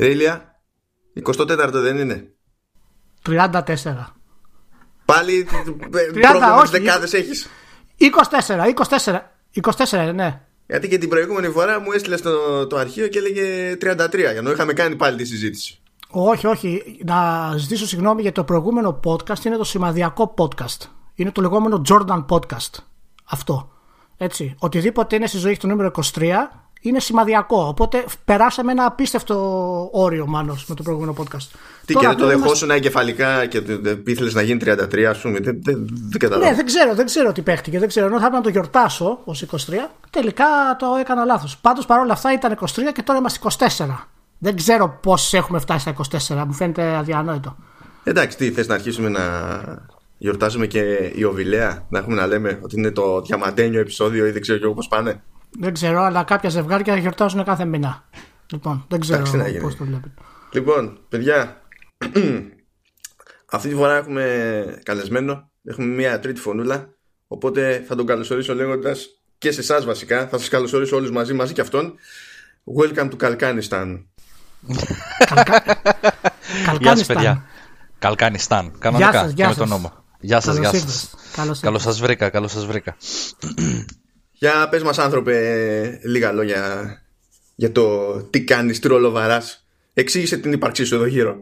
Ρε Ηλία, 24 δεν είναι? 34. Πάλι 30 δεκάδες έχεις. 24, ναι. Γιατί και την προηγούμενη φορά μου έστειλε το αρχείο και έλεγε 33, ενώ είχαμε κάνει πάλι τη συζήτηση. Όχι, να ζητήσω συγγνώμη για το προηγούμενο podcast. Είναι το σημαδιακό podcast. Είναι το λεγόμενο Jordan podcast. Αυτό, έτσι. Οτιδήποτε είναι στη ζωή του νούμερο 23 είναι σημαδιακό. Οπότε περάσαμε ένα απίστευτο όριο, Μάνος, με το προηγούμενο podcast. Τι τώρα, και να το δεχόσουν εγκεφαλικά και ήθελες να γίνει 33, ας πούμε. Δεν καταλαβαίνω. Ναι, δεν ξέρω τι παίχτηκε. Δεν ξέρω. Ενώ θα έπρεπε να το γιορτάσω ως 23. Τελικά το έκανα λάθος. Πάντως παρόλα αυτά ήταν 23 και τώρα είμαστε 24. Δεν ξέρω πώς έχουμε φτάσει στα 24. Μου φαίνεται αδιανόητο. Εντάξει, τι θες να αρχίσουμε να γιορτάζουμε και η Οβιλέα? Να έχουμε να λέμε ότι είναι το διαμαντένιο επεισόδιο ή δεν ξέρω και εγώ πώς πάνε. Δεν ξέρω, αλλά κάποια ζευγάρια θα γιορτάζουν κάθε μήνα. Λοιπόν, δεν ξέρω πώς το βλέπετε. Λοιπόν, παιδιά, αυτή τη φορά έχουμε καλεσμένο. Έχουμε μια τρίτη φωνούλα. Οπότε θα τον καλωσορίσω λέγοντας και σε εσάς βασικά. Θα σας καλωσορίσω όλους μαζί και αυτόν. Welcome to Kalkanistan. Γεια σας, παιδιά. Kalkanistan. Κανονικά και με τον νόμο. Γεια σας, γεια σας. Καλώς σας βρήκα. Για πες μας, άνθρωπε, λίγα λόγια για το τι κάνεις, τρόλο βαράς. Εξήγησε την ύπαρξή σου εδώ γύρω.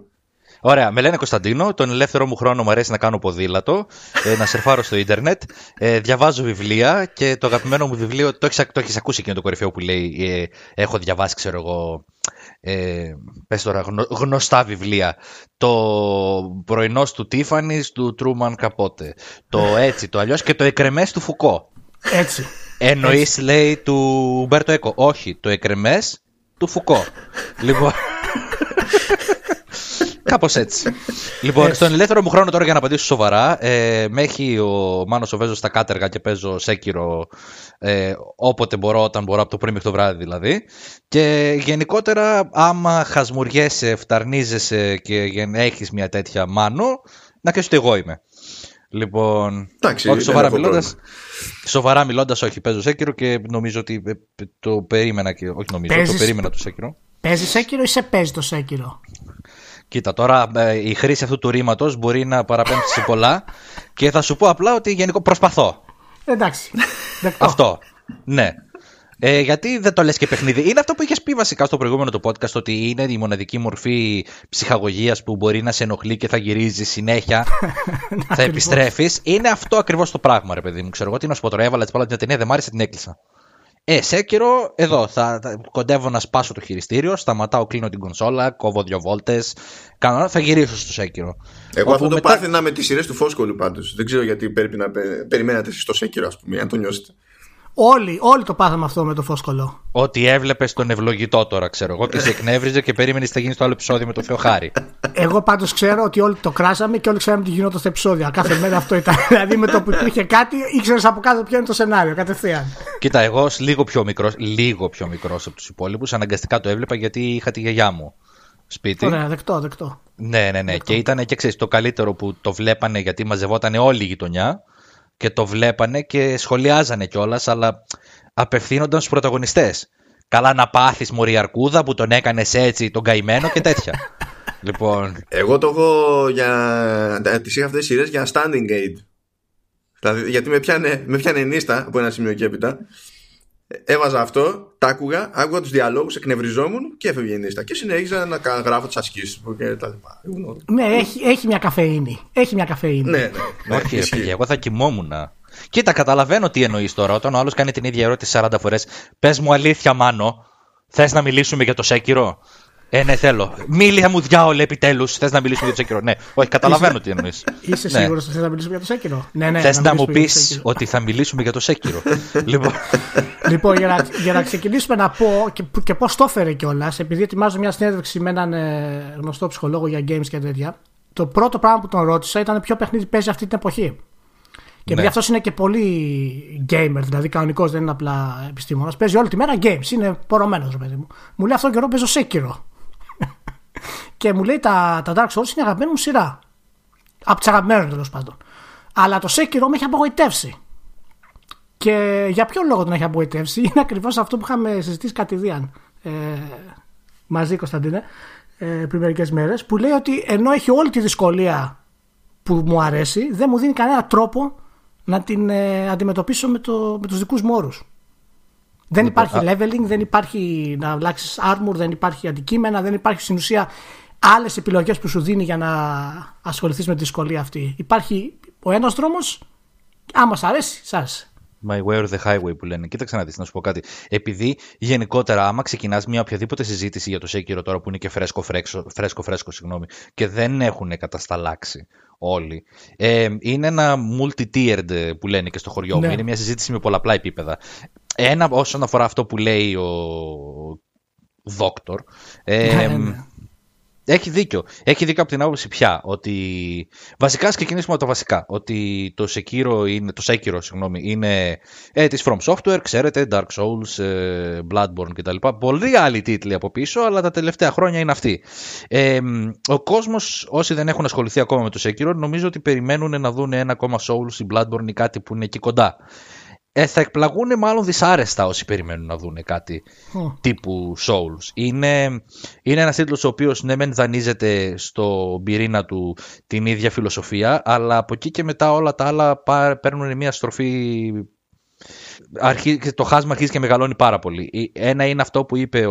Ωραία, με λένε Κωνσταντίνο. Τον ελεύθερό μου χρόνο μου αρέσει να κάνω ποδήλατο, να σερφάρω στο ίντερνετ, διαβάζω βιβλία και το αγαπημένο μου βιβλίο, το έχεις ακούσει εκείνο το κορυφαίο που λέει έχω διαβάσει, ξέρω εγώ, πες τώρα, γνωστά βιβλία. Το πρωινός του Τίφανης, του Τρούμαν Καπότε. Το έτσι, το αλλιώς και το εκρεμές του Φουκό. Έτσι. Εννοείς, λέει, του Μπέρτο Έκο? Όχι, το εκρεμές του Φουκό. Λοιπόν, κάπως έτσι. Λοιπόν, στον ελεύθερο μου χρόνο τώρα, για να απαντήσω σοβαρά, με έχει ο Μάνος ο Βέζος στα κάτεργα και παίζω Sekiro όποτε μπορώ, όταν μπορώ, από το πρωί μέχρι το βράδυ δηλαδή. Και γενικότερα, άμα χασμουριέσαι, φταρνίζεσαι και έχεις μια τέτοια Μάνο, να ξέρεις ότι εγώ είμαι. Λοιπόν, τάξη, όχι, σοβαρά μιλώντας, όχι, παίζω Sekiro και νομίζω ότι το περίμενα και, όχι νομίζω, το περίμενα το Sekiro. Παίζεις Sekiro ή σε παίζει το Sekiro? Κοίτα, τώρα η χρήση αυτού του ρήματος μπορεί να παραπέμψει σε πολλά και θα σου πω απλά ότι γενικό προσπαθώ. Εντάξει. Αυτό, ναι. Γιατί δεν το λες και παιχνίδι? Είναι αυτό που είχες πει βασικά στο προηγούμενο το podcast, ότι είναι η μοναδική μορφή ψυχαγωγίας που μπορεί να σε ενοχλεί και θα γυρίζει συνέχεια. Θα επιστρέφεις. Είναι αυτό ακριβώς το πράγμα, ρε παιδί μου. Ξέρω εγώ τι να σου πω τώρα. Έβαλα την ταινία, δεν μ' άρεσε, την έκλεισα. Sekiro, εδώ θα κοντεύω να σπάσω το χειριστήριο, σταματάω, κλείνω την κονσόλα, κόβω 2 βόλτες, κανονά, θα γυρίσω στο Sekiro. Εγώ αυτό το πάθαινα με τις σειρές του Φόσκολου πάντως. Δεν ξέρω γιατί πρέπει να περιμένατε στο Sekiro, ας πούμε, αν το νιώσετε. Όλοι το πάθαμε αυτό με το Φόσκολο. Ότι έβλεπες τον ευλογητό τώρα, ξέρω εγώ, και σε εκνεύριζε και περίμενες θα γίνει στο άλλο επεισόδιο με το Θεοχάρη. Εγώ πάντως ξέρω ότι όλοι το κράσαμε και όλοι ξέραμε τι γινόταν στα επεισόδια. Κάθε μέρα αυτό ήταν. Δηλαδή με το που υπήρχε κάτι, ήξερες από κάτω ποιο είναι το σενάριο, κατευθείαν. Κοίτα, εγώ λίγο πιο μικρός από τους υπόλοιπους, αναγκαστικά το έβλεπα γιατί είχα τη γιαγιά μου σπίτι. Ωραία, δεκτό. Ναι. Δεκτό. Και ήταν και ξέρεις, το καλύτερο που το βλέπανε γιατί μαζευόταν όλη η γειτονιά. Και το βλέπανε και σχολιάζανε κιόλας, αλλά απευθύνονταν στους πρωταγωνιστές. Καλά να πάθεις, μωρή αρκούδα, που τον έκανες έτσι τον καημένο και τέτοια. Λοιπόν, εγώ το έχω για τις είχα αυτές τις σειρές για standing aid. Δηλαδή, γιατί με πιάνε νύστα από ένα σημείο και έπειτα. Έβαζα αυτό, τα άκουγα τους διαλόγους, εκνευριζόμουν και έφευγε η νύστα. Και συνέχιζα να γράφω τις ασκήσεις και τα λοιπά. Ναι, έχει μια καφεΐνη. Ναι. Όχι, έφυγε. Εγώ θα κοιμόμουν. Κοίτα, καταλαβαίνω τι εννοείς τώρα. Όταν ο άλλος κάνει την ίδια ερώτηση 40 φορές, πες μου αλήθεια, Μάνο, θες να μιλήσουμε για το Sekiro? Ναι, θέλω. Μίλια μου, διάολε, επιτέλους. Θες να μιλήσουμε για το Sekiro? Ναι, όχι, καταλαβαίνω τι εννοείς. Είσαι σίγουρος ότι θες να μιλήσουμε για το Sekiro? Ναι. Θες να μου πεις ότι θα μιλήσουμε για το Sekiro? Λοιπόν, για να ξεκινήσουμε, να πω και πώς το έφερε κιόλας, επειδή ετοιμάζω μια συνέντευξη με έναν γνωστό ψυχολόγο για games και τέτοια, το πρώτο πράγμα που τον ρώτησα ήταν ποιο παιχνίδι παίζει αυτή την εποχή. Και επειδή αυτός είναι και πολύ gamer, δηλαδή κανονικός, δεν είναι απλά επιστήμονας, παίζει όλη τη μέρα games, είναι πορωμένος, ρε παιδί μου. Μου λέει αυτόν τον καιρό παίζω Sekiro. Και μου λέει τα Dark Souls είναι αγαπημένη μου σειρά. Από τις αγαπημένες, τέλος πάντων. Αλλά το Sekiro με έχει απογοητεύσει. Και για ποιο λόγο τον έχει απογοητεύσει? Είναι ακριβώς αυτό που είχαμε συζητήσει κατηδίαν μαζί, Κωνσταντίνε. πριν μερικές μέρες, που λέει ότι ενώ έχει όλη τη δυσκολία που μου αρέσει, δεν μου δίνει κανένα τρόπο να την αντιμετωπίσω με τους δικούς μου όρους. Δεν υπάρχει leveling, δεν υπάρχει να αλλάξεις armor, δεν υπάρχει αντικείμενα, δεν υπάρχει στην ουσία άλλες επιλογές που σου δίνει για να ασχοληθείς με τη δυσκολία αυτή. Υπάρχει ο ένας δρόμος, άμα σ' αρέσει, σ' άρεσε. My way or the highway που λένε. Κοίταξε να δεις, να σου πω κάτι. Επειδή γενικότερα, άμα ξεκινάς μια οποιαδήποτε συζήτηση για το Sekiro τώρα που είναι και φρέσκο, και δεν έχουν κατασταλάξει όλοι, είναι ένα multi-tiered που λένε και στο χωριό μου. Είναι μια συζήτηση με πολλαπλά επίπεδα. Ένα, όσον αφορά αυτό που λέει ο Δόκτορ, έχει δίκιο. Έχει δίκιο από την άποψη πια ότι βασικά ξεκινήσουμε από τα βασικά. Ότι το Sekiro είναι της From Software, ξέρετε, Dark Souls, Bloodborne κτλ. Πολλοί άλλοι τίτλοι από πίσω, αλλά τα τελευταία χρόνια είναι αυτοί. Ο κόσμος, όσοι δεν έχουν ασχοληθεί ακόμα με το Sekiro, νομίζω ότι περιμένουν να δουν ένα ακόμα Souls ή Bloodborne ή κάτι που είναι εκεί κοντά. Θα εκπλαγούν μάλλον δυσάρεστα όσοι περιμένουν να δουν κάτι τύπου Souls. Είναι ένας τίτλος ο οποίος ναι μεν δανείζεται στον πυρήνα του την ίδια φιλοσοφία, αλλά από εκεί και μετά όλα τα άλλα παίρνουν μια στροφή. Το χάσμα αρχίζει και μεγαλώνει πάρα πολύ. Ένα είναι αυτό που είπε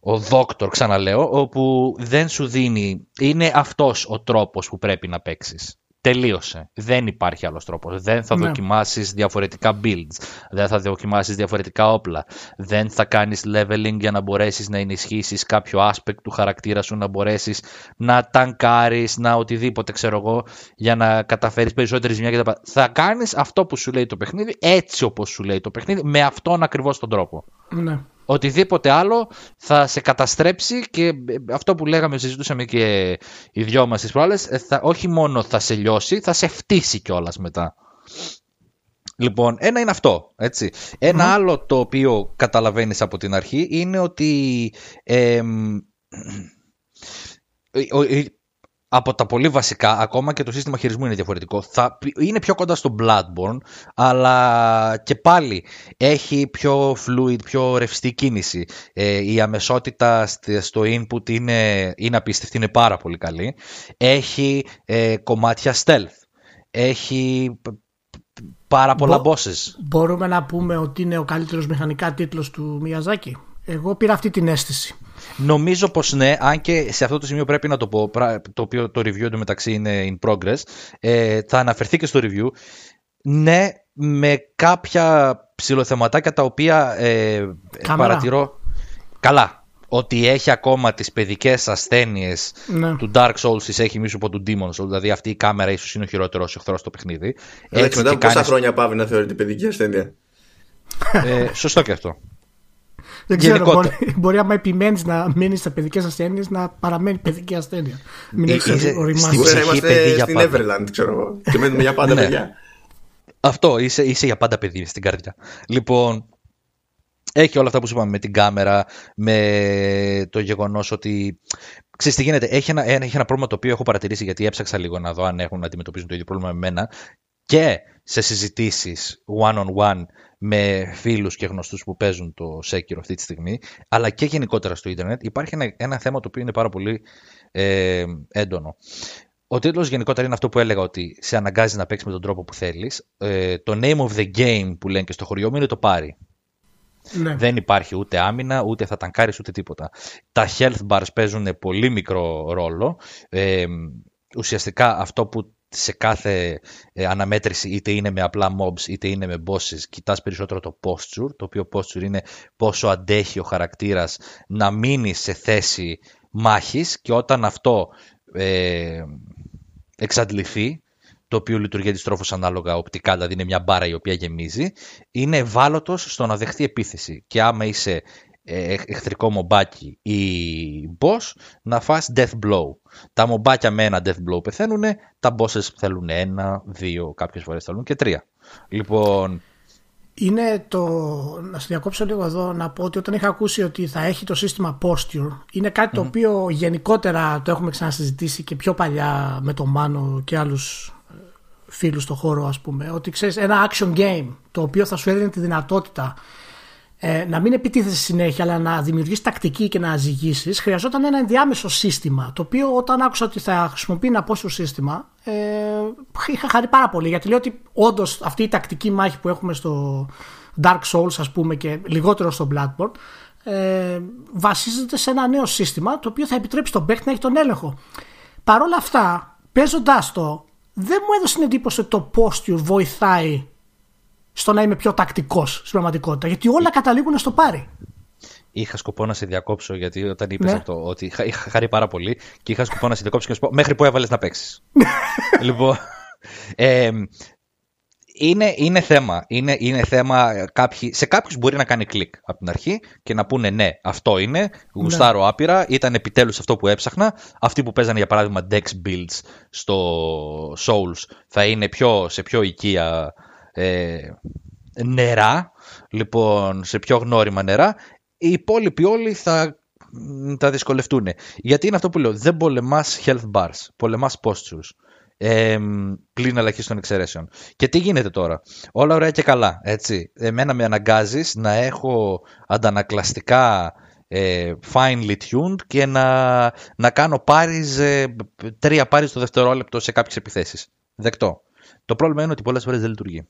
ο Δόκτορ, ξαναλέω, όπου δεν σου δίνει. Είναι αυτός ο τρόπος που πρέπει να παίξεις. Τελείωσε. Δεν υπάρχει άλλος τρόπος. Δεν θα δοκιμάσεις διαφορετικά builds. Δεν θα δοκιμάσεις διαφορετικά όπλα. Δεν θα κάνεις leveling για να μπορέσεις να ενισχύσεις κάποιο aspect του χαρακτήρα σου, να μπορέσεις να τανκάρεις, να οτιδήποτε, ξέρω εγώ, για να καταφέρεις περισσότερη ζημιά κτλ. Θα κάνεις αυτό που σου λέει το παιχνίδι, έτσι όπως σου λέει το παιχνίδι, με αυτόν ακριβώς τον τρόπο. Ναι. Οτιδήποτε άλλο θα σε καταστρέψει και αυτό που λέγαμε, συζητούσαμε και οι δυο μας τις προάλλες, όχι μόνο θα σε λιώσει, θα σε φτύσει κιόλας μετά. Λοιπόν, ένα είναι αυτό, έτσι. Ένα άλλο το οποίο καταλαβαίνεις από την αρχή είναι ότι από τα πολύ βασικά, ακόμα και το σύστημα χειρισμού είναι διαφορετικό. Είναι πιο κοντά στο Bloodborne, αλλά και πάλι έχει πιο fluid, πιο ρευστή κίνηση. Η αμεσότητα στο input είναι απίστευτη, είναι πάρα πολύ καλή. Έχει κομμάτια stealth. Έχει πάρα πολλά bosses. Μπορούμε να πούμε ότι είναι ο καλύτερος μηχανικά τίτλος του Miyazaki. Εγώ πήρα αυτή την αίσθηση. Νομίζω πως ναι, αν και σε αυτό το σημείο πρέπει να το πω, το οποίο το review εντωμεταξύ είναι in progress, θα αναφερθεί και στο review, ναι, με κάποια ψηλοθεματάκια τα οποία παρατηρώ καλά. Ότι έχει ακόμα τις παιδικές ασθένειες του Dark Souls, τις έχει μίσου από του Demon Souls, δηλαδή αυτή η κάμερα ίσως είναι ο χειρότερος εχθρός στο παιχνίδι. Έτσι, μετά από πόσα χρόνια πάβει να θεωρείται παιδική ασθένεια. Σωστό και αυτό. Δεν ξέρω, μπορεί άμα επιμένεις να μείνεις σε παιδικές ασθένειες να παραμένει παιδική ασθένεια. Μην έχεις οριμάσει. Μπορεί να είμαστε στην Everland, ξέρω εγώ. Και μένουμε για πάντα παιδιά. Αυτό, είσαι για πάντα παιδί στην καρδιά. Λοιπόν, έχει όλα αυτά που σου είπαμε με την κάμερα, με το γεγονός ότι. Ξέρεις τι γίνεται, έχει ένα πρόβλημα το οποίο έχω παρατηρήσει, γιατί έψαξα λίγο να δω αν έχουν να αντιμετωπίζουν το ίδιο πρόβλημα με εμένα. Και σε συζητήσεις one-on-one με φίλους και γνωστούς που παίζουν το Sekiro αυτή τη στιγμή, αλλά και γενικότερα στο ίντερνετ, υπάρχει ένα θέμα το οποίο είναι πάρα πολύ έντονο. Ο τίτλος γενικότερα είναι αυτό που έλεγα, ότι σε αναγκάζει να παίξεις με τον τρόπο που θέλεις. Το name of the game που λένε και στο χωριό μου είναι το πάρι. Ναι. Δεν υπάρχει ούτε άμυνα, ούτε θα τανκάρεις, ούτε τίποτα. Τα health bars παίζουν πολύ μικρό ρόλο. Ουσιαστικά αυτό που σε κάθε αναμέτρηση, είτε είναι με απλά mobs είτε είναι με bosses, κοιτάς περισσότερο το posture, το οποίο posture είναι πόσο αντέχει ο χαρακτήρας να μείνει σε θέση μάχης, και όταν αυτό εξαντληθεί, το οποίο λειτουργεί αντιστρόφως ανάλογα οπτικά, δηλαδή είναι μια μπάρα η οποία γεμίζει, είναι ευάλωτος στο να δεχτεί επίθεση, και άμα είσαι εχθρικό μομπάκι ή boss, να φας death blow. Τα μομπάκια με ένα death blow πεθαίνουν, τα bosses θέλουν 1, 2, κάποιες φορές θέλουν και 3. Λοιπόν, είναι το. Να σε διακόψω λίγο εδώ, να πω ότι όταν είχα ακούσει ότι θα έχει το σύστημα posture, είναι κάτι το οποίο γενικότερα το έχουμε ξανασυζητήσει και πιο παλιά με τον Μάνο και άλλους φίλους στο χώρο, ας πούμε, ότι ξέρεις, ένα action game το οποίο θα σου έδινε τη δυνατότητα να μην επιτίθεσαι συνέχεια, αλλά να δημιουργείς τακτική και να ζυγίσεις, χρειαζόταν ένα ενδιάμεσο σύστημα. Το οποίο όταν άκουσα ότι θα χρησιμοποιεί ένα απόσιο σύστημα, είχα χαρεί πάρα πολύ. Γιατί λέω ότι όντως αυτή η τακτική μάχη που έχουμε στο Dark Souls, ας πούμε, και λιγότερο στο Bloodborne, βασίζεται σε ένα νέο σύστημα το οποίο θα επιτρέψει τον παίκτη να έχει τον έλεγχο. Παρ' όλα αυτά, παίζοντας το, δεν μου έδωσε την εντύπωση το πώς του βοηθάει στο να είμαι πιο τακτικός στην πραγματικότητα, γιατί όλα καταλήγουν στο πάρει. Είχα σκοπό να σε διακόψω, γιατί όταν είπες αυτό, ότι είχα χαρεί πάρα πολύ και είχα σκοπό να σε διακόψω και να σου πω μέχρι που έβαλες να παίξεις. Λοιπόν, είναι θέμα. Είναι θέμα σε κάποιους μπορεί να κάνει κλικ από την αρχή και να πούνε ναι, αυτό είναι, γουστάρω άπειρα, ήταν επιτέλους αυτό που έψαχνα. Αυτοί που παίζανε για παράδειγμα Dex Builds στο Souls θα είναι σε πιο οικία νερά, λοιπόν, σε πιο γνώριμα νερά. Οι υπόλοιποι όλοι θα δυσκολευτούν. Γιατί είναι αυτό που λέω, δεν πολεμάς health bars, πολεμάς postures, πλην αλλαχής των εξαιρέσεων. Και τι γίνεται τώρα, όλα ωραία και καλά, έτσι. Εμένα με αναγκάζεις να έχω αντανακλαστικά finely tuned και να κάνω πάρεις, 3 πάρεις το δευτερόλεπτο σε κάποιες επιθέσεις. Δεκτό. Το πρόβλημα είναι ότι πολλές φορές δεν λειτουργεί.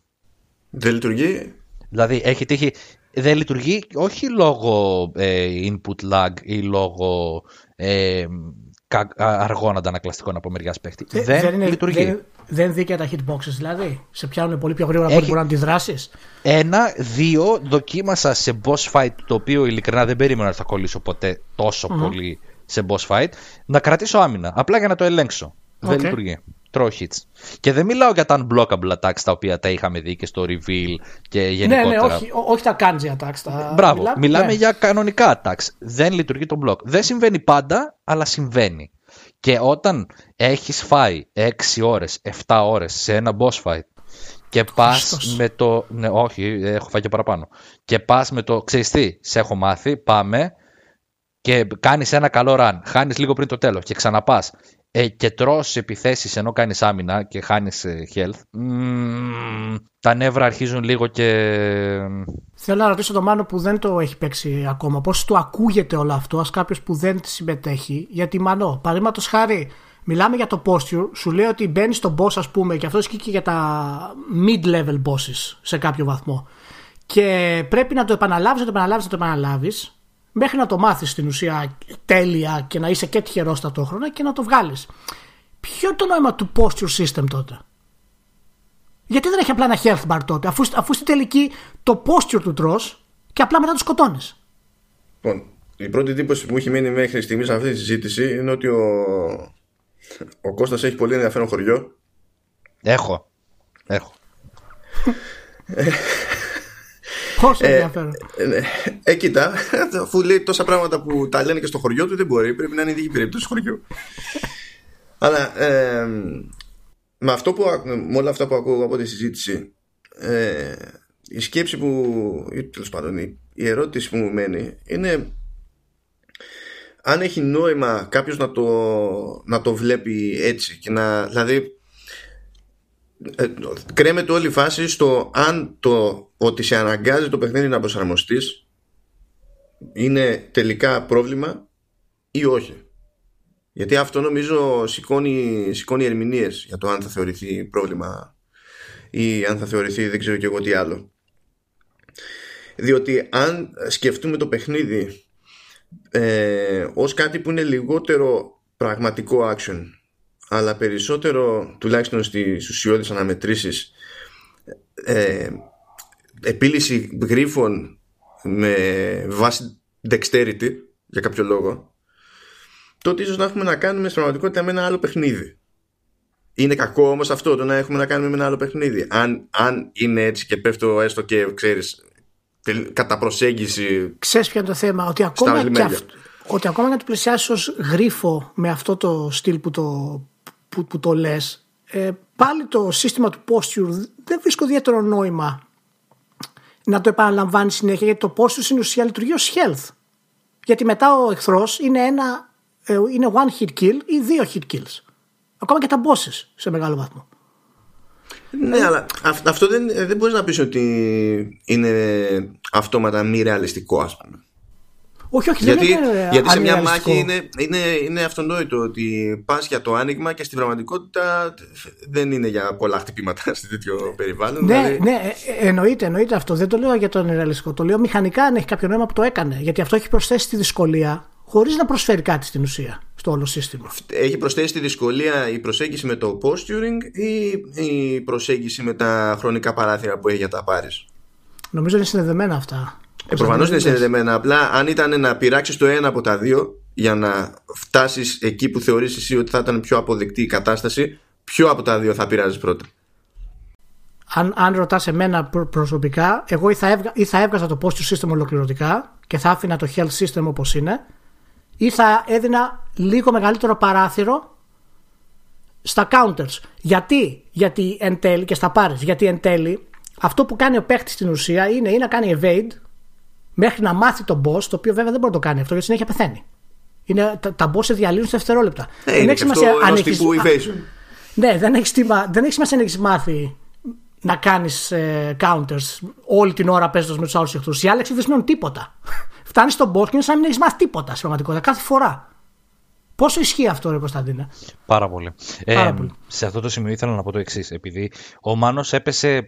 Δεν λειτουργεί. Δηλαδή έχει τύχει. Δεν λειτουργεί όχι λόγω input lag ή λόγω αργών αντανακλαστικών από μεριάς παίχτη. Δεν λειτουργεί. Δεν δίκαια τα hitboxes δηλαδή. Σε πιάνουν πολύ πιο γρήγορα από ό,τι μπορεί να αντιδράσεις. 1, 2 δοκίμασα σε boss fight, το οποίο ειλικρινά δεν περίμενα ότι θα κολλήσω ποτέ τόσο πολύ σε boss fight. Να κρατήσω άμυνα. Απλά για να το ελέγξω. Δεν λειτουργεί. Hits. Και δεν μιλάω για τα unblockable attacks τα οποία τα είχαμε δει και στο reveal και γενικότερα. Ναι, όχι τα kanji attacks. Μπράβο, μιλάμε για κανονικά attacks. Δεν λειτουργεί το block. Δεν συμβαίνει πάντα, αλλά συμβαίνει. Και όταν έχεις φάει 6 ώρες, 7 ώρες σε ένα boss fight και πας με το... Ναι, όχι, έχω φάει και παραπάνω. Και πας με το... Ξέρεις τι, σε έχω μάθει, πάμε και κάνεις ένα καλό run. Χάνεις λίγο πριν το τέλος και ξαναπάς. Και τρως επιθέσεις ενώ κάνεις άμυνα και χάνεις health. Τα νεύρα αρχίζουν λίγο και... Θέλω να ρωτήσω τον Μάνο που δεν το έχει παίξει ακόμα, πώς του ακούγεται όλο αυτό ας κάποιος που δεν συμμετέχει. Γιατί Μάνο, παραδείγματος χάρη, μιλάμε για το posture, σου λέει ότι μπαίνεις στον boss ας πούμε, και αυτό ισχύει και για τα mid-level bosses σε κάποιο βαθμό. Και πρέπει να το επαναλάβεις, μέχρι να το μάθεις στην ουσία τέλεια και να είσαι και τυχερός ταυτόχρονα και να το βγάλεις. Ποιο είναι το νόημα του posture system τότε? Γιατί δεν έχει απλά ένα health bar τότε, αφού στην τελική το posture του τρως και απλά μετά το σκοτώνεις? Λοιπόν, η πρώτη εντύπωση που μου έχει μείνει μέχρι στιγμής αυτή τη συζήτηση είναι ότι ο Κώστας έχει πολύ ενδιαφέρον χωριό. Έχω. Πόσο ενδιαφέρον. Κοίτα, αφού λέει τόσα πράγματα που τα λένε και στο χωριό του, δεν μπορεί. Πρέπει να είναι ειδική περίπτωση χωριού. Αλλά με όλα αυτά που ακούω από τη συζήτηση, η σκέψη που, ή τέλος πάντων η ερώτηση που μου μένει είναι αν έχει νόημα κάποιος να το βλέπει έτσι και να, δηλαδή, κρέμεται όλη η φάση στο αν το ότι σε αναγκάζει το παιχνίδι να προσαρμοστείς είναι τελικά πρόβλημα ή όχι. Γιατί αυτό νομίζω σηκώνει ερμηνείες για το αν θα θεωρηθεί πρόβλημα ή αν θα θεωρηθεί δεν ξέρω και εγώ τι άλλο. Διότι αν σκεφτούμε το παιχνίδι ως κάτι που είναι λιγότερο πραγματικό action αλλά περισσότερο, τουλάχιστον στις ουσιώδεις αναμετρήσεις, επίλυση γρίφων με βάση dexterity για κάποιο λόγο, τότε ίσως να έχουμε να κάνουμε στην πραγματικότητα με ένα άλλο παιχνίδι. Είναι κακό όμως αυτό, το να έχουμε να κάνουμε με ένα άλλο παιχνίδι, αν είναι έτσι και πέφτω έστω και ξέρεις κατά προσέγγιση. Ξέρεις ποιο είναι το θέμα, ότι ακόμα να το πλησιάσεις ως γρίφο με αυτό το στυλ που το λες, πάλι το σύστημα του posture δεν βρίσκω ιδιαίτερο νόημα να το επαναλαμβάνει συνέχεια, γιατί το πόσο στην ουσία λειτουργεί ως health. Γιατί μετά ο εχθρός είναι one hit kill ή 2 hit kills. Ακόμα και τα bosses σε μεγάλο βαθμό. Ναι, αλλά αυτό δεν μπορείς να πεις ότι είναι αυτόματα μη ρεαλιστικό, ας πούμε. Όχι, όχι, γιατί, δεν είναι, γιατί σε μια μάχη είναι αυτονόητο ότι πας για το άνοιγμα και στην πραγματικότητα δεν είναι για πολλά χτυπήματα σε τέτοιο περιβάλλον. Ναι, δηλαδή... ναι, εννοείται αυτό. Δεν το λέω για τον ρεαλιστικό. Το λέω μηχανικά, αν έχει κάποιο νόημα που το έκανε. Γιατί αυτό έχει προσθέσει τη δυσκολία χωρίς να προσφέρει κάτι στην ουσία στο όλο σύστημα. Έχει προσθέσει τη δυσκολία η προσέγγιση με το posturing ή η προσέγγιση με τα χρονικά παράθυρα που έχει για τα πάρεις. Νομίζω είναι συνδεδεμένα αυτά. Προφανώς είναι συνδεδεμένα. Απλά αν ήταν να πειράξεις το ένα από τα δύο για να φτάσεις εκεί που θεωρείς εσύ ότι θα ήταν πιο αποδεκτή η κατάσταση, ποιο από τα δύο θα πειράζεις πρώτα? Αν ρωτάς εμένα προσωπικά, εγώ ή θα έβγαζα το posture system ολοκληρωτικά και θα άφηνα το health system όπως είναι, ή θα έδινα λίγο μεγαλύτερο παράθυρο στα counters. Γιατί εν τέλει, και στα πάρεις, γιατί εν τέλει αυτό που κάνει ο παίχτης στην ουσία είναι ή να κάνει evade μέχρι να μάθει τον boss, το οποίο βέβαια δεν μπορεί να το κάνει αυτό, γιατί συνέχεια πεθαίνει. Τα boss σε διαλύουν σε δευτερόλεπτα. Ναι, είναι αυτό ενός τύπου evasion. Ναι, δεν έχει σημασία να έχεις μάθει να κάνεις counters όλη την ώρα παίζοντας με τους άλλους εχθρούς. Οι άλλοι δεν σημαίνουν τίποτα. Φτάνεις στον boss και είναι σαν να μην έχεις μάθει τίποτα στην πραγματικότητα κάθε φορά. Πόσο ισχύει αυτό, ρε Κωνσταντίνα? Πάρα πολύ. Πάρα πολύ. Σε αυτό το σημείο ήθελα να πω το εξής. Επειδή ο Μάνος έπεσε...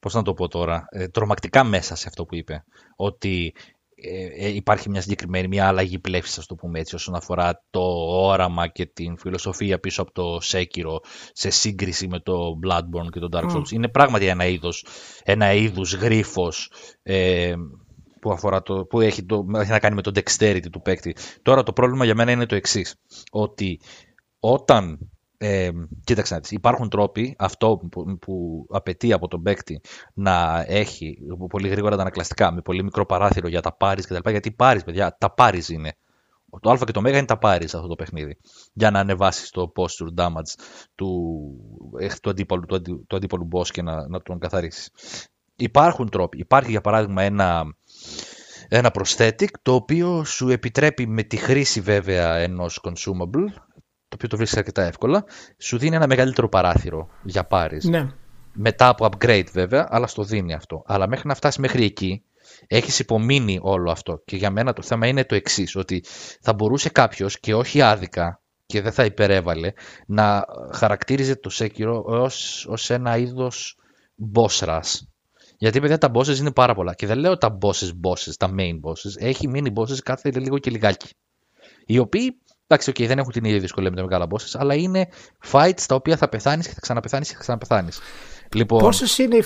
πώς να το πω τώρα, τρομακτικά μέσα σε αυτό που είπε, ότι υπάρχει μια αλλαγή πλεύσης, ας το πούμε έτσι, όσον αφορά το όραμα και την φιλοσοφία πίσω από το Sekiro σε σύγκριση με το Bloodborne και το Dark Souls. Είναι πράγματι ένα είδους γρίφος που έχει να κάνει με το dexterity του παίκτη. Τώρα το πρόβλημα για μένα είναι το εξής, ότι όταν... κοίταξε να δεις, υπάρχουν τρόποι αυτό που απαιτεί από τον παίκτη να έχει πολύ γρήγορα τα ανακλαστικά, με πολύ μικρό παράθυρο για τα πάρεις κτλ. Γιατί πάρεις, παιδιά, τα πάρεις είναι. Το α και το μέγα είναι τα πάρεις αυτό το παιχνίδι. Για να ανεβάσεις το posture damage του αντίπαλου boss και να τον καθαρίσεις. Υπάρχουν τρόποι. Υπάρχει για παράδειγμα ένα prosthetic, το οποίο σου επιτρέπει με τη χρήση βέβαια ενός consumable, το οποίο το βρίσκεις αρκετά εύκολα, σου δίνει ένα μεγαλύτερο παράθυρο για πάρεις. Ναι. Μετά από upgrade βέβαια, αλλά στο δίνει αυτό. Αλλά μέχρι να φτάσεις μέχρι εκεί, έχεις υπομείνει όλο αυτό. Και για μένα το θέμα είναι το εξής, ότι θα μπορούσε κάποιος, και όχι άδικα, και δεν θα υπερέβαλε, να χαρακτήριζε το Sekiro ως ένα είδος boss rush. Γιατί παιδιά τα bosses είναι πάρα πολλά. Και δεν λέω τα bosses, τα main bosses. Έχει mini bosses κάθε λίγο και λιγάκι. Οι οποίοι εντάξει, okay, δεν έχουν την ίδια δυσκολία με τα μεγάλα bosses, αλλά είναι fights τα οποία θα πεθάνεις και θα ξαναπεθάνεις και θα ξαναπεθάνεις. Λοιπόν... Πόσες είναι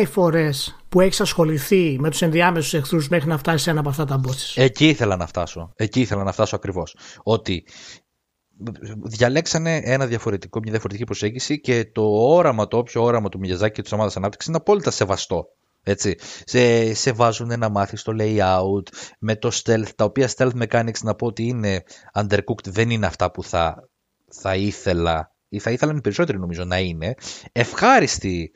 οι φορές που έχεις ασχοληθεί με τους ενδιάμεσους εχθρούς μέχρι να φτάσεις σε ένα από αυτά τα bosses? Εκεί ήθελα να φτάσω ακριβώς. Ότι διαλέξανε μια διαφορετική προσέγγιση και το όραμα του Miyazaki και της ομάδας ανάπτυξης είναι απόλυτα σεβαστό. Έτσι. Σε βάζουν να μάθεις το layout με το stealth, τα οποία stealth mechanics να πω ότι είναι undercooked, δεν είναι αυτά που θα ήθελα ή θα ήθελαν περισσότερο νομίζω να είναι. Ευχάριστη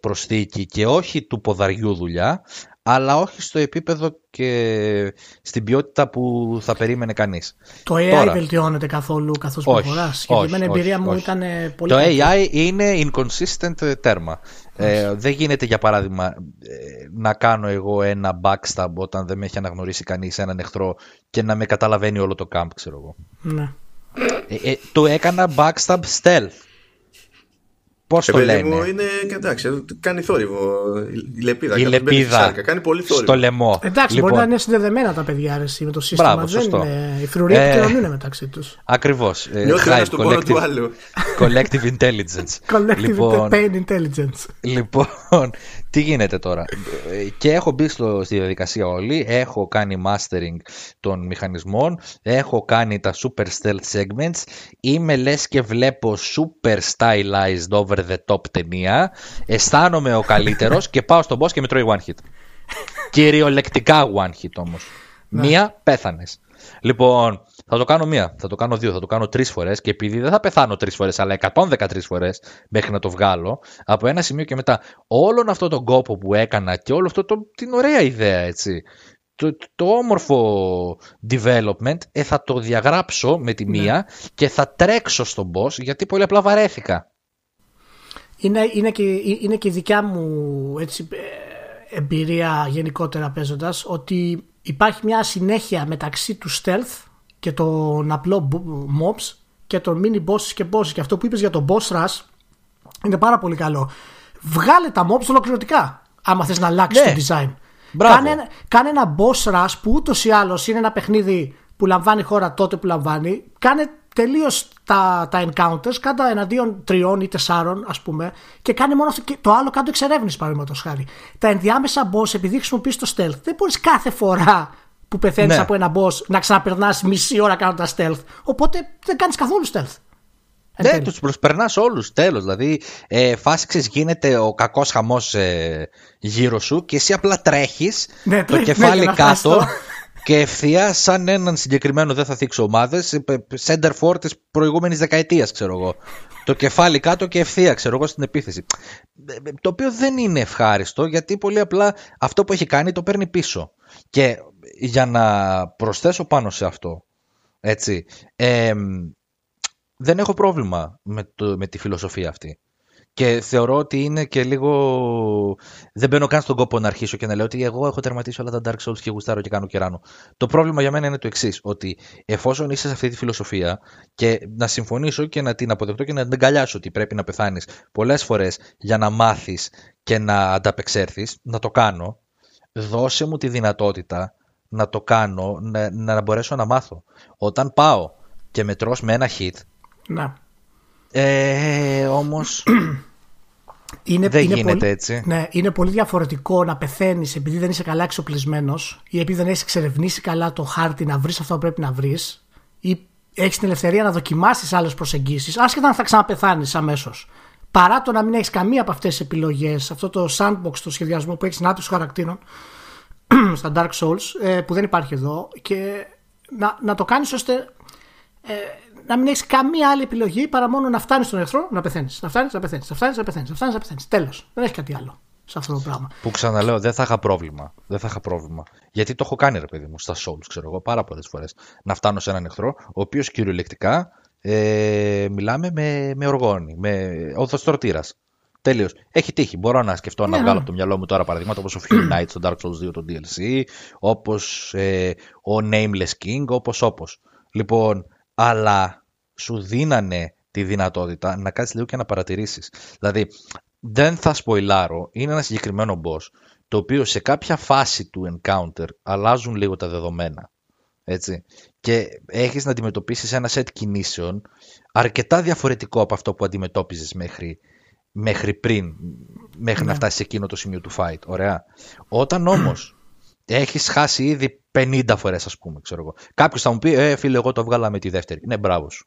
προσθήκη και όχι του ποδαριού δουλειά, αλλά όχι στο επίπεδο και στην ποιότητα που θα περίμενε κανείς. Το AI τώρα, βελτιώνεται καθόλου καθώς προχωράς? Και η εμπειρία μου ήταν πολύ... Το AI είναι inconsistent τέρμα. Δεν γίνεται για παράδειγμα να κάνω εγώ ένα backstab όταν δεν με έχει αναγνωρίσει κανείς έναν εχθρό και να με καταλαβαίνει όλο το camp, ξέρω εγώ. Ναι. Το έκανα backstab stealth. Πώς το λένε? Είναι, εντάξει, κάνει θόρυβο η λεπίδα. Η λεπίδα κάνει πολύ θόρυβο στο λαιμό. Εντάξει, λοιπόν, μπορεί να είναι συνδεδεμένα τα παιδιά αρέσει, με το σύστημα. Μπράβο, δεν είναι. Η φρουρία επικοινωνούν μεταξύ τους. Ακριβώς. Νιώθει ένας στον πόνο του άλλου. Collective intelligence. Collective pain intelligence. Λοιπόν, τι γίνεται τώρα? Και έχω μπει στη διαδικασία όλη. Έχω κάνει mastering των μηχανισμών. Έχω κάνει τα super stealth segments. Είμαι λες και βλέπω super stylized over the top ταινία. Αισθάνομαι ο καλύτερος και πάω στον boss και με τρώει one hit. Κυριολεκτικά one hit όμως. Μία πέθανες. Λοιπόν, θα το κάνω μία, θα το κάνω δύο, θα το κάνω τρεις φορές, και επειδή δεν θα πεθάνω τρεις φορές αλλά 113 φορές μέχρι να το βγάλω από ένα σημείο και μετά, όλον αυτό τον κόπο που έκανα και όλο αυτό την ωραία ιδέα, έτσι, το όμορφο development θα το διαγράψω με τη μία και θα τρέξω στον boss, γιατί πολύ απλά βαρέθηκα. Είναι και δικιά μου έτσι, εμπειρία γενικότερα παίζοντας, ότι υπάρχει μια συνέχεια μεταξύ του stealth και των απλών mobs και των mini bosses και bosses, και αυτό που είπες για τον boss rush είναι πάρα πολύ καλό. Βγάλε τα mobs ολοκληρωτικά άμα θες να αλλάξεις το design. Κάνε ένα boss rush που ούτως ή άλλως είναι ένα παιχνίδι που λαμβάνει χώρα τότε που λαμβάνει. Κάνε τελείως τα encounters, κάνε εναντίον 3 ή 4 ας πούμε, και κάνε μόνο αυτό, και το άλλο κάνε το εξερεύνηση παραδείγματος χάρη. Τα ενδιάμεσα boss, επειδή χρησιμοποιείς το stealth, δεν μπορείς κάθε φορά που πεθαίνεις από ένα boss να ξαναπερνάς μισή ώρα κάνοντας stealth. Οπότε δεν κάνεις καθόλου stealth. Ναι, τους προσπερνάς όλους, τέλος. Δηλαδή, φάσιξες, γίνεται ο κακός χαμός γύρω σου και εσύ απλά τρέχεις, ναι, το κεφάλι κάτω και ευθεία σαν έναν συγκεκριμένο, δεν θα θίξω ομάδες, center for της προηγούμενης δεκαετίας, ξέρω εγώ. Το κεφάλι κάτω και ευθεία, ξέρω εγώ, στην επίθεση. Το οποίο δεν είναι ευχάριστο, γιατί πολύ απλά αυτό που έχει κάνει το παίρνει πίσω. Και για να προσθέσω πάνω σε αυτό, έτσι... δεν έχω πρόβλημα με τη φιλοσοφία αυτή. Και θεωρώ ότι είναι και λίγο... Δεν μπαίνω καν στον κόπο να αρχίσω και να λέω ότι εγώ έχω τερματίσει όλα τα Dark Souls και γουστάρω και κάνω κεράνο. Το πρόβλημα για μένα είναι το εξής, ότι εφόσον είσαι σε αυτή τη φιλοσοφία, και να συμφωνήσω και να την αποδεχτώ και να την αγκαλιάσω ότι πρέπει να πεθάνεις πολλές φορές για να μάθεις και να ανταπεξέλθεις, να το κάνω, δώσε μου τη δυνατότητα να το κάνω, να μπορέσω να μάθω. Όταν πάω και μετρώς με ένα hit, να. Όμως δεν γίνεται πολύ, έτσι. Ναι, είναι πολύ διαφορετικό να πεθαίνεις επειδή δεν είσαι καλά εξοπλισμένος ή επειδή δεν έχεις εξερευνήσει καλά το χάρτη να βρεις αυτό που πρέπει να βρεις, ή έχεις την ελευθερία να δοκιμάσεις άλλες προσεγγίσεις, άσχετα αν θα ξαναπεθάνεις αμέσως. Παρά το να μην έχεις καμία από αυτές τις επιλογές, αυτό το sandbox, το σχεδιασμό που έχεις συνάπτυξη χαρακτήρων στα Dark Souls, που δεν υπάρχει εδώ, και να το κάνεις ώστε... να μην έχεις καμία άλλη επιλογή παρά μόνο να φτάνεις στον εχθρό, να πεθαίνεις. Να φτάνεις, να πεθαίνεις, να φτάνεις, να πεθαίνεις. Τέλος. Δεν έχει κάτι άλλο σε αυτό το πράγμα. Που ξαναλέω, δεν θα είχα πρόβλημα. Γιατί το έχω κάνει, ρε παιδί μου, στα Souls, ξέρω εγώ, πάρα πολλές φορές. Να φτάνω σε έναν εχθρό, ο οποίος κυριολεκτικά μιλάμε με οργόνη, με οδοστρωτήρας. Τέλειος. Έχει τύχει. Μπορώ να σκεφτώ να βγάλω από το μυαλό μου τώρα παραδείγματα όπως ο Few Nights στο Dark Souls 2, το DLC, όπως ο Nameless King, όπως. Λοιπόν, αλλά σου δίνανε τη δυνατότητα να κάτσεις λίγο και να παρατηρήσεις. Δηλαδή, δεν θα σποϊλάρω, είναι ένα συγκεκριμένο boss, το οποίο σε κάποια φάση του encounter αλλάζουν λίγο τα δεδομένα. Έτσι. Και έχεις να αντιμετωπίσεις ένα set κινήσεων αρκετά διαφορετικό από αυτό που αντιμετώπιζες μέχρι να φτάσεις σε εκείνο το σημείο του fight. Ωραία. Όταν όμως έχεις χάσει ήδη 50 φορές, ας πούμε, ξέρω εγώ. Κάποιος θα μου πει, φίλε, εγώ το βγάλα με τη δεύτερη. Ναι, μπράβο σου.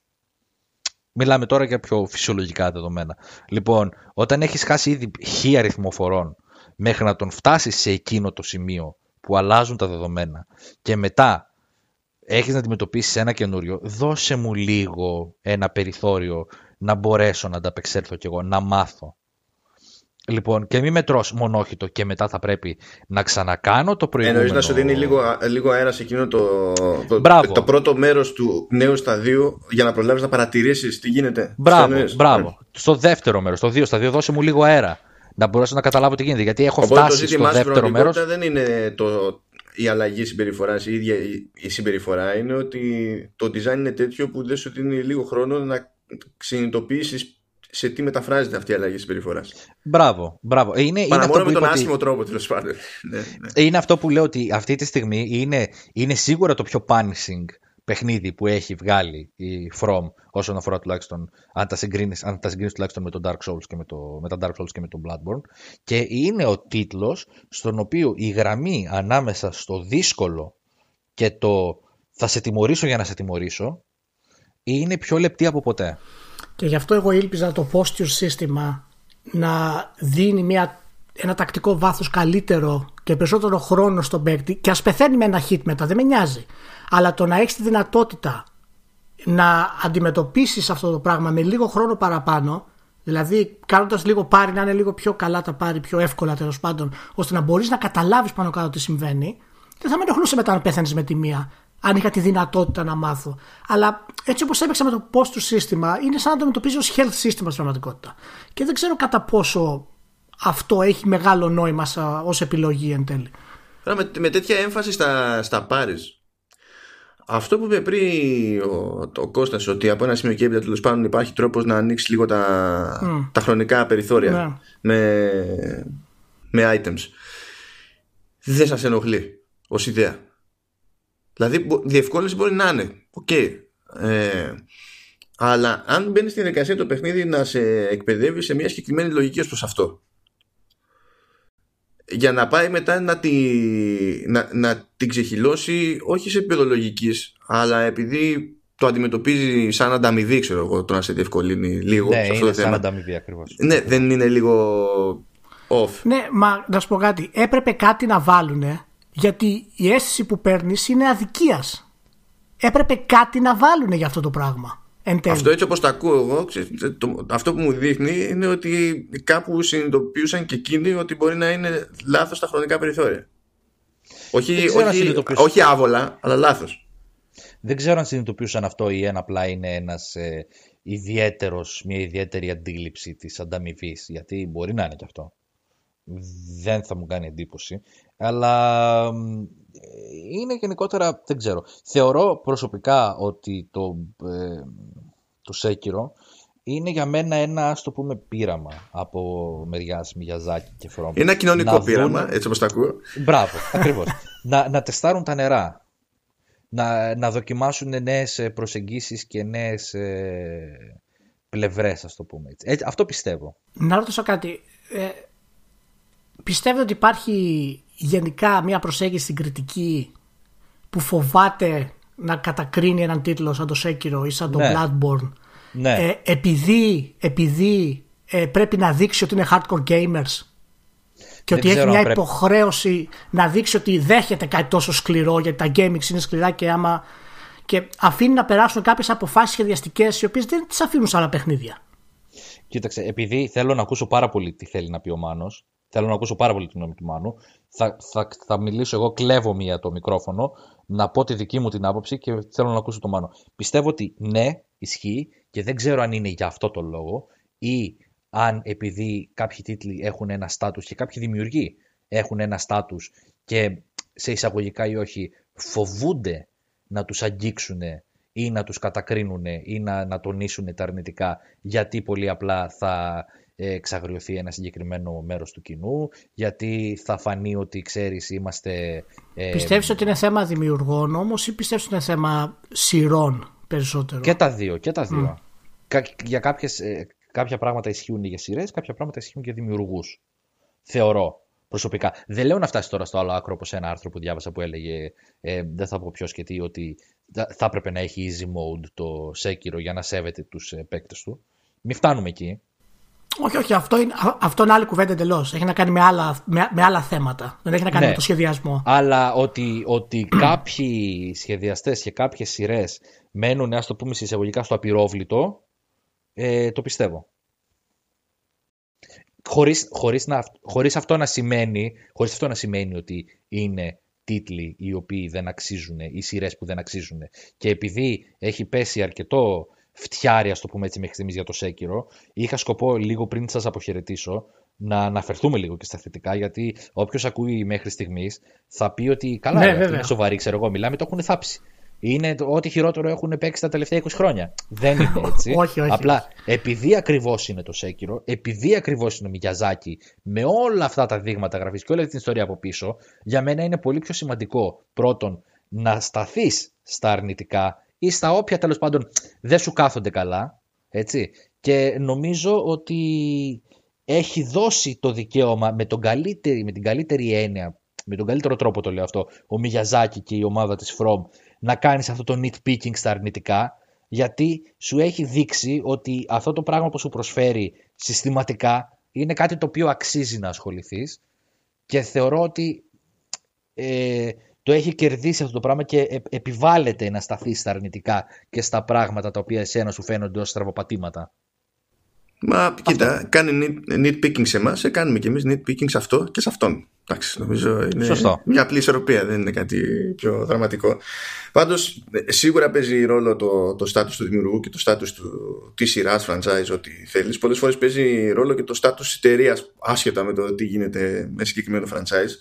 Μιλάμε τώρα για πιο φυσιολογικά δεδομένα. Λοιπόν, όταν έχεις χάσει ήδη χι αριθμό φορών, μέχρι να τον φτάσεις σε εκείνο το σημείο που αλλάζουν τα δεδομένα, και μετά έχεις να αντιμετωπίσεις ένα καινούριο, δώσε μου λίγο ένα περιθώριο να μπορέσω να ανταπεξέλθω κι εγώ, να μάθω. Λοιπόν, και μη μετρός μονόχυτο και μετά θα πρέπει να ξανακάνω το προηγούμενο. Εννοείς να σου δίνει λίγο αέρα σε εκείνο το πρώτο μέρος του νέου σταδίου για να προλάβεις να παρατηρήσεις τι γίνεται. Μπράβο. Στο δεύτερο μέρος, στο 2 σταδίο, δώσε μου λίγο αέρα να μπορέσω να καταλάβω τι γίνεται. Γιατί έχω φτάσει στο δεύτερο μέρος. Το ζήτημα δεν είναι η αλλαγή συμπεριφοράς, η ίδια η συμπεριφορά. Είναι ότι το design είναι τέτοιο που δεν σου δίνει λίγο χρόνο να συνειδητοποιήσεις σε τι μεταφράζεται αυτή η αλλαγή συμπεριφοράς. Μπράβο. Είναι αυτό με τον άσχημο τρόπο, τέλος πάντων. Είναι αυτό που λέω, ότι αυτή τη στιγμή είναι σίγουρα το πιο punishing παιχνίδι που έχει βγάλει η From, όσον αφορά τουλάχιστον αν τα συγκρίνεις τουλάχιστον με τον Dark Souls και με τον Bloodborne. Και είναι ο τίτλος στον οποίο η γραμμή ανάμεσα στο δύσκολο και το θα σε τιμωρήσω για να σε τιμωρήσω είναι πιο λεπτή από ποτέ. Και γι' αυτό εγώ ήλπιζα το posture σύστημα να δίνει ένα τακτικό βάθος καλύτερο και περισσότερο χρόνο στον παίκτη, και ας πεθαίνει με ένα hit μετά, δεν με νοιάζει. Αλλά το να έχεις τη δυνατότητα να αντιμετωπίσεις αυτό το πράγμα με λίγο χρόνο παραπάνω, δηλαδή κάνοντας λίγο πάρη, να είναι λίγο πιο καλά τα πάρη, πιο εύκολα τέλος πάντων, ώστε να μπορείς να καταλάβεις πάνω κάτω τι συμβαίνει, δεν θα με ενοχλούσε μετά αν πέθανες με τη μία, αν είχα τη δυνατότητα να μάθω. Αλλά έτσι όπως έπαιξα με το πώς του σύστημα, είναι σαν να το αντιμετωπίζω ως health system στην πραγματικότητα. Και δεν ξέρω κατά πόσο αυτό έχει μεγάλο νόημα ως επιλογή εν τέλει. Με τέτοια έμφαση στα πάρεις. Αυτό που είπε πριν ο Κώστας, ότι από ένα σημείο και έπειτα τέλος πάντων υπάρχει τρόπος να ανοίξει λίγο τα χρονικά περιθώρια με items, δεν σας ενοχλεί ως ιδέα? Δηλαδή διευκόλυνση μπορεί να είναι okay. Αλλά αν μπαίνεις στην εργασία το παιχνίδι να σε εκπαιδεύει σε μια συγκεκριμένη λογική ως προς αυτό, για να πάει μετά να την ξεχυλώσει, όχι σε επίπεδο λογικής, αλλά επειδή το αντιμετωπίζει σαν ανταμοιβή, ξέρω εγώ, το να σε διευκολύνει λίγο. Ναι, σε αυτό είναι το θέμα. Σαν ανταμοιβή ακριβώς. Ναι, ακριβώς. Δεν είναι λίγο off? Ναι, μα να σου πω κάτι. Έπρεπε κάτι να βάλουνε, γιατί η αίσθηση που παίρνεις είναι αδικίας. Έπρεπε κάτι να βάλουνε για αυτό το πράγμα. Αυτό έτσι όπως το ακούω εγώ, αυτό που μου δείχνει είναι ότι κάπου συνειδητοποιούσαν και εκείνοι ότι μπορεί να είναι λάθος τα χρονικά περιθώρια. Όχι άβολα, αλλά λάθος. Δεν ξέρω αν συνειδητοποιούσαν αυτό ή αν απλά είναι μια ιδιαίτερη αντίληψη της ανταμοιβής, γιατί μπορεί να είναι και αυτό. Δεν θα μου κάνει εντύπωση, αλλά είναι γενικότερα, δεν ξέρω. Θεωρώ προσωπικά ότι το Σέκυρο είναι για μένα ένα, ας το πούμε, πείραμα από μεριάς Μιγιαζάκη και Φρόμπ. Είναι ένα κοινωνικό πείραμα, έτσι όπως τα ακούω. Μπράβο, ακριβώς. να τεστάρουν τα νερά, να δοκιμάσουν νέες προσεγγίσεις και νέες πλευρές, ας το πούμε. Αυτό πιστεύω. Να ρωτήσω κάτι. Πιστεύετε ότι υπάρχει γενικά μια προσέγγιση στην κριτική που φοβάται να κατακρίνει έναν τίτλο σαν το Sekiro ή σαν το Bloodborne, ναι. επειδή πρέπει να δείξει ότι είναι hardcore gamers και ότι έχει μια υποχρέωση να δείξει ότι δέχεται κάτι τόσο σκληρό, γιατί τα gaming είναι σκληρά και αφήνει να περάσουν κάποιες αποφάσεις σχεδιαστικές οι οποίες δεν τις αφήνουν σε άλλα παιχνίδια. Κοίταξε, επειδή θέλω να ακούσω πάρα πολύ τι θέλει να πει ο Μάνος, θέλω να ακούσω πάρα πολύ τη γνώμη του Μάνου. Θα μιλήσω εγώ, κλέβω μία το μικρόφωνο, να πω τη δική μου την άποψη και θέλω να ακούσω τον Μάνο. Πιστεύω ότι ναι, ισχύει, και δεν ξέρω αν είναι για αυτό το λόγο ή αν επειδή κάποιοι τίτλοι έχουν ένα στάτους και κάποιοι δημιουργοί έχουν ένα στάτους και σε εισαγωγικά ή όχι φοβούνται να τους αγγίξουν ή να τους κατακρίνουν ή να τονίσουν τα αρνητικά, γιατί πολύ απλά θα εξαγριωθεί ένα συγκεκριμένο μέρος του κοινού, γιατί θα φανεί ότι, ξέρεις, είμαστε... Πιστεύεις ότι είναι θέμα δημιουργών όμως ή πιστεύεις ότι είναι θέμα σειρών περισσότερο? Και τα δύο, και τα δύο. Για κάποια πράγματα ισχύουν για σειρές, κάποια πράγματα ισχύουν για δημιουργούς. Θεωρώ προσωπικά. Δεν λέω να φτάσει τώρα στο άλλο άκρο, όπως ένα άρθρο που διάβασα που έλεγε δεν θα πω ποιος και τι, ότι θα έπρεπε να έχει easy mode το Sekiro για να σέβεται τους παίκτες του. Μην φτάνουμε εκεί. Όχι, αυτό είναι άλλη κουβέντα εντελώς. Έχει να κάνει με άλλα θέματα. Δεν έχει να κάνει με το σχεδιασμό. Αλλά ότι κάποιοι σχεδιαστές και κάποιες σειρές μένουν, ας το πούμε εισαγωγικά, στο απειρόβλητο, το πιστεύω. Χωρίς αυτό να σημαίνει ότι είναι τίτλοι οι οποίοι δεν αξίζουν ή σειρές που δεν αξίζουν. Και επειδή έχει πέσει αρκετό φτιάρια, στο πούμε έτσι, μέχρι στιγμής για το Σέκυρο, είχα σκοπό λίγο πριν σας αποχαιρετήσω να αναφερθούμε λίγο και στα θετικά, γιατί όποιος ακούει μέχρι στιγμής θα πει ότι καλά, είναι σοβαρή, ξέρω εγώ, μιλάμε, το έχουν θάψει. Είναι ό,τι χειρότερο έχουν παίξει τα τελευταία 20 χρόνια. Δεν είναι έτσι. Όχι. Απλά επειδή ακριβώς είναι το Σέκυρο, επειδή ακριβώς είναι ο Μιγιαζάκη, με όλα αυτά τα δείγματα γραφής και όλη αυτή την ιστορία από πίσω, για μένα είναι πολύ πιο σημαντικό πρώτον να σταθείς στα αρνητικά ή στα όποια τέλος πάντων δεν σου κάθονται καλά, έτσι. Και νομίζω ότι έχει δώσει το δικαίωμα με τον καλύτερο τρόπο, το λέω αυτό, ο Μιγιαζάκη και η ομάδα της From, να κάνεις αυτό το nitpicking στα αρνητικά, γιατί σου έχει δείξει ότι αυτό το πράγμα που σου προσφέρει συστηματικά είναι κάτι το οποίο αξίζει να ασχοληθείς, και θεωρώ ότι το έχει κερδίσει αυτό το πράγμα και επιβάλλεται να σταθεί στα αρνητικά και στα πράγματα τα οποία εσένα σου φαίνονται ως στραβοπατήματα. Μα κοίτα, κάνει nitpicking σε εμάς, κάνουμε κι εμείς nitpicking σε αυτό και σε αυτόν. Εντάξει, νομίζω είναι σωστό. Μια απλή ισορροπία, δεν είναι κάτι πιο δραματικό. Πάντως, σίγουρα παίζει ρόλο το στάτους του δημιουργού και το στάτους της σειράς, franchise, ό,τι θέλεις. Πολλές φορές παίζει ρόλο και το στάτους της εταιρείας, άσχετα με το τι γίνεται με συγκεκριμένο franchise.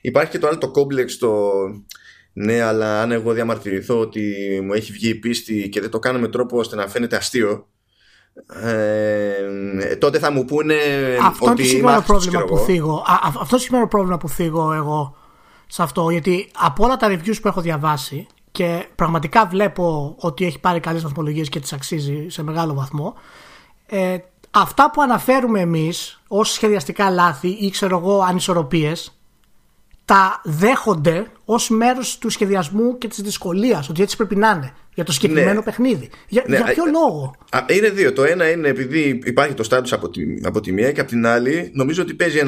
Υπάρχει και το άλλο το κόμπλεξ, το ναι, αλλά αν εγώ διαμαρτυρηθώ ότι μου έχει βγει η πίστη και δεν το κάνω με τρόπο ώστε να φαίνεται αστείο. Τότε θα μου πούνε αυτό ότι είμαι αυτός σήμερα πρόβλημα που θίγω εγώ σε αυτό, γιατί από όλα τα reviews που έχω διαβάσει και πραγματικά βλέπω ότι έχει πάρει καλές βαθμολογίες και τις αξίζει σε μεγάλο βαθμό, αυτά που αναφέρουμε εμείς ως σχεδιαστικά λάθη ή ξέρω εγώ ανισορροπίες τα δέχονται ως μέρος του σχεδιασμού και της δυσκολίας, ότι έτσι πρέπει να είναι για το συγκεκριμένο παιχνίδι. Για ποιο λόγο? Είναι δύο. Το ένα είναι επειδή υπάρχει το στάτους από τη μία, και από την άλλη νομίζω ότι παίζει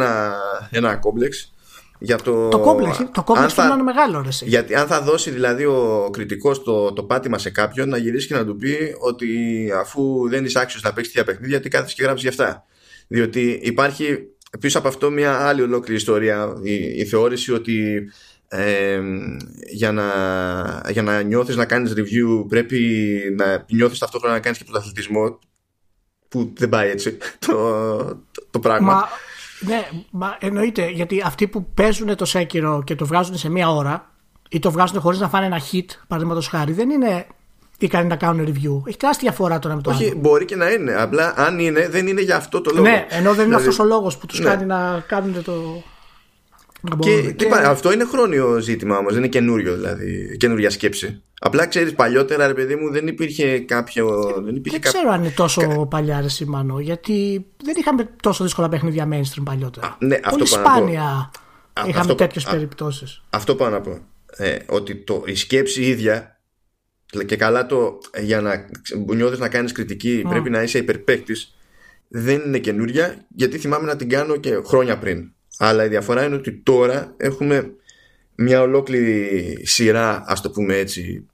ένα κόμπλεξ. Για το κόμπλεξ πρέπει να είναι μεγάλο. Γιατί αν θα δώσει δηλαδή ο κριτικός το πάτημα σε κάποιον, να γυρίσει και να του πει ότι αφού δεν είσαι άξιος να παίξεις τέτοια παιχνίδια, τι κάθεσαι και γράψεις για αυτά? Διότι υπάρχει πίσω από αυτό μια άλλη ολόκληρη ιστορία, η θεώρηση ότι για να νιώθεις να κάνεις review πρέπει να νιώθεις ταυτόχρονα να κάνεις και πρωταθλητισμό, που δεν πάει έτσι το πράγμα. Μα εννοείται, γιατί αυτοί που παίζουν το Sekiro και το βγάζουν σε μία ώρα ή το βγάζουν χωρίς να φάνε ένα hit, παραδείγματος χάρη, δεν είναι ικανοί να κάνουν review. Έχει τεράστια διαφορά τώρα με το άλλο. Όχι, μπορεί και να είναι. Απλά αν είναι, δεν είναι για αυτό το λόγο. Ναι, ενώ δεν είναι αυτός ο λόγος που τους κάνει να κάνουν το. Και αυτό είναι χρόνιο ζήτημα όμως, δεν είναι καινούριο, δηλαδή καινούρια σκέψη. Απλά ξέρεις, παλιότερα ρε παιδί μου δεν υπήρχε κάποιο. Δεν ξέρω αν είναι τόσο παλιά ρε Μάνο, γιατί δεν είχαμε τόσο δύσκολα παιχνίδια mainstream παλιότερα. Ναι, πολύ σπάνια είχαμε τέτοιες περιπτώσεις. Αυτό πάω να πω. Ότι η σκέψη ίδια. Και καλά, για να νιώθεις να κάνεις κριτική πρέπει να είσαι υπερπαίκτης. Δεν είναι καινούρια, γιατί θυμάμαι να την κάνω και χρόνια πριν. Αλλά η διαφορά είναι ότι τώρα έχουμε μια ολόκληρη σειρά, ας το πούμε έτσι,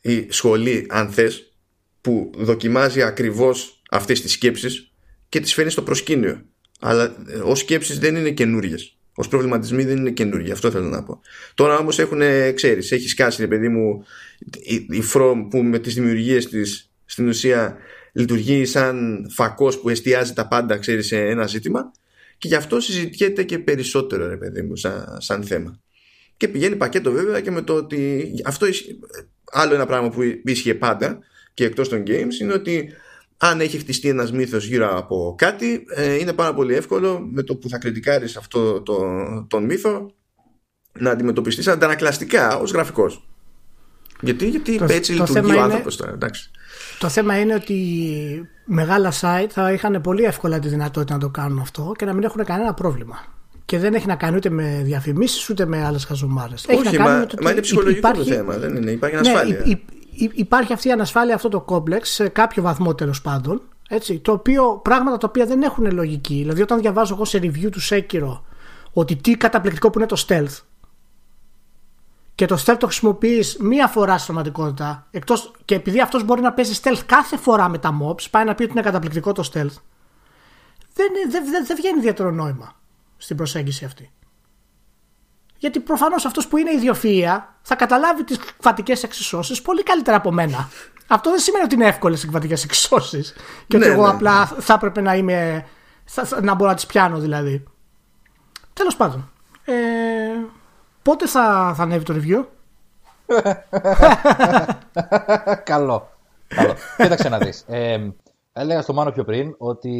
η σχολή αν θες, που δοκιμάζει ακριβώς αυτές τις σκέψεις και τις φέρνει στο προσκήνιο. Αλλά ως σκέψεις δεν είναι καινούριες, ως προβληματισμοί δεν είναι καινούργιοι, αυτό θέλω να πω. Τώρα όμως έχουν, ξέρεις, έχει σκάσει ρε παιδί μου η From, που με τις δημιουργίες της στην ουσία λειτουργεί σαν φακός που εστιάζει τα πάντα, ξέρεις, σε ένα ζήτημα. Και γι' αυτό συζητιέται και περισσότερο ρε παιδί μου σαν θέμα. Και πηγαίνει πακέτο βέβαια και με το ότι αυτό, άλλο ένα πράγμα που ίσχυε πάντα και εκτός των games, είναι ότι αν έχει χτιστεί ένας μύθος γύρω από κάτι, είναι πάρα πολύ εύκολο με το που θα κριτικάρεις αυτό τον μύθο να αντιμετωπιστείς αντανακλαστικά ως γραφικός. Γιατί έτσι λειτουργεί ο άνθρωπος τώρα, εντάξει. Το θέμα είναι ότι μεγάλα site θα είχαν πολύ εύκολα τη δυνατότητα να το κάνουν αυτό και να μην έχουν κανένα πρόβλημα. Και δεν έχει να κάνει ούτε με διαφημίσεις ούτε με άλλες χαζομάρες. Όχι, μα είναι ψυχολογικό το θέμα, δεν είναι? Υπάρχει ανασφάλεια. Υπάρχει αυτή η ανασφάλεια, αυτό το κόμπλεξ, σε κάποιο βαθμό τέλος πάντων. Έτσι, το οποίο, πράγματα τα οποία δεν έχουν λογική. Δηλαδή, όταν διαβάζω εγώ σε review του Sekiro ότι τι καταπληκτικό που είναι το stealth. Και το stealth το χρησιμοποιείς μία φορά στην πραγματικότητα. Και επειδή αυτός μπορεί να παίζει stealth κάθε φορά με τα mobs, πάει να πει ότι είναι καταπληκτικό το stealth. Δεν βγαίνει ιδιαίτερο νόημα στην προσέγγιση αυτή. Γιατί προφανώς αυτός που είναι ιδιοφυΐα θα καταλάβει τις κβατικές εξισώσεις πολύ καλύτερα από μένα. Αυτό δεν σημαίνει ότι είναι εύκολες οι κβατικές εξισώσεις. Και ότι εγώ απλά θα έπρεπε να είμαι. Να μπορώ να τις πιάνω δηλαδή. Τέλος πάντων. Πότε θα ανέβει το review? Καλό. Κοίταξε να δεις. Έλεγα στο Μάνο πιο πριν ότι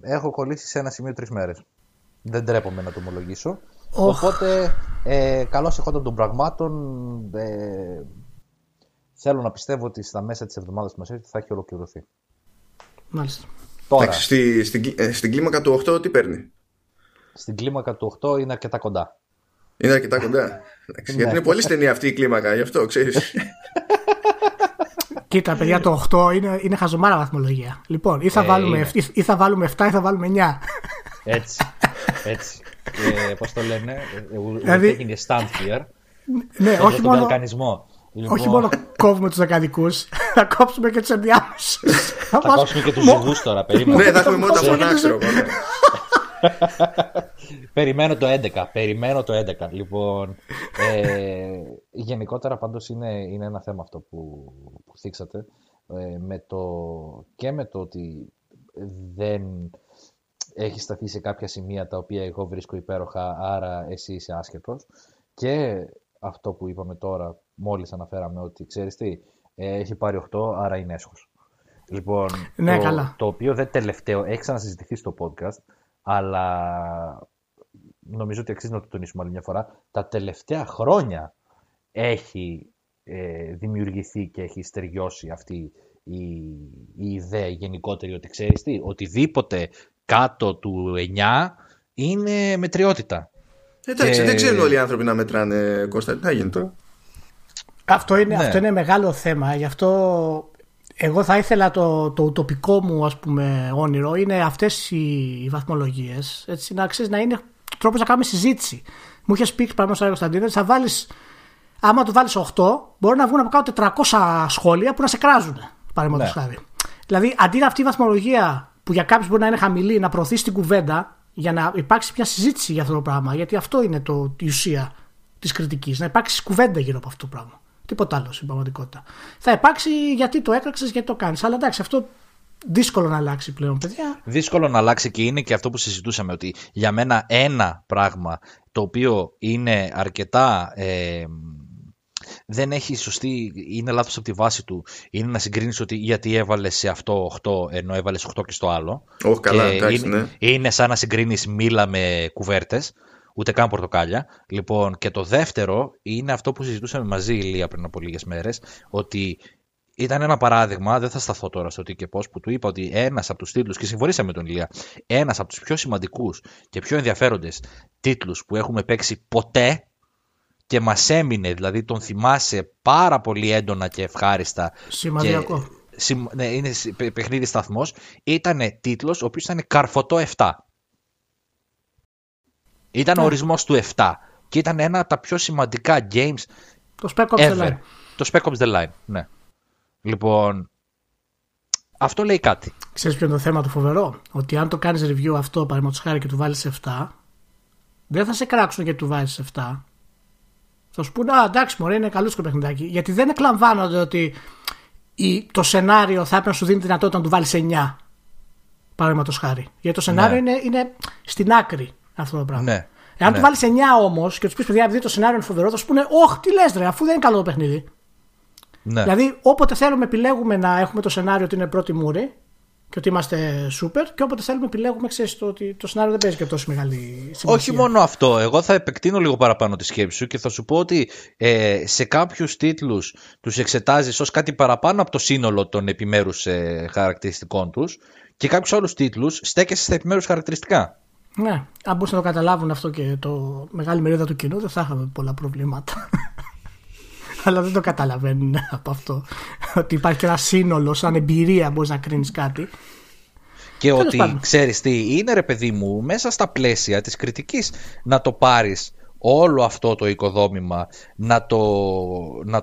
έχω κολλήσει σε ένα σημείο 3 μέρες. Δεν τρέπομαι να το ομολογήσω. Οπότε καλώς εχόταν των πραγμάτων, θέλω να πιστεύω ότι στα μέσα της εβδομάδας μας θα έχει ολοκληρωθεί. Μάλιστα. Τώρα, στην κλίμακα του 8 τι παίρνει? Στην κλίμακα του 8 είναι αρκετά κοντά. Είναι αρκετά κοντά. Γιατί είναι πολύ στενή αυτή η κλίμακα, γι' αυτό ξέρεις. Κοίτα, παιδιά, το 8 είναι χαζομάρα βαθμολογία. Λοιπόν, ή θα βάλουμε 7 ή θα βάλουμε 9. Έτσι. Πώς το λένε? We're taking a stand here. Ναι, όχι μόνο. Λοιπόν... Όχι μόνο κόβουμε τους ακαδικούς, θα κόψουμε και τους ενδιάμεσους. Θα κόψουμε και τους ζυγούς τώρα, περίμενα. Ναι, θα έχουμε μόνο τα φωνάξερο. Περιμένω το 11, Λοιπόν, γενικότερα πάντως είναι ένα θέμα αυτό που θίξατε, και με το ότι δεν έχει σταθεί σε κάποια σημεία τα οποία εγώ βρίσκω υπέροχα, άρα εσύ είσαι άσχετος, και αυτό που είπαμε τώρα, μόλις αναφέραμε ότι ξέρεις τι, έχει πάρει 8, άρα είναι έσχος. Λοιπόν, ναι, το οποίο δεν τελευταίο έχει ξανασυζητηθεί στο podcast, αλλά νομίζω ότι αξίζει να το τονίσουμε άλλη μια φορά. Τα τελευταία χρόνια έχει δημιουργηθεί και έχει στεριώσει αυτή η ιδέα γενικότερη ότι ξέρεις τι, οτιδήποτε κάτω του 9 είναι μετριότητα. Εντάξει, δεν ξέρουν όλοι οι άνθρωποι να μετράνε, Κώστα, τι θα γίνει τώρα. Αυτό είναι μεγάλο θέμα, γι' αυτό... Εγώ θα ήθελα το ουτοπικό μου, ας πούμε, όνειρο είναι αυτές οι βαθμολογίες, έτσι, να ξέρεις, να είναι τρόπος να κάνουμε συζήτηση. Μου είχες πει, παραδείγματος χάρη, Κωνσταντίνε, θα βάλεις, άμα το βάλεις 8, μπορεί να βγουν από κάτω 400 σχόλια που να σε κράζουν, παραδείγματος χάρη. Δηλαδή, αντί να αυτή η βαθμολογία που για κάποιους μπορεί να είναι χαμηλή, να προωθήσει την κουβέντα για να υπάρξει μια συζήτηση για αυτό το πράγμα, γιατί αυτό είναι η ουσία της κριτικής, να υπάρξει κουβέντα γύρω από αυτό το πράγμα. Τίποτα άλλο στην πραγματικότητα. Θα υπάρξει γιατί το έκραξες, γιατί το κάνεις. Αλλά εντάξει, αυτό δύσκολο να αλλάξει πλέον, παιδιά. Δύσκολο να αλλάξει, και είναι και αυτό που συζητούσαμε, ότι για μένα ένα πράγμα το οποίο είναι αρκετά... δεν έχει σωστή, είναι λάθος από τη βάση του, είναι να συγκρίνεις ότι γιατί έβαλες σε αυτό 8 ενώ έβαλες 8 και στο άλλο. Όχι, καλά, εντάξει, ναι. Είναι σαν να συγκρίνεις μήλα με κουβέρτες. Ούτε καν πορτοκάλια. Λοιπόν, και το δεύτερο είναι αυτό που συζητούσαμε μαζί, Ηλία, πριν από λίγες μέρες, ότι ήταν ένα παράδειγμα, δεν θα σταθώ τώρα στο τι και πώς, που του είπα ότι ένας από τους τίτλους, και συμφωνήσαμε με τον Ηλία, ένας από τους πιο σημαντικούς και πιο ενδιαφέροντες τίτλους που έχουμε παίξει ποτέ και μας έμεινε, δηλαδή τον θυμάσαι πάρα πολύ έντονα και ευχάριστα. Σημαντικό. Ναι, είναι παιχνίδι σταθμός. Ήτανε τίτλος ο οποίος ήταν καρφωτό 7. Ήταν ο ορισμός του 7 και ήταν ένα από τα πιο σημαντικά games το Spec Ops The Line. Το Spec Ops The Line, ναι. Λοιπόν, αυτό λέει κάτι. Ξέρεις ποιο είναι το θέμα το φοβερό? Ότι αν το κάνεις review αυτό, παραδείγματος χάρη, και του βάλεις 7, δεν θα σε κράξουν γιατί του βάλεις 7. Θα σου πούνε, εντάξει μωρέ, είναι καλό το παιχνιδάκι. Γιατί δεν εκλαμβάνονται ότι το σενάριο θα έπρεπε να σου δίνει τη δυνατότητα να του βάλεις 9, παραδείγματος χάρη. Γιατί το σενάριο είναι στην άκρη. Αυτό το πράγμα. Ναι, εάν του βάλει 9 όμως και του πει παιδιά, επειδή το σενάριο είναι φοβερό, θα σου πούνε, όχι, τι λες, ρε, αφού δεν είναι καλό το παιχνίδι. Ναι. Δηλαδή, όποτε θέλουμε, επιλέγουμε να έχουμε το σενάριο ότι είναι πρώτη μούρη και ότι είμαστε super, και όποτε θέλουμε, επιλέγουμε, ξέρεις, ότι το σενάριο δεν παίζει και τόσο μεγάλη σημασία. Όχι μόνο αυτό. Εγώ θα επεκτείνω λίγο παραπάνω τη σκέψη σου και θα σου πω ότι σε κάποιους τίτλους τους εξετάζεις ως κάτι παραπάνω από το σύνολο των επιμέρους χαρακτηριστικών τους, και κάποιους άλλους τίτλους στέκεσαι στα επιμέρους χαρακτηριστικά. Ναι, αν μπορούσαν να το καταλάβουν αυτό και το μεγάλη μερίδα του κοινού, δεν θα είχαμε πολλά προβλήματα. Αλλά δεν το καταλαβαίνουν από αυτό. Ότι υπάρχει ένα σύνολο, σαν εμπειρία μπορείς να κρίνεις κάτι. Και ότι ξέρεις τι είναι, ρε παιδί μου, μέσα στα πλαίσια της κριτικής να το πάρεις όλο αυτό το οικοδόμημα, να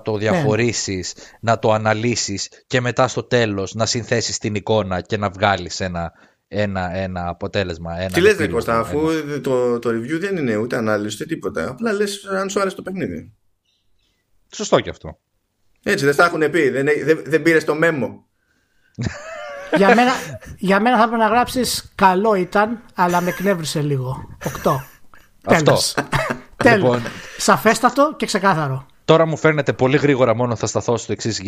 το διαχωρίσεις, να το αναλύσεις και μετά στο τέλος να συνθέσεις την εικόνα και να βγάλεις ένα αποτέλεσμα. Τι λες, ρε Κώστα, αφού το review δεν είναι ούτε ανάλυση ούτε τίποτα. Απλά λες αν σου άρεσε το παιχνίδι. Σωστό και αυτό. Έτσι δεν θα έχουν πει, δεν πήρες το μέμο. για μένα θα πρέπει να γράψεις καλό ήταν, αλλά με κνεύρισε λίγο. 8. Τέλος. Λοιπόν. Σαφέστατο και ξεκάθαρο. Τώρα μου φαίνεται πολύ γρήγορα, μόνο θα σταθώ στο εξής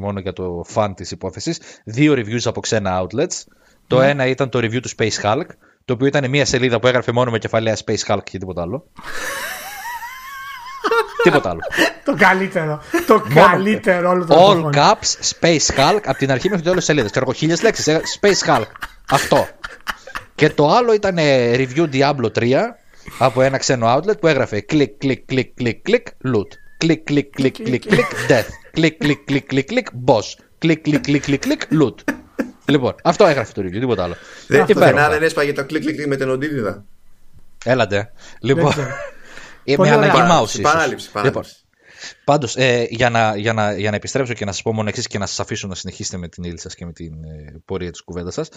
μόνο για το φαν της υπόθεσης. 2 reviews από ξένα outlets. Το ένα ήταν το review του Space Hulk, το οποίο ήταν μια σελίδα που έγραφε μόνο με κεφαλαία Space Hulk και τίποτα άλλο. Τίποτα άλλο. Το καλύτερο. Το καλύτερο όλο το All κόσμο. Caps Space Hulk από την αρχή μέχρι το τέλος σελίδας. Καρκώ 1000 λέξεις. Space Hulk. Αυτό. Και το άλλο ήταν review Diablo 3 από ένα ξένο outlet που έγραφε κλικ, κλικ, κλικ, κλικ, κλικ, loot. Κλικ, κλικ, κλικ, κλικ, κλικ, death. Κλικ, κλικ, κλικ, κλικ, κλικ, boss. Κλικ, κλικ, κλικ, κλικ, κλικ, loot. Λοιπόν, αυτό έγραφε το review, τίποτα άλλο. Δεν έσπαγε το κλικ κλικ με την οντίδιδα. Έλατε. Λοιπόν, με ανάγκη mouse. Παράληψη. Πάντως, για να επιστρέψω και να σας πω μόνο εξής και να σας αφήσω να συνεχίσετε με την ύλη σας και με την πορεία της κουβέντας σας,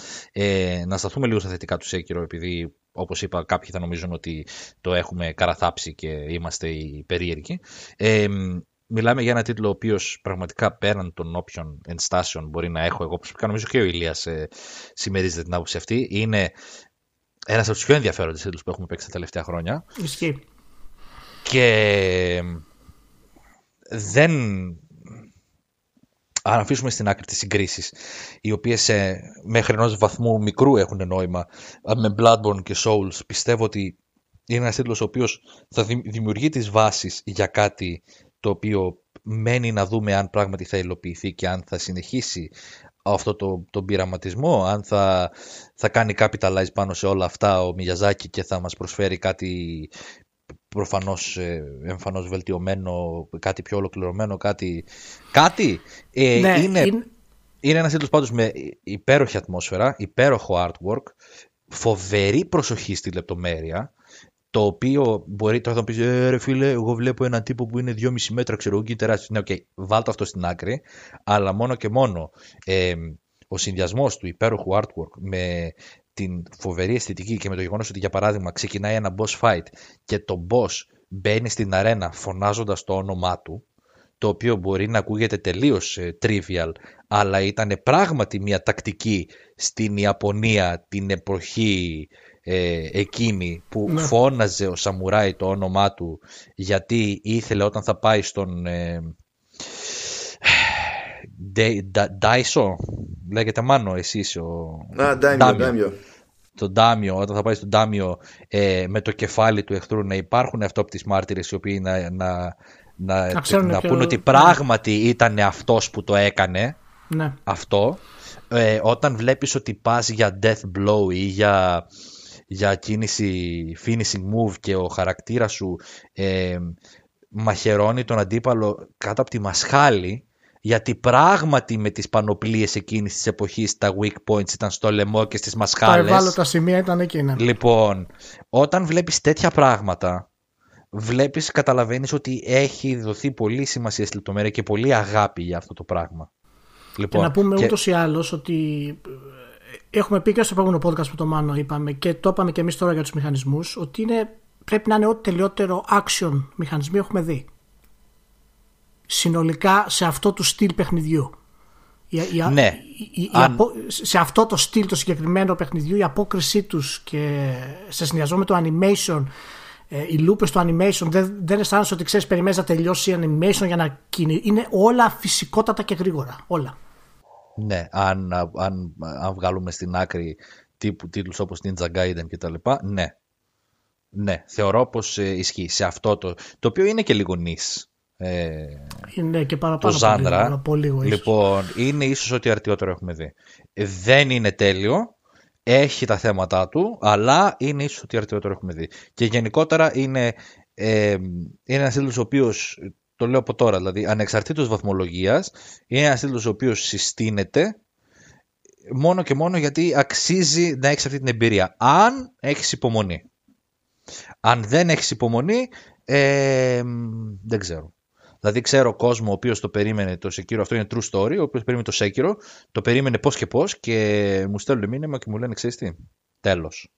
να σταθούμε λίγο στα θετικά του Sekiro, επειδή όπως είπα κάποιοι θα νομίζουν ότι το έχουμε καραθάψει και είμαστε οι περίεργοι. Μιλάμε για ένα τίτλο ο οποίος πραγματικά πέραν των όποιων ενστάσεων μπορεί να έχω εγώ προσωπικά, νομίζω και ο Ηλίας συμμερίζεται την άποψη αυτή, είναι ένας από τους πιο ενδιαφέροντες τίτλους που έχουμε παίξει τα τελευταία χρόνια. Ισχύει. Και δεν, αν αφήσουμε στην άκρη τις συγκρίσεις, οι οποίες μέχρι ενός βαθμού μικρού έχουν νόημα με Bloodborne και Souls, πιστεύω ότι είναι ένας τίτλος ο οποίος θα δημιουργεί τις βάσεις για κάτι το οποίο μένει να δούμε αν πράγματι θα υλοποιηθεί και αν θα συνεχίσει αυτό τον πειραματισμό, αν θα κάνει capitalize πάνω σε όλα αυτά ο Miyazaki και θα μας προσφέρει κάτι προφανώς εμφανώς βελτιωμένο, κάτι πιο ολοκληρωμένο, κάτι. Ναι, είναι ένας τίτλος πάντως με υπέροχη ατμόσφαιρα, υπέροχο artwork, φοβερή προσοχή στη λεπτομέρεια, το οποίο μπορεί τώρα να πεις ρε φίλε, εγώ βλέπω έναν τύπο που είναι 2,5 μέτρα, ξέρω εγώ, και τεράστιο. Ναι, okay, βάλτε αυτό στην άκρη, αλλά μόνο και μόνο ο συνδυασμός του υπέροχου artwork με την φοβερή αισθητική και με το γεγονός ότι για παράδειγμα ξεκινάει ένα boss fight και το boss μπαίνει στην αρένα φωνάζοντας το όνομά του, το οποίο μπορεί να ακούγεται τελείως trivial, αλλά ήταν πράγματι μια τακτική στην Ιαπωνία την εποχή εκείνη που ναι. Φώναζε ο Σαμουράι το όνομά του, γιατί ήθελε όταν θα πάει στον Ντάισο, λέγεται Μάνο, εσύ είσαι το Ντάμιο, όταν θα πάει στον Ντάμιο με το κεφάλι του εχθρού, να υπάρχουν αυτόπτες μάρτυρες οι οποίοι να πούνε ότι πράγματι ήταν αυτός που το έκανε, ναι. Αυτό όταν βλέπεις ότι πας για death blow ή για κίνηση finishing move και ο χαρακτήρας σου μαχαιρώνει τον αντίπαλο κάτω από τη μασχάλη, γιατί πράγματι με τις πανοπλίες εκείνης της εποχής τα weak points ήταν στο λαιμό και στις μασχάλες. Τα ευάλωτα σημεία ήταν εκείνα. Λοιπόν, όταν βλέπεις τέτοια πράγματα, βλέπεις, καταλαβαίνεις ότι έχει δοθεί πολύ σημασία στη λεπτομέρεια και πολύ αγάπη για αυτό το πράγμα. Λοιπόν, και να πούμε ούτως ή άλλως ότι έχουμε πει και στο προηγούμενο podcast που το Μάνο είπαμε και το είπαμε και εμείς τώρα για τους μηχανισμούς, ότι πρέπει να είναι ό,τι τελειότερο action μηχανισμοί έχουμε δει συνολικά σε αυτό του στυλ παιχνιδιού. Ναι. Σε αυτό το στυλ το συγκεκριμένο παιχνιδιού, η απόκρισή τους και σε συνδυασμό με το animation, οι λούπες του animation, δεν αισθάνεσαι ότι ξέρεις περιμένεις να τελειώσει η animation για να κινεί. Είναι όλα φυσικότατα και γρήγορα. Όλα. Ναι, αν βγάλουμε στην άκρη τίτλους όπως Ninja Gaiden και τα λοιπά, ναι. Ναι, θεωρώ πως ισχύει σε αυτό το οποίο είναι και λίγο niche. Ναι, και παραπάνω από λίγο. Λοιπόν, είναι ίσως ό,τι αρτιότερο έχουμε δει. Δεν είναι τέλειο, έχει τα θέματα του, αλλά είναι ίσως ό,τι αρτιότερο έχουμε δει. Και γενικότερα είναι ένας τίτλος ο οποίος, το λέω από τώρα, δηλαδή ανεξαρτήτως βαθμολογίας, είναι ένας τίτλος ο οποίος συστήνεται μόνο και μόνο γιατί αξίζει να έχεις αυτή την εμπειρία. Αν έχεις υπομονή. Αν δεν έχεις υπομονή, δεν ξέρω. Δηλαδή ξέρω κόσμο ο οποίος το περίμενε το Sekiro, αυτό είναι true story, ο οποίος περίμενε το Sekiro, το περίμενε πώς και πώς και μου στέλνουν μήνυμα και μου λένε ξέρεις τι, τέλος.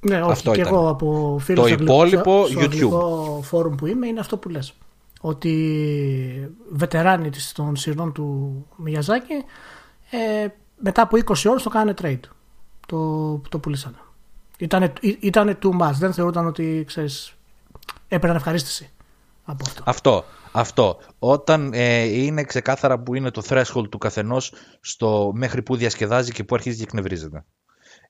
Ναι, όχι, αυτό και ήταν. Εγώ από φίλους στο αγγλικό φόρουμ που είμαι είναι αυτό που λες. Ότι βετεράνοι των σειρών του Miyazaki μετά από 20 ώρες το κάνανε trade. Το πουλήσανε. Ήτανε too much, δεν θεωρούταν ότι ξέρεις, έπαιρναν ευχαρίστηση. Αυτό. Όταν είναι ξεκάθαρα που είναι το threshold του καθενός στο μέχρι που διασκεδάζει και που αρχίζει και εκνευρίζεται.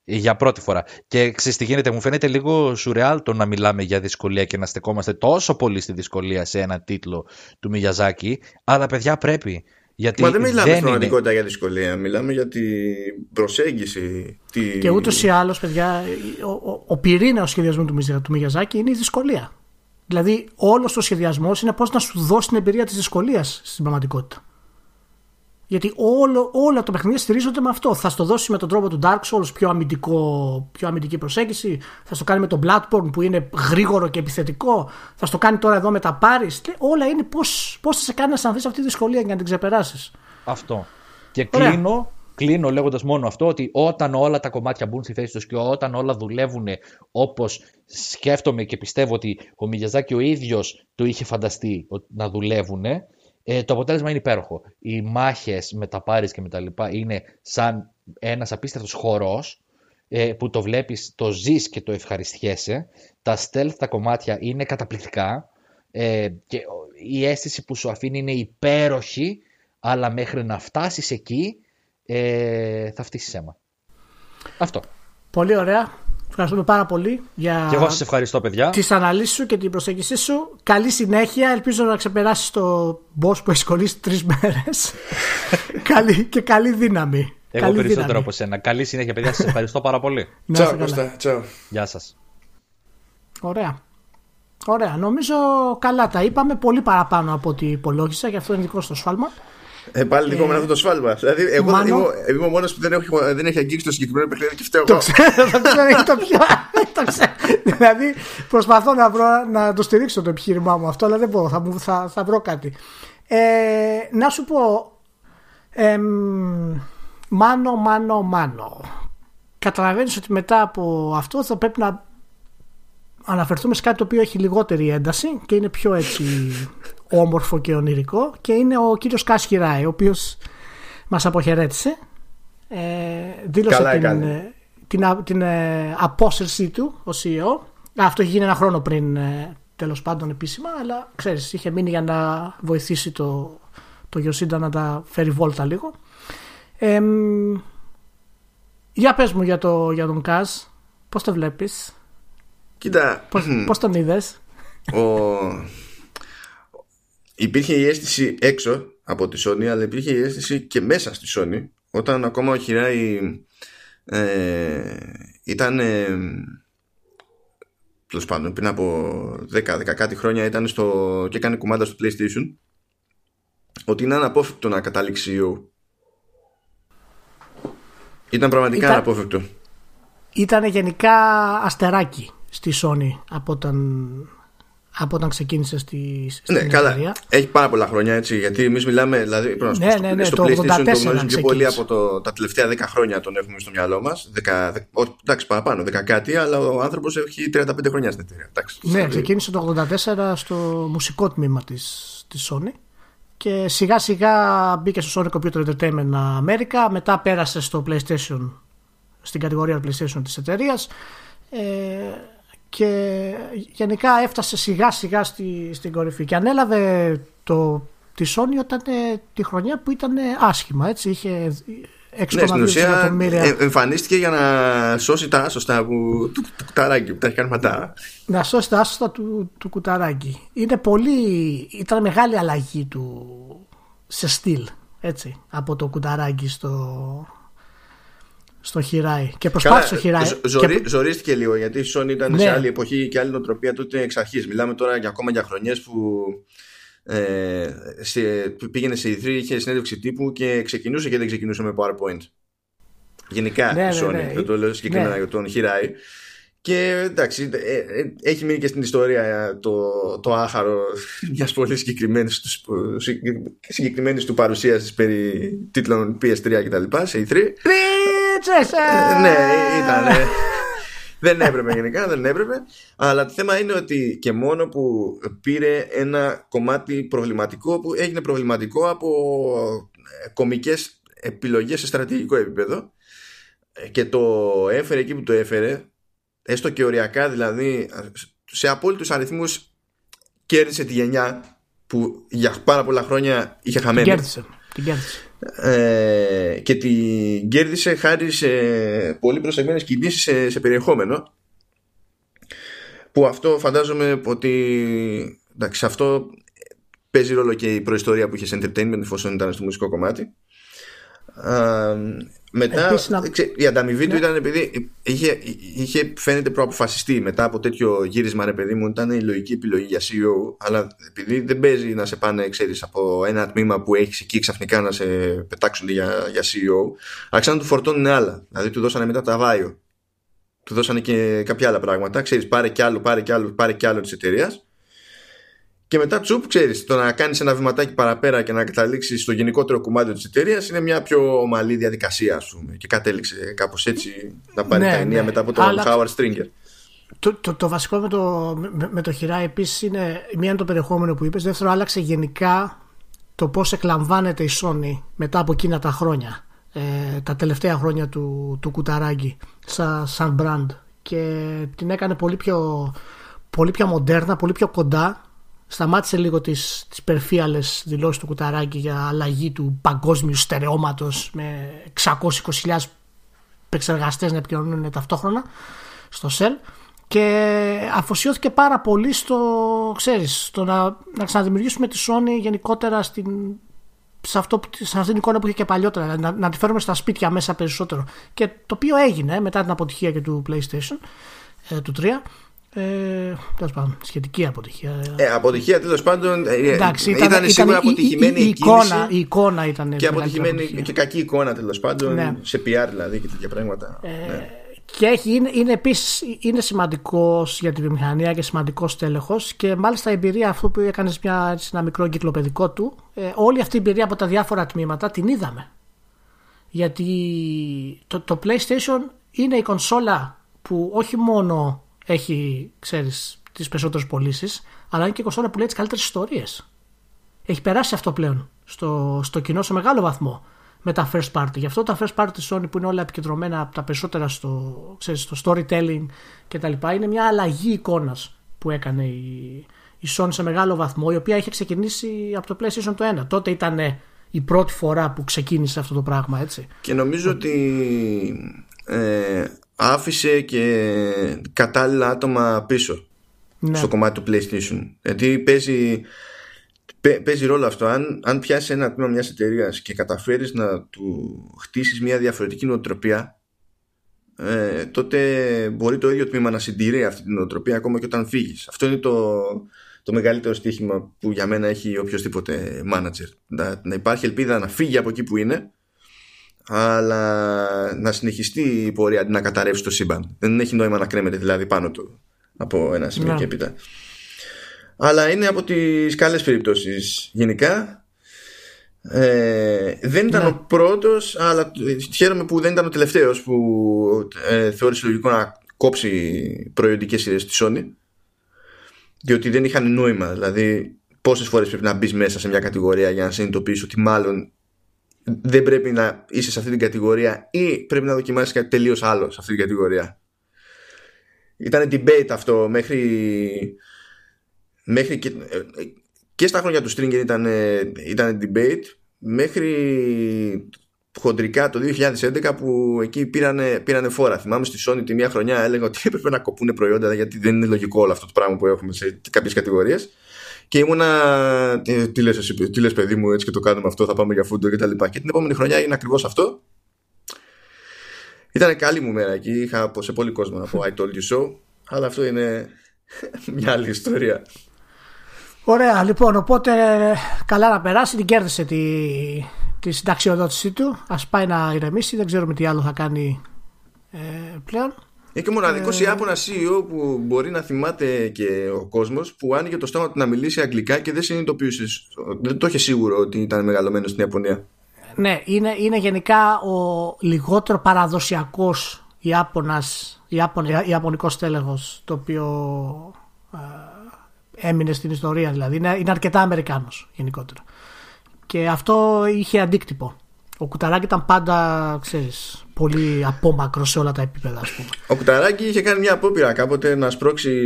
Για πρώτη φορά. Και ξέρεις τι γίνεται, μου φαίνεται λίγο σουρεάλ το να μιλάμε για δυσκολία και να στεκόμαστε τόσο πολύ στη δυσκολία σε ένα τίτλο του Miyazaki, αλλά παιδιά πρέπει. Γιατί μα δεν μιλάμε στην πραγματικότητα για δυσκολία, μιλάμε για την προσέγγιση. Και ούτως ή άλλως, παιδιά, ο πυρήνας σχεδιασμού του Miyazaki είναι η δυσκολία. Δηλαδή, όλος ο σχεδιασμός είναι πώς να σου δώσει την εμπειρία της δυσκολίας στην πραγματικότητα. Γιατί όλα τα παιχνίδια στηρίζονται με αυτό. Θα στο δώσει με τον τρόπο του Dark Souls πιο αμυντική προσέγγιση. Θα στο κάνει με τον Bloodborne που είναι γρήγορο και επιθετικό. Θα στο κάνει τώρα εδώ με τα Paris. Και όλα είναι πώς θα σε κάνει να αισθανθείς αυτή τη δυσκολία για να την ξεπεράσεις. Αυτό. Και κλείνω λέγοντας μόνο αυτό, ότι όταν όλα τα κομμάτια μπουν στη θέση τους και όταν όλα δουλεύουν όπως σκέφτομαι και πιστεύω ότι ο Μιγιαζάκη ο ίδιος το είχε φανταστεί να δουλεύουν, το αποτέλεσμα είναι υπέροχο. Οι μάχες με τα Πάρις και με τα λοιπά είναι σαν ένας απίστευτος χορός που το βλέπεις, το ζεις και το ευχαριστιέσαι. Τα stealth τα κομμάτια είναι καταπληκτικά και η αίσθηση που σου αφήνει είναι υπέροχη, αλλά μέχρι να φτάσεις εκεί θα φτύσεις αίμα. Αυτό. Πολύ ωραία. Ευχαριστούμε πάρα πολύ για και εγώ σας ευχαριστώ, παιδιά. Τις αναλύσεις σου και την προσέγγιση σου. Καλή συνέχεια. Ελπίζω να ξεπεράσεις το boss που έχεις κολλήσει 3 μέρες. Και καλή δύναμη. Εγώ καλή περισσότερο δύναμη από σένα. Καλή συνέχεια, παιδιά. Σας ευχαριστώ πάρα πολύ. Τσάου, Κώστα. Γεια σας. Ωραία. Νομίζω καλά τα είπαμε. Πολύ παραπάνω από ό,τι υπολόγισα. Γι' αυτό είναι δικό στο σφάλμα. Πάλι δικό με αυτό το σφάλμα. Δηλαδή, εγώ είμαι ο μόνος που δεν έχει αγγίξει το συγκεκριμένο παιχνίδι και φταίω. Το ξέρω, το ξέρω. Δηλαδή, προσπαθώ να το στηρίξω το επιχείρημά μου αυτό, αλλά δεν μπορώ. Θα βρω κάτι. Να σου πω. Μάνο. Καταλαβαίνεις ότι μετά από αυτό θα πρέπει να αναφερθούμε σε κάτι το οποίο έχει λιγότερη ένταση και είναι πιο έτσι όμορφο και ονειρικό, και είναι ο κύριος Kaz Hirai, ο οποίος μας αποχαιρέτησε, δήλωσε την απόσυρσή του ως CEO. Αυτό είχε γίνει 1 χρόνο πριν, τέλος πάντων, επίσημα, αλλά ξέρεις, είχε μείνει για να βοηθήσει το Γιοσίντα να τα φέρει βόλτα λίγο. Για πες μου για τον Kaz, πώς το βλέπεις? Κοίτα, πώς τον είδες? Υπήρχε η αίσθηση έξω από τη Sony, αλλά υπήρχε η αίσθηση και μέσα στη Sony, όταν ακόμα ο Hirai ήταν, τέλος πάντων, πριν από 10 κάτι χρόνια ήταν και έκανε κουμάντα στο PlayStation, ότι είναι αναπόφευκτο να καταλήξει CEO. Ήταν πραγματικά αναπόφευκτο. Ήταν γενικά αστεράκι στη Sony από όταν ξεκίνησε στην εταιρεία. Έχει πάρα πολλά χρόνια, έτσι, γιατί εμείς μιλάμε, δηλαδή, στο PlayStation το γνωρίζουμε πιο πολύ από τα τελευταία 10 χρόνια τον έχουμε στο μυαλό μας. Εντάξει, παραπάνω, 10 κάτι, αλλά ο άνθρωπος έχει 35 χρόνια στην εταιρεία. Ναι, ξεκίνησε το 1984 στο μουσικό τμήμα της Sony και σιγά σιγά μπήκε στο Sony Computer Entertainment America, μετά πέρασε στο PlayStation, στην κατηγορία PlayStation της εταιρείας. Και γενικά έφτασε σιγά σιγά στην κορυφή και ανέλαβε τη Sony όταν τη χρονιά που ήταν άσχημα, έτσι, είχε 6,2 εκατομμύρια. Εμφανίστηκε για να σώσει τα άσωστα του Κουταράκη που τα έχει κάνει μετά. Να σώσει τα άσωστα του Κουταράκη. Ήταν μεγάλη αλλαγή του σε στυλ, έτσι, από το Κουταράκη στο Hirai. Και προσπάθησε ο Hirai. Ζορίστηκε λίγο, γιατί η Sony ήταν σε άλλη εποχή και άλλη νοοτροπία τότε εξ αρχής. Μιλάμε τώρα για ακόμα για χρονιές που πήγαινε σε E3, είχε συνέντευξη τύπου και ξεκινούσε και δεν ξεκινούσε με PowerPoint. Γενικά η Sony, δεν το λέω συγκεκριμένα για τον Hirai. Και εντάξει, έχει μείνει και στην ιστορία το άχαρο μιας πολύ συγκεκριμένης του παρουσίασης περί τίτλων PS3 και τα λοιπά σε E3. Ναι, ήταν. Δεν έπρεπε γενικά, δεν έπρεπε. Αλλά το θέμα είναι ότι και μόνο που πήρε ένα κομμάτι προβληματικό που έγινε προβληματικό από κομικές επιλογές σε στρατηγικό επίπεδο και το έφερε εκεί που το έφερε, έστω και οριακά, δηλαδή σε απόλυτους αριθμούς κέρδισε τη γενιά που για πάρα πολλά χρόνια είχε χαμένη. Την κέρδισε. Και την κέρδισε χάρη σε πολύ προσεγμένες κινήσεις σε περιεχόμενο, που αυτό φαντάζομαι ότι, εντάξει, σε αυτό παίζει ρόλο και η προϊστορία που είχε σε entertainment, εφόσον ήταν στο μουσικό κομμάτι. Μετά η ανταμοιβή του ήταν επειδή είχε φαίνεται προαποφασιστεί μετά από τέτοιο γύρισμα, ρε παιδί μου, ήταν η λογική επιλογή για CEO, αλλά επειδή δεν παίζει να σε πάνε, ξέρεις, από ένα τμήμα που έχεις εκεί ξαφνικά να σε πετάξουν για CEO, άρχισαν να του φορτώνουν άλλα, δηλαδή του δώσανε μετά τα βάιο, του δώσανε και κάποια άλλα πράγματα, ξέρεις, πάρε κι άλλο της εταιρείας. Και μετά τσουπ, ξέρεις, το να κάνεις ένα βηματάκι παραπέρα και να καταλήξεις στο γενικότερο κομμάτι της εταιρείας είναι μια πιο ομαλή διαδικασία, ας πούμε. Και κατέληξε κάπως έτσι να πάρει τα ενία μετά από τον Howard Stringer. Το βασικό με το Hirai επίσης είναι, μία είναι το περιεχόμενο που είπες, δεύτερο άλλαξε γενικά το πώς εκλαμβάνεται η Sony μετά από εκείνα τα χρόνια, τα τελευταία χρόνια του Κουταράγγι σαν brand, και την έκανε πολύ πιο μοντέρνα, πολύ πιο κοντά. Σταμάτησε λίγο τις περφίαλες δηλώσεις του Κουταράκη για αλλαγή του παγκόσμιου στερεώματος με 620.000 επεξεργαστές να επικοινωνούν ταυτόχρονα στο σελ, και αφοσιώθηκε πάρα πολύ στο να ξαναδημιουργήσουμε τη Sony γενικότερα σε αυτήν την εικόνα που είχε και παλιότερα, να τη φέρουμε στα σπίτια μέσα περισσότερο, και το οποίο έγινε μετά την αποτυχία και του PlayStation του 3. Σχετική αποτυχία. Αποτυχία τέλος πάντων. Εντάξει, ήταν σίγουρα αποτυχημένη η εικόνα ήταν. Και αποτυχημένη και κακή εικόνα τέλος πάντων, ναι. Σε PR δηλαδή και τέτοια πράγματα. Ναι. Και είναι σημαντικός για τη βιομηχανία και σημαντικός τέλεχος. Και μάλιστα η εμπειρία αυτού που έκανες ένα μικρό εγκυκλοπαιδικό του, όλη αυτή η εμπειρία από τα διάφορα τμήματα την είδαμε. Γιατί το PlayStation είναι η κονσόλα που όχι μόνο έχει, ξέρεις, τις περισσότερες πωλήσεις, αλλά είναι και η κονσόλα που λέει τις καλύτερες ιστορίες. Έχει περάσει αυτό πλέον στο κοινό σε μεγάλο βαθμό με τα first party. Γι' αυτό τα first party της Sony που είναι όλα επικεντρωμένα από τα περισσότερα στο storytelling και τα λοιπά, είναι μια αλλαγή εικόνας που έκανε η Sony σε μεγάλο βαθμό, η οποία είχε ξεκινήσει από το PlayStation το 1. Τότε ήταν η πρώτη φορά που ξεκίνησε αυτό το πράγμα, έτσι. Και νομίζω ότι άφησε και κατάλληλα άτομα πίσω, ναι, στο κομμάτι του PlayStation. Γιατί παίζει ρόλο αυτό. Αν πιάσεις ένα τμήμα μιας εταιρείας και καταφέρεις να του χτίσεις μια διαφορετική νοοτροπία, τότε μπορεί το ίδιο τμήμα να συντηρεί αυτή την νοοτροπία ακόμα και όταν φύγεις. Αυτό είναι το μεγαλύτερο στοίχημα που για μένα έχει οποιοδήποτε manager. Να υπάρχει ελπίδα να φύγει από εκεί που είναι, αλλά να συνεχιστεί η πορεία αντί να καταρρεύσει το σύμπαν. Δεν έχει νόημα να κρέμεται δηλαδή πάνω του από ένα σημείο και έπειτα. Αλλά είναι από τις καλές περιπτώσεις γενικά. Δεν ήταν ο πρώτος, αλλά χαίρομαι που δεν ήταν ο τελευταίος που θεώρησε λογικό να κόψει προϊοντικές σειρές της Sony, διότι δεν είχαν νόημα. Δηλαδή πόσες φορές πρέπει να μπεις μέσα σε μια κατηγορία για να συνειδητοποιήσεις ότι μάλλον δεν πρέπει να είσαι σε αυτή την κατηγορία ή πρέπει να δοκιμάσεις κάτι τελείως άλλο σε αυτή την κατηγορία. Ήταν debate αυτό μέχρι και στα χρόνια του Stringer ήταν debate, μέχρι χοντρικά το 2011 που εκεί πήρανε φόρα. Θυμάμαι στη Sony τη μία χρονιά έλεγα ότι έπρεπε να κοπούνε προϊόντα, γιατί δεν είναι λογικό όλο αυτό το πράγμα που έχουμε σε κάποιες κατηγορίες. Και ήμουνα, τι λες παιδί μου, έτσι και το κάνουμε αυτό, θα πάμε για φούντο και τα λοιπά. Και την επόμενη χρονιά είναι ακριβώς αυτό. Ήταν καλή μου μέρα εκεί, είχα σε πολύ κόσμο να πω I told you so, αλλά αυτό είναι μια άλλη ιστορία. Ωραία, λοιπόν, οπότε καλά να περάσει, την κέρδισε τη συνταξιοδότησή του, ας πάει να ηρεμήσει, δεν ξέρουμε τι άλλο θα κάνει πλέον. Είναι και μοναδικός Ιάπωνας CEO που μπορεί να θυμάται και ο κόσμος, που άνοιγε το στόμα του να μιλήσει αγγλικά και δεν συνειδητοποιούσε, δεν το είχε σίγουρο ότι ήταν μεγαλωμένος στην Ιαπωνία. Ναι, είναι γενικά ο λιγότερο παραδοσιακός Ιαπωνικός τέλεχος, το οποίο έμεινε στην ιστορία, δηλαδή. Είναι αρκετά Αμερικάνος γενικότερα. Και αυτό είχε αντίκτυπο. Ο Κουταράκη ήταν πάντα, ξέρεις, πολύ απόμακρο σε όλα τα επίπεδα, ας πούμε. Ο Κουταράκη είχε κάνει μια απόπειρα κάποτε να σπρώξει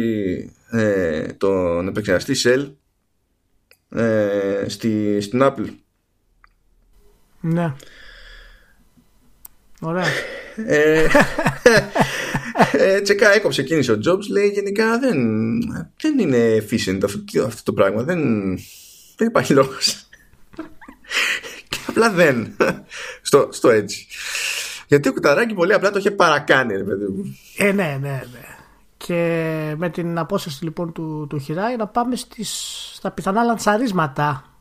τον επεξεργαστή Shell στην Apple. Ναι. Ωραία. Τσεκά, έκοψε εκείνης ο Jobs. Λέει γενικά δεν είναι efficient αυτό το πράγμα. Δεν υπάρχει λόγος. Απλά δεν. στο Edge. Γιατί ο Κουταράκη πολύ απλά το είχε παρακάνει, ρε παιδί μου. Ναι. Και με την απόσταση λοιπόν του Χιράι να πάμε στα πιθανά λαντσαρίσματα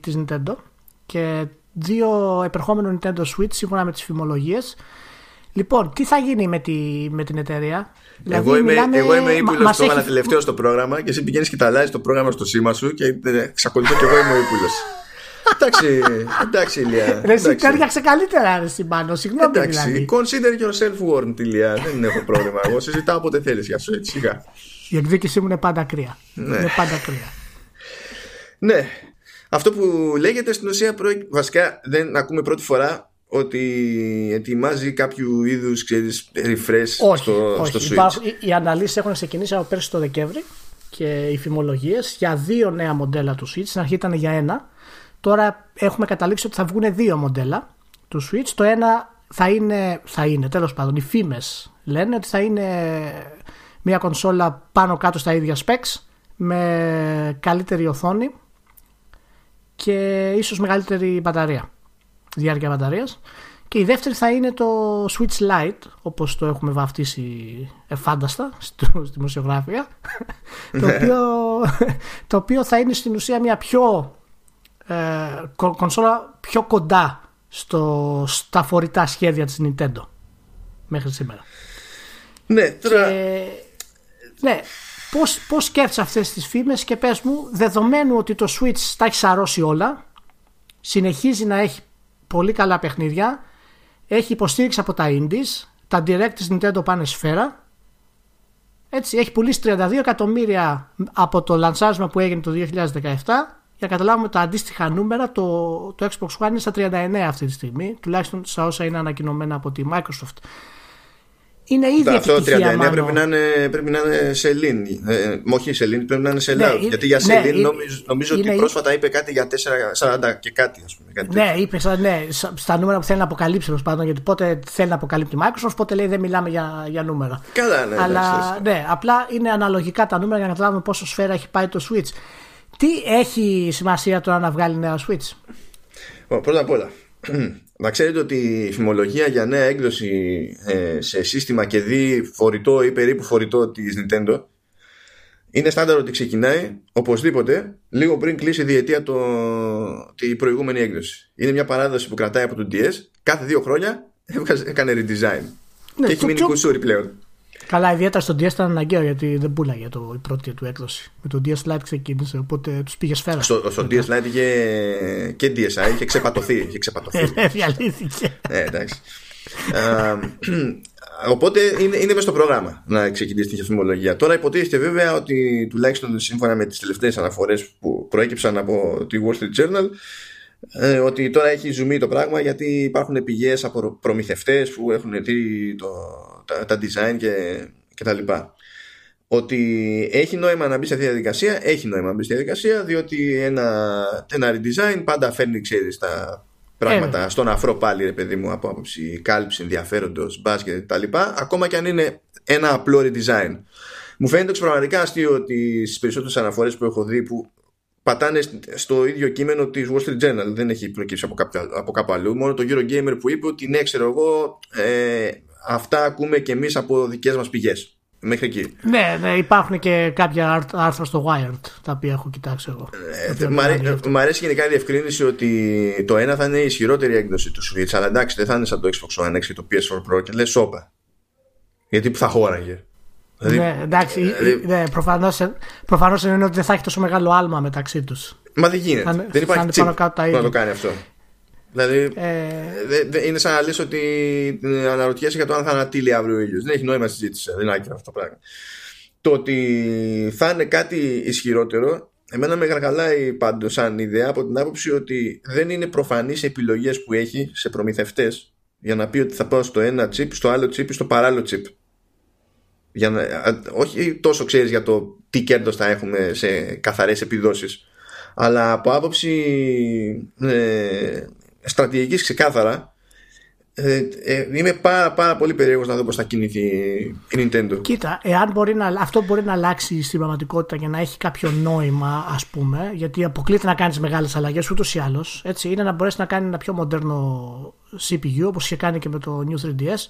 της Nintendo και δύο επερχόμενο Nintendo Switch σύμφωνα με τις φημολογίες. Λοιπόν, τι θα γίνει με την εταιρεία? Εγώ είμαι ύπουλος τώρα τελευταίο στο πρόγραμμα και εσύ πηγαίνεις και τα αλλάζεις το πρόγραμμα στο σήμα σου και εξακολουθώ και εγώ είμαι ο ύπουλος. Εντάξει, Ηλία. Εσύ κάριαξε καλύτερα, ρε Μάνο. Συγγνώμη. Εντάξει, consider yourself warned, Ηλία. Δεν έχω πρόβλημα. Εγώ συζητάω όποτε θέλεις για σου, έτσι σιγά. Η εκδίκησή μου είναι πάντα κρύα. Ναι. Αυτό που λέγεται στην ουσία βασικά δεν ακούμε πρώτη φορά ότι ετοιμάζει κάποιου είδους refresh στο Switch. Οι αναλύσεις έχουν ξεκινήσει από πέρσι το Δεκέμβρη και οι φημολογίες για δύο νέα μοντέλα του Switch. Στην αρχή ήταν για ένα. Τώρα έχουμε καταλήξει ότι θα βγουν δύο μοντέλα του Switch. Το ένα θα είναι τέλος πάντων, οι φήμες λένε ότι θα είναι μια κονσόλα πάνω κάτω στα ίδια specs, με καλύτερη οθόνη και ίσως μεγαλύτερη μπαταρία, διάρκεια μπαταρίας. Και η δεύτερη θα είναι το Switch Lite, όπως το έχουμε βαφτίσει εφάνταστα στη δημοσιογραφία, το οποίο θα είναι στην ουσία μια πιο κονσόλα πιο κοντά στα φορητά σχέδια της Nintendo μέχρι σήμερα. Ναι, τώρα... ναι, πώς σκέφτεσαι αυτές τις φήμες και πες μου, δεδομένου ότι το Switch τα έχει σαρώσει όλα, συνεχίζει να έχει πολύ καλά παιχνίδια, έχει υποστήριξη από τα indies, τα direct της Nintendo πάνε σφαίρα, έτσι, έχει πουλήσει 32 εκατομμύρια από το λανσάρισμα που έγινε το 2017. Για να καταλάβουμε τα αντίστοιχα νούμερα, το Xbox One είναι στα 39 αυτή τη στιγμή, τουλάχιστον στα όσα είναι ανακοινωμένα από τη Microsoft. Είναι ήδη επιτυχία. Αυτό 39 πρέπει να είναι σελήν. Όχι σελήν, πρέπει να είναι σελάου. Γιατί για σελήν νομίζω ότι πρόσφατα είπε κάτι για 440 και κάτι, ας πούμε. Κάτι είπε στα νούμερα που θέλει να αποκαλύψει, τέλος πάντων. Γιατί πότε θέλει να αποκαλύπτει η Microsoft, πότε λέει δεν μιλάμε για νούμερα. Καλά, ναι. Αλλά ναι, απλά είναι αναλογικά τα νούμερα για να καταλάβουμε πόσο σφαίρα έχει πάει το Switch. Τι έχει σημασία τώρα να βγάλει νέα Switch? Πρώτα απ' όλα, να ξέρετε ότι η φημολογία για νέα έκδοση σε σύστημα και δι φορητό ή περίπου φορητό της Nintendo είναι στάνταρ ότι ξεκινάει οπωσδήποτε λίγο πριν κλείσει η διετία την προηγούμενη έκδοση. Είναι μια παράδοση που κρατάει από το DS. Κάθε 2 χρόνια έκανε redesign. Ναι, και έχει μείνει κουσούρι πλέον. Καλά, ιδιαίτερα στον DS ήταν αναγκαίο γιατί δεν πούλαγε η πρώτη του έκδοση. Με τον DS Lite ξεκίνησε, οπότε τους πήγε σφαίρα. Στον DS Lite και DSi είχε ξεπατωθεί. Διαλύθηκε. Εντάξει. Οπότε είναι μες στο πρόγραμμα να ξεκινήσει την φημολογία. Τώρα υποτίθεται βέβαια ότι τουλάχιστον σύμφωνα με τις τελευταίες αναφορές που προέκυψαν από τη Wall Street Journal, ότι τώρα έχει ζουμί το πράγμα γιατί υπάρχουν πηγές από προμηθευτές που έχουν δει τα design και τα λοιπά. Ότι έχει νόημα να μπει σε αυτή τη διαδικασία, διότι ένα redesign πάντα φέρνει, ξέρεις, τα πράγματα στον αφρό πάλι, ρε παιδί μου, από άποψη κάλυψη, ενδιαφέροντος, μπάσκετ και τα λοιπά, ακόμα και αν είναι ένα απλό redesign. Μου φαίνεται εξωπραγματικά αστείο ότι στις περισσότερες αναφορές που έχω δει που πατάνε στο ίδιο κείμενο της Wall Street Journal, δεν έχει προκύψει από κάπου αλλού. Μόνο το Eurogamer που είπε ότι ναι, ξέρω εγώ, αυτά ακούμε και εμείς από δικές μας πηγές. Μέχρι εκεί. Ναι, υπάρχουν και κάποια άρθρα στο Wired τα οποία έχω κοιτάξει εγώ. Μ' αρέσει γενικά η διευκρίνηση ότι το ένα θα είναι η ισχυρότερη έκδοση του Switch, αλλά εντάξει, δεν θα είναι σαν το Xbox One X και το PS4 Pro και λες όπα. Γιατί που θα χώραγε. Ναι, εντάξει, προφανώς εννοεί ότι δεν θα έχει τόσο μεγάλο άλμα μεταξύ τους. Μα δεν γίνεται. Δεν υπάρχει τσιπ να το κάνει αυτό. Δηλαδή, είναι σαν να λες ότι αναρωτιέσαι για το αν θα ανατείλει αύριο ο ήλιος. Δεν έχει νόημα συζήτηση. Δεν είναι άκυρο αυτό το πράγμα. Το ότι θα είναι κάτι ισχυρότερο, εμένα με γαργαλάει πάντως σαν ιδέα από την άποψη ότι δεν είναι προφανείς επιλογές που έχει σε προμηθευτές για να πει ότι θα πάω στο ένα τσιπ, στο άλλο τσιπ ή στο παράλληλο τσιπ. Για να, όχι τόσο ξέρεις για το τι κέρδος θα έχουμε σε καθαρές επιδόσεις, αλλά από άποψη στρατηγικής ξεκάθαρα είμαι πάρα πολύ περίεργος να δω πώς θα κινηθεί η Nintendo. Κοίτα, αυτό μπορεί να αλλάξει στην πραγματικότητα και να έχει κάποιο νόημα, ας πούμε, γιατί αποκλείται να κάνεις μεγάλες αλλαγές ούτως ή άλλως. Έτσι, είναι να μπορέσει να κάνει ένα πιο μοντέρνο CPU, όπως είχε κάνει και με το New 3DS.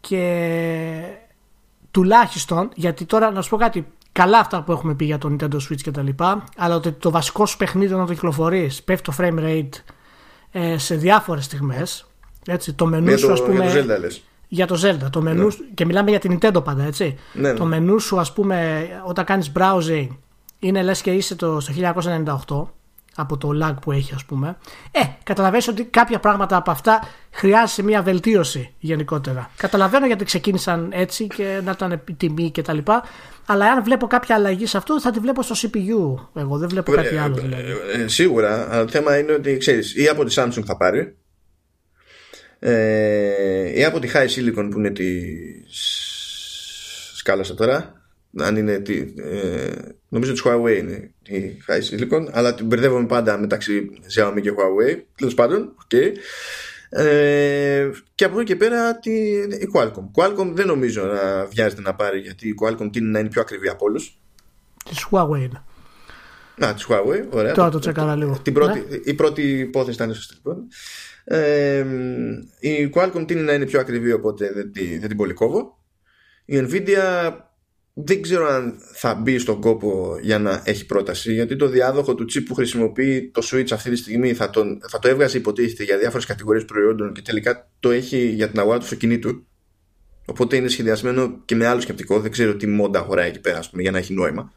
Και τουλάχιστον, γιατί τώρα να σου πω κάτι, καλά αυτά που έχουμε πει για το Nintendo Switch κτλ. Αλλά ότι το βασικό σου παιχνίδι να το κυκλοφορείς, πέφτει το frame rate σε διάφορες στιγμές. Έτσι, το μενού σου, ας πούμε. Για το Zelda, λες. Για το Zelda. Το μενού, ναι. Και μιλάμε για την Nintendo πάντα, έτσι. Ναι, ναι. Το μενού σου, ας πούμε, όταν κάνεις browsing, είναι λες και είσαι στο 1998 από το lag που έχει, ας πούμε. Καταλαβαίνεις ότι κάποια πράγματα από αυτά χρειάζεσαι μια βελτίωση γενικότερα. Καταλαβαίνω γιατί ξεκίνησαν έτσι και να ήταν η τιμή κτλ. Αλλά αν βλέπω κάποια αλλαγή σε αυτό, θα τη βλέπω στο CPU. Εγώ δεν βλέπω κάτι άλλο. Δηλαδή. Σίγουρα. Αλλά το θέμα είναι ότι ξέρεις, ή από τη Samsung θα πάρει. Ή από τη HiSilicon που είναι τη σκάλασα τώρα, αν είναι νομίζω ότι τη Huawei είναι η HiSilicon, αλλά την μπερδεύομαι πάντα μεταξύ Xiaomi και Huawei, τέλος πάντων, okay. Και από εδώ και πέρα η Qualcomm δεν νομίζω να βιάζεται να πάρει, γιατί η Qualcomm τείνει να είναι πιο ακριβή από όλους. Της Huawei είναι. Να, της Huawei, ωραία. Τώρα το τσεκάρα λίγο. Η πρώτη υπόθεση ήταν σωστή, λοιπόν. Η Qualcomm τείνει να είναι πιο ακριβή, οπότε δεν την πολυκόβω. Η Nvidia δεν ξέρω αν θα μπει στον κόπο για να έχει πρόταση, γιατί το διάδοχο του chip που χρησιμοποιεί το Switch αυτή τη στιγμή θα το έβγαζε υποτίθεται για διάφορες κατηγορίες προϊόντων και τελικά το έχει για την αγορά του αυτοκινήτου. Οπότε είναι σχεδιασμένο και με άλλο σκεπτικό. Δεν ξέρω τι μόντα αγοράει εκεί πέρα, ας πούμε, για να έχει νόημα.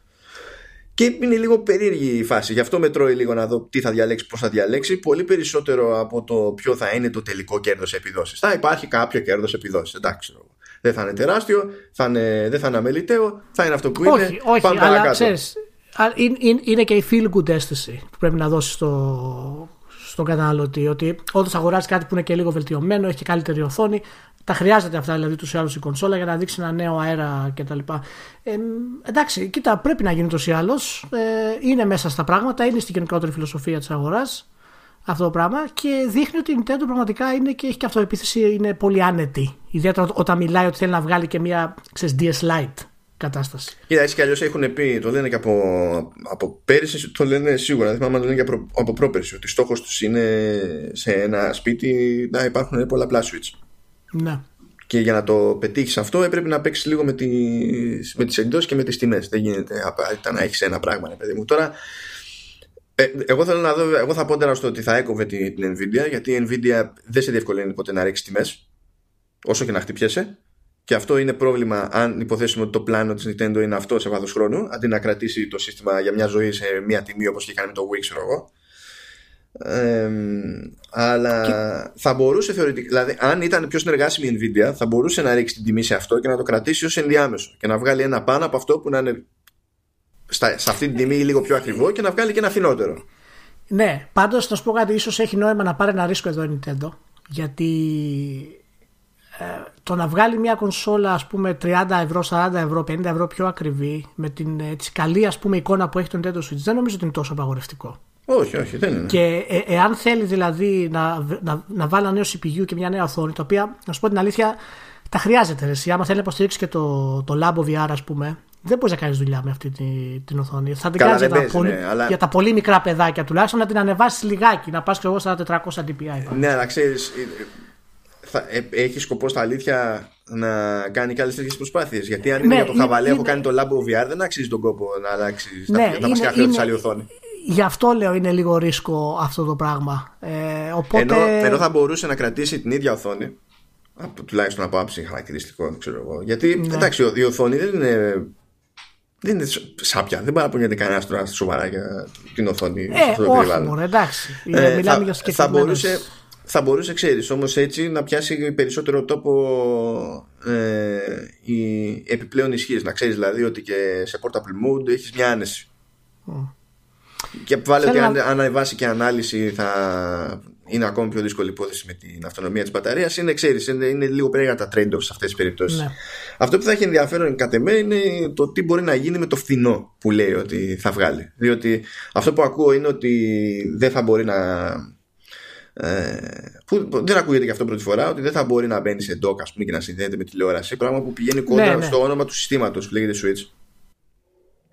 Και είναι λίγο περίεργη η φάση. Γι' αυτό με τρώει λίγο να δω τι θα διαλέξει, πώς θα διαλέξει. Πολύ περισσότερο από το ποιο θα είναι το τελικό κέρδος επιδόσεις. Θα υπάρχει κάποιο κέρδος επιδόσεις. Εντάξει. Δεν θα είναι τεράστιο, δεν θα είναι αμεληταίο, θα είναι αυτό που είναι. Όχι, αλλά παρακάτω. Ξέρεις, είναι και η feel good αίσθηση που πρέπει να δώσεις στον καταναλωτή. Ότι όντως αγοράζει κάτι που είναι και λίγο βελτιωμένο, έχει και καλύτερη οθόνη. Τα χρειάζεται αυτά, δηλαδή, τους ή άλλους η κονσόλα για να δείξει ένα νέο αέρα κτλ. Εντάξει, κοίτα, πρέπει να γίνει τους ή άλλους. Είναι μέσα στα πράγματα, είναι στην γενικότερη φιλοσοφία της αγοράς αυτό το πράγμα και δείχνει ότι η Nintendo πραγματικά είναι και έχει και αυτοεπίθεση, είναι πολύ άνετη. Ιδιαίτερα όταν μιλάει ότι θέλει να βγάλει και μια, ξέρεις, DS Lite κατάσταση. Κοίτα, έτσι κι αλλιώς έχουν πει, το λένε και από πέρυσι, το λένε σίγουρα, δεν θυμάμαι αν το λένε και από πρόπερσι, ότι στόχος τους είναι σε ένα σπίτι να υπάρχουν πολλαπλά Switch. Ναι. Και για να το πετύχεις αυτό έπρεπε να παίξεις λίγο με τις εκδόσεις και με τις τιμές. Δεν γίνεται απαραίτητα να έχεις ένα πράγμα, παιδί μου. Τώρα, εγώ θέλω να δω, εγώ θα πόντερα στο ότι θα έκοβε την Nvidia, γιατί η Nvidia δεν σε διευκολύνει ποτέ να ρίξεις τιμές, όσο και να χτυπιέσαι. Και αυτό είναι πρόβλημα αν υποθέσουμε ότι το πλάνο της Nintendo είναι αυτό σε βάθος χρόνου, αντί να κρατήσει το σύστημα για μια ζωή σε μια τιμή όπως είχε κάνει με το Wii, ξέρω εγώ. Αλλά και θα μπορούσε θεωρητικά, δηλαδή αν ήταν πιο συνεργάσιμη η Nvidia, θα μπορούσε να ρίξει την τιμή σε αυτό και να το κρατήσει ως ενδιάμεσο και να βγάλει ένα πάνω από αυτό που να είναι σε αυτή την τιμή λίγο πιο ακριβό και να βγάλει και ένα φθηνότερο. Ναι, πάντως να σου πω κάτι, ίσως έχει νόημα να πάρει ένα ρίσκο εδώ η Nintendo, γιατί το να βγάλει μια κονσόλα, ας πούμε, 30 ευρώ, 40 ευρώ, 50 ευρώ πιο ακριβή, με την καλή, ας πούμε, εικόνα που έχει το Nintendo Switch, δεν νομίζω ότι είναι τόσο απαγορευτικό. Όχι, δεν είναι. Και εάν θέλει δηλαδή να βάλει ένα νέο CPU και μια νέα οθόνη, τα οποία, να σου πω την αλήθεια, τα χρειάζεται. Εσύ, άμα θέλει να υποστηρίξει και το Labo VR, ας πούμε, δεν μπορεί να κάνει δουλειά με αυτή την οθόνη. Θα την κάνει για τα πολύ μικρά παιδάκια, τουλάχιστον να την ανεβάσει λιγάκι, να πα και εγώ στα 400 DPI. Ναι, αλλά ξέρει, έχει σκοπό στα αλήθεια να κάνει και άλλες τέτοιες προσπάθειες. Γιατί αν είναι για το χαβαλέ, έχω κάνει το Labo VR, δεν αξίζει τον κόπο να αλλάξει τα βασικά χρέη τη άλλη οθόνη. Γι' αυτό λέω είναι λίγο ρίσκο αυτό το πράγμα. Οπότε ενώ θα μπορούσε να κρατήσει την ίδια οθόνη, τουλάχιστον από άψη χαρακτηριστικό, δεν ξέρω εγώ. Γιατί εντάξει, η οθόνη δεν είναι σάπια. Δεν παραπονιέται κανένας τώρα σοβαρά για την οθόνη. Όχι μόνο, εντάξει. Μιλάμε για συγκεκριμένες. Θα μπορούσε, ξέρεις, όμως έτσι να πιάσει περισσότερο τόπο οι επιπλέον ισχύες. Να ξέρεις δηλαδή ότι και σε portable mode έχεις μια άνεση. Και βάλε ότι αν ανεβάσει και ανάλυση θα είναι ακόμη πιο δύσκολη υπόθεση με την αυτονομία της μπαταρίας. Είναι λίγο περίεργα τα trade-offs σε αυτές τις περιπτώσεις. Ναι. Αυτό που θα έχει ενδιαφέρον κατ' εμέ είναι το τι μπορεί να γίνει με το φθηνό που λέει ότι θα βγάλει. Διότι αυτό που ακούω είναι ότι δεν θα μπορεί να Που δεν ακούγεται και αυτό πρώτη φορά, ότι δεν θα μπορεί να μπαίνει σε dock, ας πούμε, και να συνδέεται με τηλεόραση. Πράγμα που πηγαίνει κόντρα στο όνομα του συστήματος που λέγεται Switch.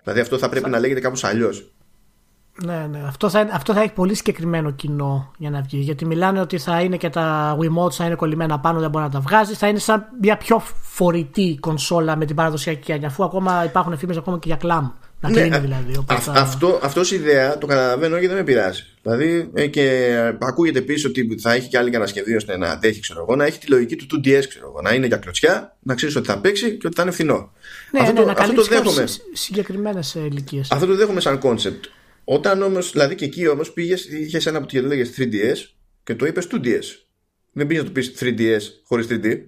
Δηλαδή αυτό θα πρέπει να λέγεται κάπως αλλιώς. Ναι, ναι. Αυτό θα έχει πολύ συγκεκριμένο κοινό για να βγει. Γιατί μιλάνε ότι θα είναι και τα Wiimotes θα είναι κολλημένα πάνω, δεν μπορεί να τα βγάζει. Θα είναι σαν μια πιο φορητή κονσόλα με την παραδοσιακή έννοια. Αφού ακόμα υπάρχουν φήμες ακόμα και για κλαμπ. Να κλείνει δηλαδή. Αυτός η ιδέα το καταλαβαίνω και δεν με πειράζει. Δηλαδή και ακούγεται επίσης ότι θα έχει και άλλη κανένα σχεδίο ώστε να αντέχει, να έχει τη λογική του 2DS, να είναι για κλωτσιά, να ξέρει ότι θα παίξει και ότι θα είναι φθηνό. Ναι, αυτό το δέχομαι. Συγκεκριμένες ηλικίες. Αυτό το δέχομαι σαν κόνσεπτ. Όταν όμως, δηλαδή και εκεί όμως πήγες, είχες ένα που το λέγες 3DS και το είπες 2DS. Δεν πήγες να το πεις 3DS χωρίς 3D.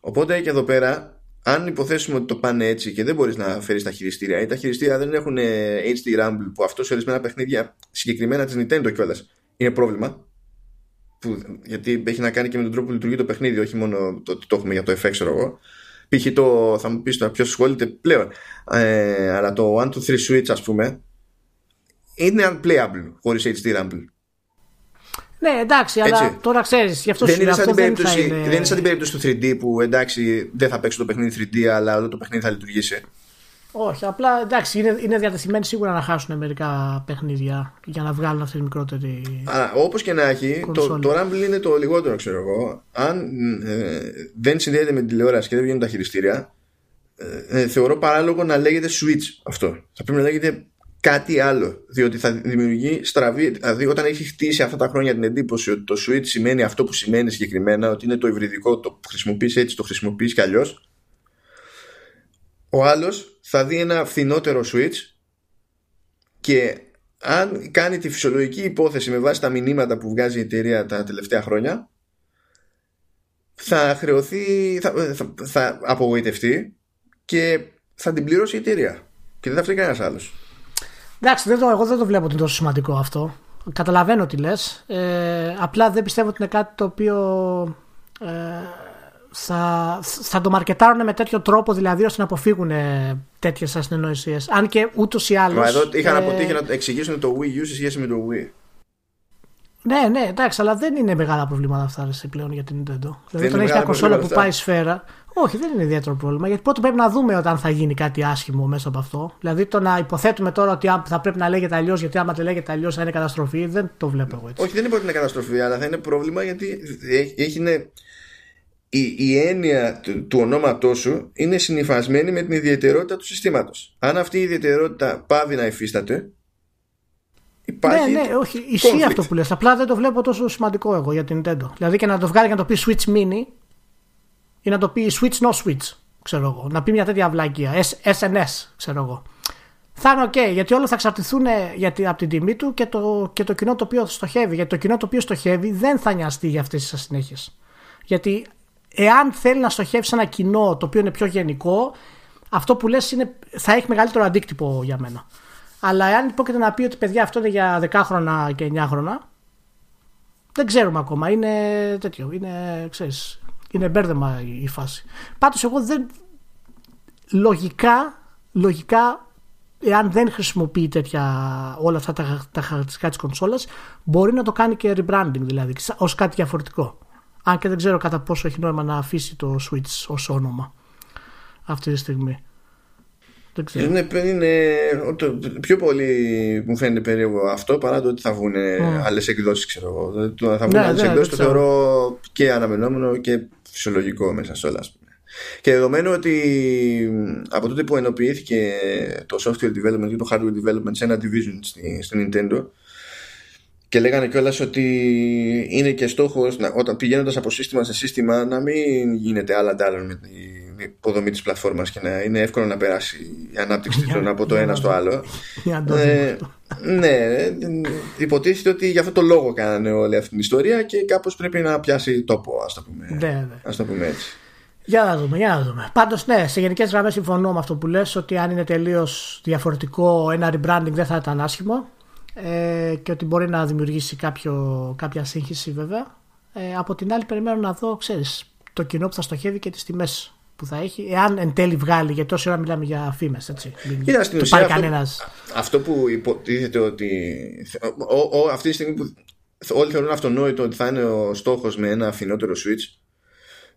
Οπότε και εδώ πέρα, αν υποθέσουμε ότι το πάνε έτσι και δεν μπορείς να φέρεις τα χειριστήρια ή τα χειριστήρια δεν έχουν HD Rumble, που αυτό σε ορισμένα παιχνίδια, συγκεκριμένα της Nintendo κιόλας, είναι πρόβλημα. Γιατί έχει να κάνει και με τον τρόπο που λειτουργεί το παιχνίδι, όχι μόνο το ότι το έχουμε για το FX, ξέρω εγώ. Π.χ. θα μου πεις τώρα ποιος ασχολείται πλέον. Αλλά το 1-2-3 Switch, ας πούμε. Είναι unplayable χωρίς HD Rumble. Ναι, εντάξει, αλλά τώρα ξέρεις. Δεν είναι σαν την περίπτωση του 3D που εντάξει δεν θα παίξω το παιχνίδι 3D, αλλά εδώ το παιχνίδι θα λειτουργήσει. Όχι, απλά εντάξει, είναι διατεθειμένοι σίγουρα να χάσουν μερικά παιχνίδια για να βγάλουν αυτή τη μικρότερη. Όπως και να έχει, το Rumble είναι το λιγότερο, ξέρω εγώ. Αν δεν συνδέεται με την τηλεόραση και δεν βγαίνουν τα χειριστήρια, θεωρώ παράλογο να λέγεται Switch αυτό. Θα πρέπει να λέγεται κάτι άλλο, διότι θα δημιουργεί στραβή. Δηλαδή, όταν έχει χτίσει αυτά τα χρόνια την εντύπωση ότι το Switch σημαίνει αυτό που σημαίνει συγκεκριμένα, ότι είναι το υβριδικό, το χρησιμοποιείς έτσι, το χρησιμοποιείς κι αλλιώς, ο άλλος θα δει ένα φθηνότερο Switch και αν κάνει τη φυσιολογική υπόθεση με βάση τα μηνύματα που βγάζει η εταιρεία τα τελευταία χρόνια, θα χρεωθεί, θα απογοητευτεί και θα την πληρώσει η εταιρεία και δεν θα φταίει κανένας άλλος. Εντάξει, εγώ δεν το βλέπω ότι είναι τόσο σημαντικό αυτό. Καταλαβαίνω τι λες. Απλά δεν πιστεύω ότι είναι κάτι το οποίο θα το μαρκετάρουν με τέτοιο τρόπο, δηλαδή ώστε να αποφύγουν τέτοιες ασυνεννοησίες. Αν και ούτως ή άλλως. Μα εδώ είχαν αποτύχει να εξηγήσουν το Wii U σε σχέση με το Wii. Ναι, ναι, εντάξει, αλλά δεν είναι μεγάλα προβλήματα αυτά πλέον για την Nintendo. Δηλαδή όταν έχει μια κονσόλα που πάει σφαίρα. Όχι, δεν είναι ιδιαίτερο πρόβλημα. Γιατί πρώτον πρέπει να δούμε όταν θα γίνει κάτι άσχημο μέσα από αυτό. Δηλαδή το να υποθέτουμε τώρα ότι θα πρέπει να λέγεται αλλιώς, γιατί άμα το λέγεται αλλιώς θα είναι καταστροφή, δεν το βλέπω εγώ έτσι. Όχι, δεν είπα ότι είναι καταστροφή, αλλά θα είναι πρόβλημα γιατί η έννοια του ονόματός σου είναι συνυφασμένη με την ιδιαιτερότητα του συστήματος. Αν αυτή η ιδιαιτερότητα πάβει να υφίσταται. Ναι, όχι, ισχύει αυτό που λες. Απλά δεν το βλέπω τόσο σημαντικό εγώ για την Nintendo. Δηλαδή και να το βγάλει και να το πει Switch Mini ή να το πει Switch No Switch, ξέρω εγώ. Να πει μια τέτοια αυλάκια, SNS, ξέρω εγώ. Θα είναι ok, γιατί όλα θα εξαρτηθούν από την τιμή του και το κοινό το οποίο στοχεύει. Γιατί το κοινό το οποίο στοχεύει δεν θα νοιαστεί για αυτές τις ασυνέχειες. Γιατί εάν θέλει να στοχεύσει ένα κοινό το οποίο είναι πιο γενικό, αυτό που λες θα έχει μεγαλύτερο αντίκτυπο για μένα. Αλλά εάν υπόκειται να πει ότι παιδιά αυτό είναι για 10χρονα και 9χρονα, δεν ξέρουμε ακόμα. Είναι τέτοιο. Είναι μπέρδεμα η φάση. Πάντως εγώ δεν. Λογικά, εάν δεν χρησιμοποιεί όλα αυτά τα χαρακτηριστικά της κονσόλας, μπορεί να το κάνει και rebranding δηλαδή, ως κάτι διαφορετικό. Αν και δεν ξέρω κατά πόσο έχει νόημα να αφήσει το Switch ως όνομα αυτή τη στιγμή. Είναι πιο πολύ μου φαίνεται περίεργο αυτό παρά το ότι θα βγουν άλλες εκδόσεις, ξέρω εγώ. Θα βγουν άλλες εκδόσεις, το θεωρώ και αναμενόμενο και φυσιολογικό μέσα σε όλα. Και δεδομένου ότι από τότε που ενοποιήθηκε το software development και το hardware development σε ένα division στην Nintendo και λέγανε κιόλας ότι είναι και στόχος όταν πηγαίνοντας από σύστημα σε σύστημα να μην γίνεται άλλα ντάλλον με την υποδομή της πλατφόρμας και να είναι εύκολο να περάσει η ανάπτυξη των από το ένα στο άλλο. Ναι, υποτίθεται ότι για αυτό το λόγο κάνανε όλη αυτή την ιστορία και κάπως πρέπει να πιάσει τόπο, ας το πούμε έτσι. Για να δούμε. Πάντως ναι, σε γενικές γραμμές συμφωνώ με αυτό που λες, ότι αν είναι τελείως διαφορετικό ένα rebranding δεν θα ήταν άσχημο και ότι μπορεί να δημιουργήσει κάποια σύγχυση βέβαια. Από την άλλη περιμένω να δω, ξέρεις, το κοινό που θα στοχεύει και τις τιμές που θα έχει, εάν εν τέλει βγάλει, γιατί τόση ώρα μιλάμε για φήμες, έτσι. Κοίτα, στην ουσία αυτό που υποτίθεται ότι αυτή τη στιγμή που όλοι θεωρούν αυτονόητο ότι θα είναι ο στόχος με ένα φθηνότερο Switch,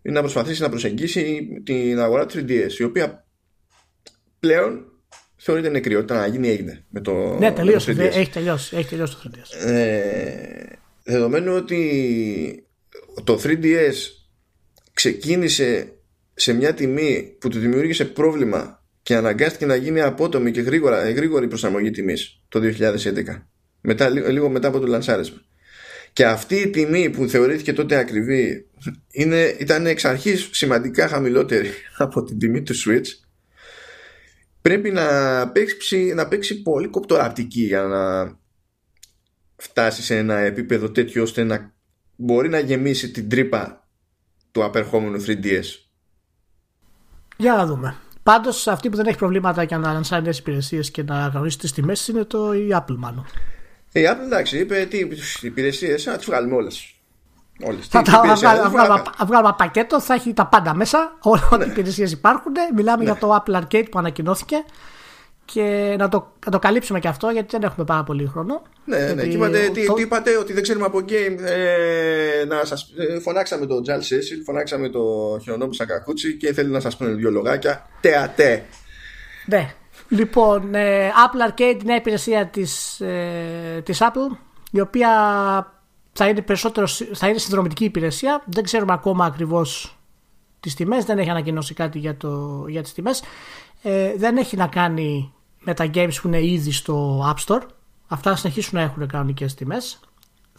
είναι να προσπαθήσει να προσεγγίσει την αγορά 3DS, η οποία πλέον θεωρείται νεκριότητα, να γίνει έγινε με το, ναι, τελείωσε, με το 3DS. Έχει τελειώσει το 3DS. Δεδομένου ότι το 3DS ξεκίνησε σε μια τιμή που του δημιούργησε πρόβλημα και αναγκάστηκε να γίνει απότομη και γρήγορη προσαρμογή τιμής το 2011, λίγο μετά από το λανσάρισμα. Και αυτή η τιμή που θεωρήθηκε τότε ακριβή ήταν εξ αρχής σημαντικά χαμηλότερη από την τιμή του Switch. Πρέπει να παίξει πολύ κοπτοραπτική για να φτάσει σε ένα επίπεδο τέτοιο ώστε να μπορεί να γεμίσει την τρύπα του απερχόμενου 3DS. Για να δούμε. Πάντως αυτή που δεν έχει προβλήματα για να αναλαμβάνει νέες υπηρεσίες και να γνωρίσει τις τιμές είναι η Apple, μάλλον. Η Apple, εντάξει, είπε τι υπηρεσίες να τις βγάλουμε όλες. Βγάλουμε πακέτο, θα έχει τα πάντα μέσα. Όλες οι υπηρεσίες υπάρχουν. Μιλάμε για το Apple Arcade που ανακοινώθηκε. Και να το καλύψουμε και αυτό, γιατί δεν έχουμε πάρα πολύ χρόνο. Ναι, και είπατε ότι δεν ξέρουμε από game. Να σας φωνάξαμε τον Τζαλ Σέσιλ, φωνάξαμε τον Χιρονόμπου Σακακούτσι και θέλει να σας πούνε δύο λογάκια. Τεατέ. Ναι. Λοιπόν, Apple Arcade, νέα υπηρεσία της Apple, η οποία θα είναι συνδρομητική υπηρεσία. Δεν ξέρουμε ακόμα ακριβώς τις τιμές, δεν έχει ανακοινώσει κάτι για τις τιμές. Δεν έχει να κάνει με τα games που είναι ήδη στο App Store. Αυτά θα συνεχίσουν να έχουν κανονικές τιμές.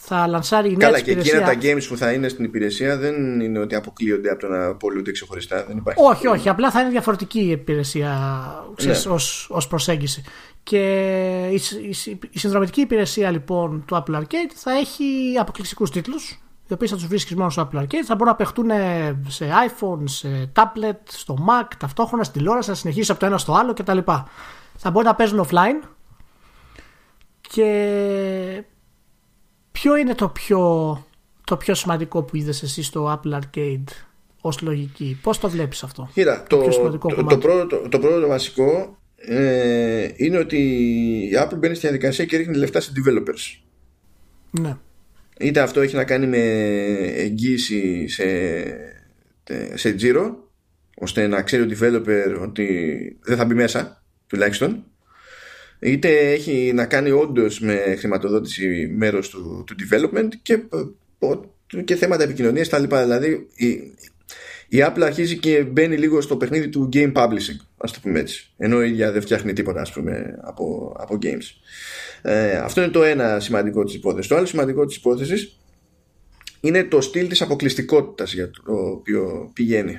Θα λανσάρει η νέα υπηρεσία. Καλά, και εκείνα τα games που θα είναι στην υπηρεσία δεν είναι ότι αποκλείονται από το να πωλούνται ξεχωριστά. Δεν υπάρχει. Όχι, απλά θα είναι διαφορετική η υπηρεσία, ξέρεις, ως προσέγγιση. Και η συνδρομητική υπηρεσία λοιπόν του Apple Arcade θα έχει αποκλειστικούς τίτλους, οι οποίοι θα τους βρίσκεις μόνο στο Apple Arcade. Θα μπορούν να παιχτούν σε iPhone, σε tablet, στο Mac, ταυτόχρονα στην τηλεόραση, να συνεχίσεις από το ένα στο άλλο κτλ. Θα μπορούν να παίζουν offline. Και ποιο είναι το πιο σημαντικό που είδες εσύ στο Apple Arcade ως λογική? Πώς το βλέπεις αυτό? Κοίτα, το πρώτο βασικό είναι ότι η Apple μπαίνει στη διαδικασία και ρίχνει λεφτά σε developers. Ναι. Είτε αυτό έχει να κάνει με εγγύηση σε τζίρο, ώστε να ξέρει ο developer ότι δεν θα μπει μέσα τουλάχιστον, είτε έχει να κάνει όντως με χρηματοδότηση μέρος του development και θέματα επικοινωνίας τα λοιπά. Δηλαδή η Apple αρχίζει και μπαίνει λίγο στο παιχνίδι του game publishing, ας το πούμε έτσι, ενώ η ίδια δεν φτιάχνει τίποτα, ας πούμε, από games. Αυτό είναι το ένα σημαντικό της υπόθεσης. Το άλλο σημαντικό της υπόθεσης είναι το στυλ της αποκλειστικότητας για το οποίο πηγαίνει.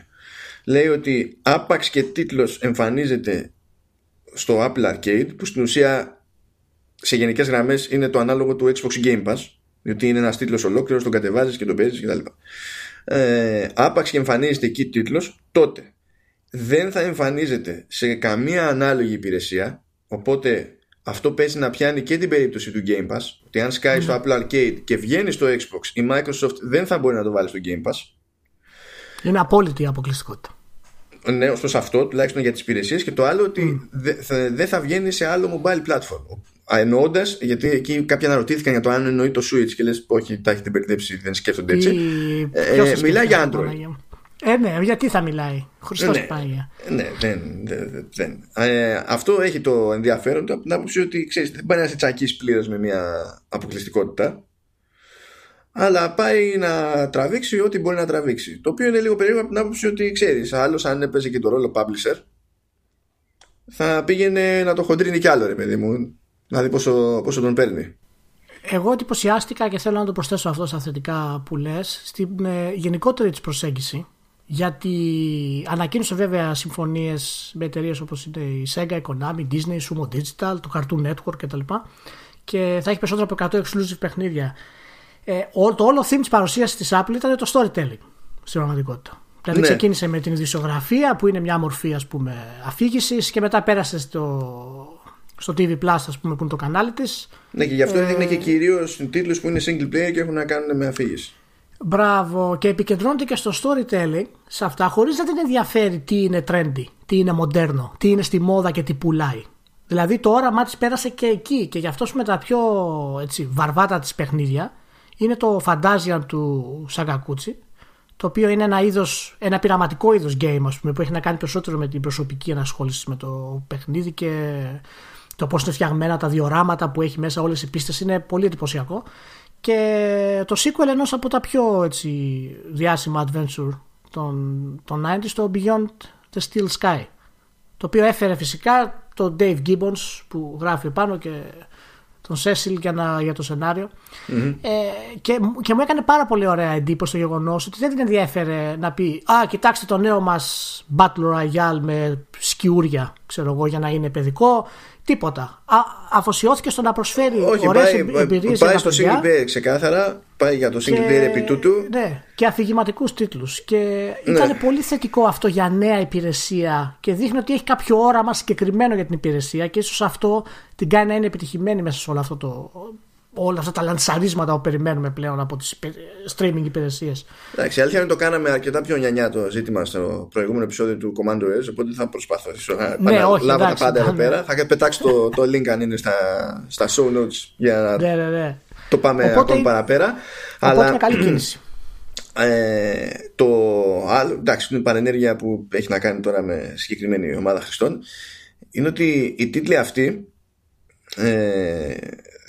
Λέει ότι άπαξ και τίτλος εμφανίζεται στο Apple Arcade, που στην ουσία σε γενικές γραμμές είναι το ανάλογο του Xbox Game Pass, διότι είναι ένας τίτλος ολόκληρος, τον κατεβάζεις και τον παίζεις κτλ. Άπαξ και εμφανίζεται εκεί τίτλος, τότε δεν θα εμφανίζεται σε καμία ανάλογη υπηρεσία, οπότε αυτό παίζει να πιάνει και την περίπτωση του Game Pass, ότι αν σκάει στο Apple Arcade και βγαίνει στο Xbox, η Microsoft δεν θα μπορεί να το βάλει στο Game Pass. Είναι απόλυτη η αποκλειστικότητα. Ναι, ωστόσο αυτό τουλάχιστον για τις υπηρεσίες. Και το άλλο ότι δεν θα βγαίνει σε άλλο mobile platform. Εννοώντας, γιατί εκεί κάποιοι αναρωτήθηκαν για το αν εννοεί το Switch και λες όχι, τα έχετε μπερδέψει, δεν σκέφτονται έτσι. Μιλάει για Android. Ναι, γιατί θα μιλάει. Χριστός πάγια. Ναι, δεν. Αυτό έχει το ενδιαφέρον από την άποψη ότι ξέρεις, δεν πάει να σε τσακίσει πλήρως με μια αποκλειστικότητα, αλλά πάει να τραβήξει ό,τι μπορεί να τραβήξει. Το οποίο είναι λίγο περίεργο από την άποψη ότι ξέρεις, άλλος αν έπαιζε και το ρόλο publisher θα πήγαινε να το χοντρίνει κι άλλο, ρε παιδί μου, να δει πόσο τον παίρνει. Εγώ εντυπωσιάστηκα και θέλω να το προσθέσω αυτό στα θετικά που λες, στην γενικότερη της προσέγγιση, γιατί ανακοίνωσε βέβαια συμφωνίες με εταιρείες όπως είναι η Sega, η Konami, η Disney, η Sumo Digital, το Cartoon Network κτλ. Και θα έχει περισσότερο από 100 exclusive παιχνίδια. Το όλο theme της παρουσίασης της Apple ήταν το storytelling στην πραγματικότητα. Δηλαδή ξεκίνησε με την ειδησιογραφία που είναι μια μορφή, ας πούμε, αφήγησης, και μετά πέρασε στο TV Plus, ας πούμε, που είναι το κανάλι της. Ναι, και γι' αυτό έδειχνε και κυρίως τίτλους που είναι single player και έχουν να κάνουν με αφήγηση. Μπράβο, και επικεντρώνεται και στο storytelling σε αυτά, χωρίς να την ενδιαφέρει τι είναι trendy, τι είναι μοντέρνο, τι είναι στη μόδα και τι πουλάει. Δηλαδή το όραμά της πέρασε και εκεί, και γι' αυτό με τα πιο έτσι, βαρβάτα της παιχνίδια είναι το Fantasia του Sakaguchi, το οποίο είναι ένα πειραματικό είδος game, ας πούμε, που έχει να κάνει περισσότερο με την προσωπική ενασχόληση με το παιχνίδι και το πώς είναι φτιαγμένα τα διοράματα που έχει μέσα, όλες οι πίστες, είναι πολύ εντυπωσιακό. Και το sequel ενός από τα πιο έτσι, διάσημα adventure των 90's, το Beyond the Steel Sky, το οποίο έφερε φυσικά τον Dave Gibbons που γράφει πάνω και τον Cecil για το σενάριο. Mm-hmm. Και μου έκανε πάρα πολύ ωραία εντύπωση το γεγονός ότι δεν την ενδιέφερε να πει «Α, κοιτάξτε το νέο μας Battle Royale με σκιούρια, ξέρω εγώ, για να είναι παιδικό». Τίποτα. Αφοσιώθηκε στο να προσφέρει ωραίες εμπειρίες για τα παιδιά. Πάει στο single player ξεκάθαρα, πάει για το single player επί τούτου. Ναι, και αφηγηματικούς τίτλους. Και ήταν πολύ θετικό αυτό για νέα υπηρεσία και δείχνει ότι έχει κάποιο όραμα συγκεκριμένο για την υπηρεσία και ίσως αυτό την κάνει να είναι επιτυχημένη μέσα σε όλο αυτό όλα αυτά τα λανσαρίσματα που περιμένουμε πλέον από τις streaming υπηρεσίες. Εντάξει, αλήθεια είναι το κάναμε αρκετά πιο νιανιά το ζήτημα στο προηγούμενο επεισόδιο του Commando Edge, οπότε θα προσπαθήσω να λάβω τα πάντα εδώ πέρα. Θα πετάξω το link αν είναι στα show notes για να το πάμε ακόμα παραπέρα. Οπότε είναι καλή κίνηση. Το άλλο, εντάξει, είναι παρενέργεια που έχει να κάνει τώρα με συγκεκριμένη ομάδα χρηστών, είναι ότι οι τίτλοι αυτοί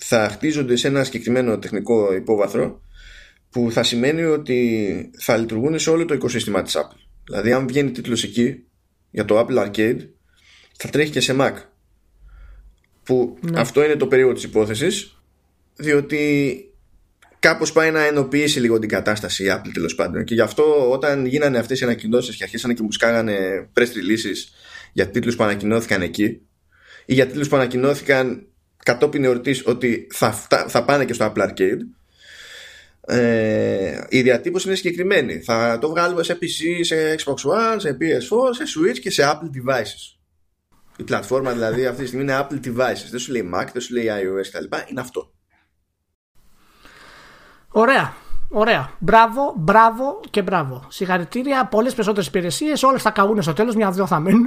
θα χτίζονται σε ένα συγκεκριμένο τεχνικό υπόβαθρο που θα σημαίνει ότι θα λειτουργούν σε όλο το οικοσύστημα της Apple. Δηλαδή αν βγαίνει τίτλος εκεί για το Apple Arcade θα τρέχει και σε Mac, που αυτό είναι το περίοδο της υπόθεσης, διότι κάπως πάει να ενοποιήσει λίγο την κατάσταση η Apple, τέλος πάντων. Και γι' αυτό όταν γίνανε αυτές οι ανακοινώσεις και αρχίσανε και μπουσκάγανε press releases για τίτλους που ανακοινώθηκαν εκεί ή για τίτλους που ανακοινώθηκαν κατόπιν εορτής ότι θα πάνε και στο Apple Arcade, η διατύπωση είναι συγκεκριμένη. Θα το βγάλουμε σε PC, σε Xbox One, σε PS4, σε Switch και σε Apple devices. Η πλατφόρμα δηλαδή αυτή τη στιγμή είναι Apple devices. Δεν σου λέει Mac, δεν σου λέει iOS κτλ. Είναι αυτό. Ωραία, ωραία. Μπράβο, μπράβο και μπράβο. Συγχαρητήρια. Πολλές περισσότερες υπηρεσίες. Όλες θα καούν στο τέλος, μια-δυο θα μείνουν.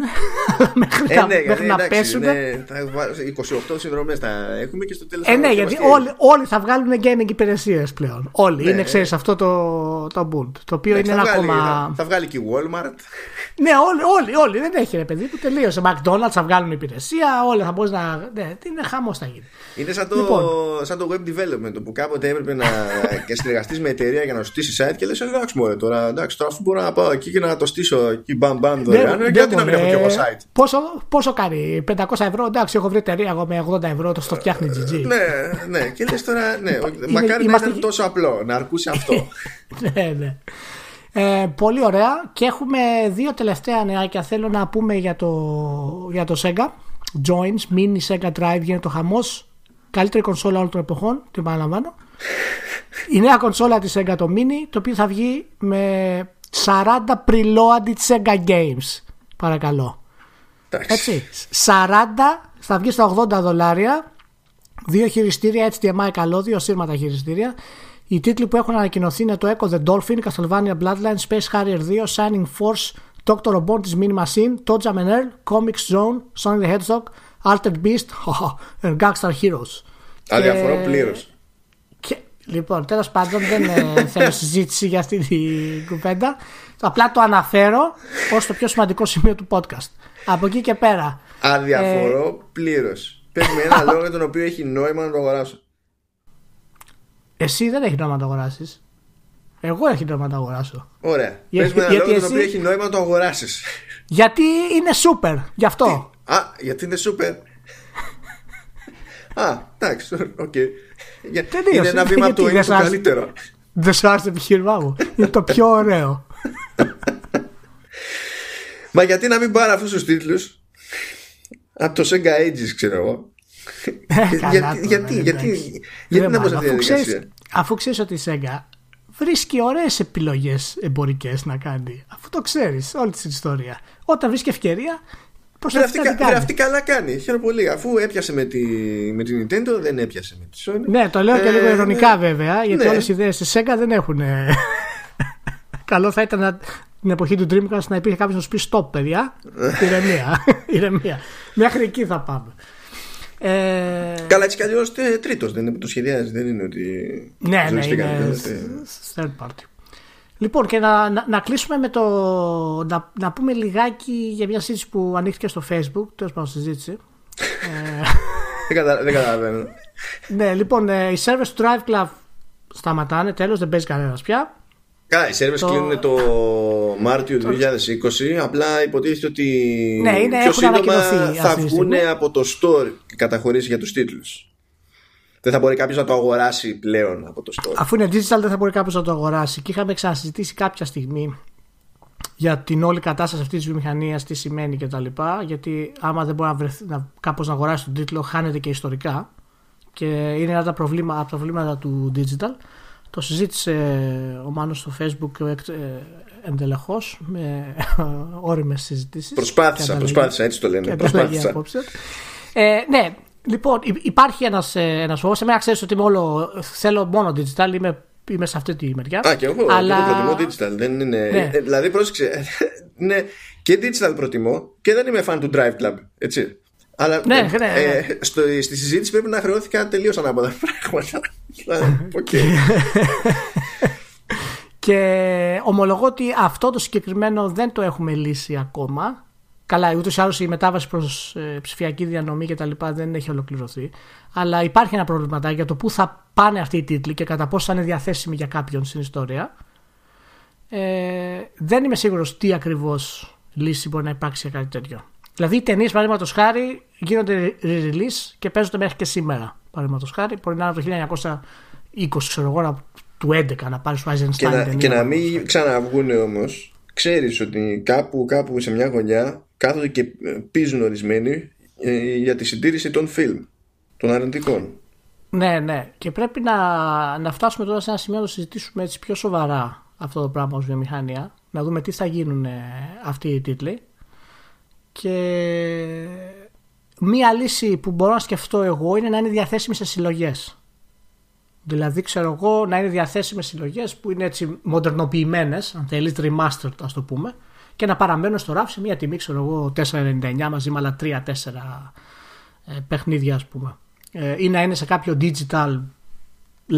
μέχρι να πέσουν. Ναι, 28 συνδρομές θα έχουμε και στο τέλος. Ναι, γιατί όλοι θα βγάλουν gaming υπηρεσίες πλέον. Όλοι. Ναι, είναι, ξέρεις, αυτό το boom. Το οποίο είναι ένα ακόμα. Θα βγάλει και η Walmart. Ναι, όλοι. Δεν έχει, ρε παιδί που τελείωσε. McDonald's θα βγάλουν υπηρεσία. Όλα θα μπορεί να. Ναι, είναι χαμός θα γίνει. Είναι σαν το web development που κάποτε έπρεπε να συνεργαστεί με εταιρεία για να σου στήσει site και λες εντάξει μωρέ τώρα, εντάξει τώρα αφού μπορώ να πάω εκεί και να το στήσω εκεί μπαμ δωρεάν, γιατί να μην έχω και εγώ site. Πόσο κάνει, 500 ευρώ? Εντάξει, έχω βρει εταιρεία εγώ με 80 ευρώ το στο φτιάχνει GG. Ναι, και λες τώρα ναι, μακάρι να ήταν τόσο απλό να αρκούσε αυτό. Ναι. Πολύ ωραία, και έχουμε δύο τελευταία νεάκια θέλω να πούμε για το Sega Joins, Mini Sega Drive, γίνεται το χαμός, καλύτερη κονσόλα όλων των εποχών, την παραλαμβάνω. Η νέα κονσόλα της Sega, το Mini, το οποίο θα βγει με 40 preloaded Sega games, παρακαλώ. Έτσι, 40 θα βγει στα $80, 2 χειριστήρια HDMI καλώδιο, σύρματα χειριστήρια. Οι τίτλοι που έχουν ανακοινωθεί είναι το Echo the Dolphin, Castlevania Bloodline, Space Harrier 2, Shining Force, Dr. Robot της Mini Machine, Toja and Earl, Comics Zone, Sonic the Hedgehog, Altered Beast and Gangstar Heroes. Αδιαφορώ πλήρως. Λοιπόν, τέλος πάντων, δεν θέλω συζήτηση για αυτή την κουβέντα. Απλά το αναφέρω ως το πιο σημαντικό σημείο του podcast. Από εκεί και πέρα. Αδιαφορώ πλήρως. Πες με ένα λόγο για τον οποίο έχει νόημα να το αγοράσω. Εσύ δεν έχει νόημα να το αγοράσεις. Εγώ έχει νόημα να το αγοράσω. Ωραία. Πες με ένα λόγο για τον οποίο έχει νόημα να το αγοράσεις. Γιατί είναι σούπερ. Γι' αυτό. Γιατί είναι σούπερ. Εντάξει, οκ. Είναι ένα βήμα του είναι το καλύτερο. Δεν σου άρεσε το επιχείρημά μου? Είναι το πιο ωραίο. Μα γιατί να μην πάρω αυτούς τους τίτλους από το Sega Ages, ξέρω εγώ? Γιατί να πω σε αυτή τη διαδικασία? Αφού ξέρεις ότι η Sega βρίσκει ωραίες επιλογές εμπορικές να κάνει, αφού το ξέρεις όλη την ιστορία, όταν βρίσκει ευκαιρία. Αυτή καλά κάνει. Χαίρομαι πολύ. Αφού έπιασε με την Nintendo, δεν έπιασε με τη Sony. Ναι, το λέω και λίγο ειρωνικά βέβαια, γιατί όλες οι ιδέες της Sega δεν έχουν. Καλό θα ήταν την εποχή του Dreamcast να υπήρχε κάποιος να σου πει stop, παιδιά. Ηρεμία. Μέχρι εκεί θα πάμε. Καλά, έτσι κι αλλιώς τρίτος δεν είναι, το σχεδιάζει, δεν είναι ότι. Ναι, ναι, είναι third party. Λοιπόν, και να κλείσουμε με το. Να πούμε λιγάκι για μια συζήτηση που ανοίχθηκε στο Facebook. Τέλος πάντων, συζήτηση. Δεν καταλαβαίνω. Ναι, λοιπόν, οι servers του Drive Club σταματάνε, τέλος, δεν παίζει κανένας πια. Καλά, οι servers κλείνουν το Μάρτιο του 2020. Απλά υποτίθεται ότι πιο σύντομα θα βγουν από το store η καταχωρήση για τους τίτλους. Δεν θα μπορεί κάποιος να το αγοράσει πλέον από το store. Αφού είναι digital, δεν θα μπορεί κάποιος να το αγοράσει. Και είχαμε ξανασυζητήσει κάποια στιγμή για την όλη κατάσταση αυτής της βιομηχανίας, τι σημαίνει κτλ. Γιατί άμα δεν μπορεί κάπως να αγοράσει τον τίτλο, χάνεται και ιστορικά. Και είναι ένα από τα προβλήματα του digital. Το συζήτησε ο Μάνος στο Facebook εντελεχώς με ώριμες συζητήσεις. Προσπάθησα, έτσι το λένε. Ναι, λοιπόν, υπάρχει ένας φόβος. Εμένα ξέρεις ότι θέλω μόνο digital, είμαι σε αυτή τη μεριά. Α, και εγώ, προτιμώ digital. Δεν είναι, ναι. Δηλαδή, πρόσεξε, ναι, και digital προτιμώ και δεν είμαι fan του Drive Club, έτσι. Αλλά ναι. Στη συζήτηση πρέπει να χρεώθηκα τελείως ανάποδα πράγματα. Και ομολογώ ότι αυτό το συγκεκριμένο δεν το έχουμε λύσει ακόμα. Καλά, ούτως ή άλλως η μετάβαση προς ψηφιακή διανομή και τα λοιπά δεν έχει ολοκληρωθεί. Αλλά υπάρχει ένα προβληματάκι για το πού θα πάνε αυτοί οι τίτλοι και κατά πόσο θα είναι διαθέσιμοι για κάποιον στην ιστορία. Δεν είμαι σίγουρος τι ακριβώς λύση μπορεί να υπάρξει για κάτι τέτοιο. Δηλαδή, οι ταινίες, παραδείγματος χάρη, γίνονται re-release και παίζονται μέχρι και σήμερα. Παραδείγματος χάρη, μπορεί να είναι από το 1920, ξέρω εγώ, του 11 να πάρει στο Eisenstein. Και να μην ξαναβγούνε όμως, ξέρεις ότι κάπου σε μια γωνιά κάθονται και πίζουν ορισμένοι για τη συντήρηση των φιλμ, των αρνητικών. Ναι. Και πρέπει να φτάσουμε τώρα σε ένα σημείο να συζητήσουμε έτσι πιο σοβαρά αυτό το πράγμα ως βιομηχανία, να δούμε τι θα γίνουν αυτοί οι τίτλοι. Και μία λύση που μπορώ να σκεφτώ εγώ είναι να είναι διαθέσιμη σε συλλογές. Δηλαδή, ξέρω εγώ, να είναι διαθέσιμη σε συλλογές που είναι έτσι μοντερνοποιημένες, αν θέλει, remastered, ας το πούμε, και να παραμένουν στο ράφι σε μία τιμή, ξέρω εγώ, 4,99 μαζί με άλλα 3-4 παιχνίδια, ας πούμε. Ή να είναι σε κάποιο digital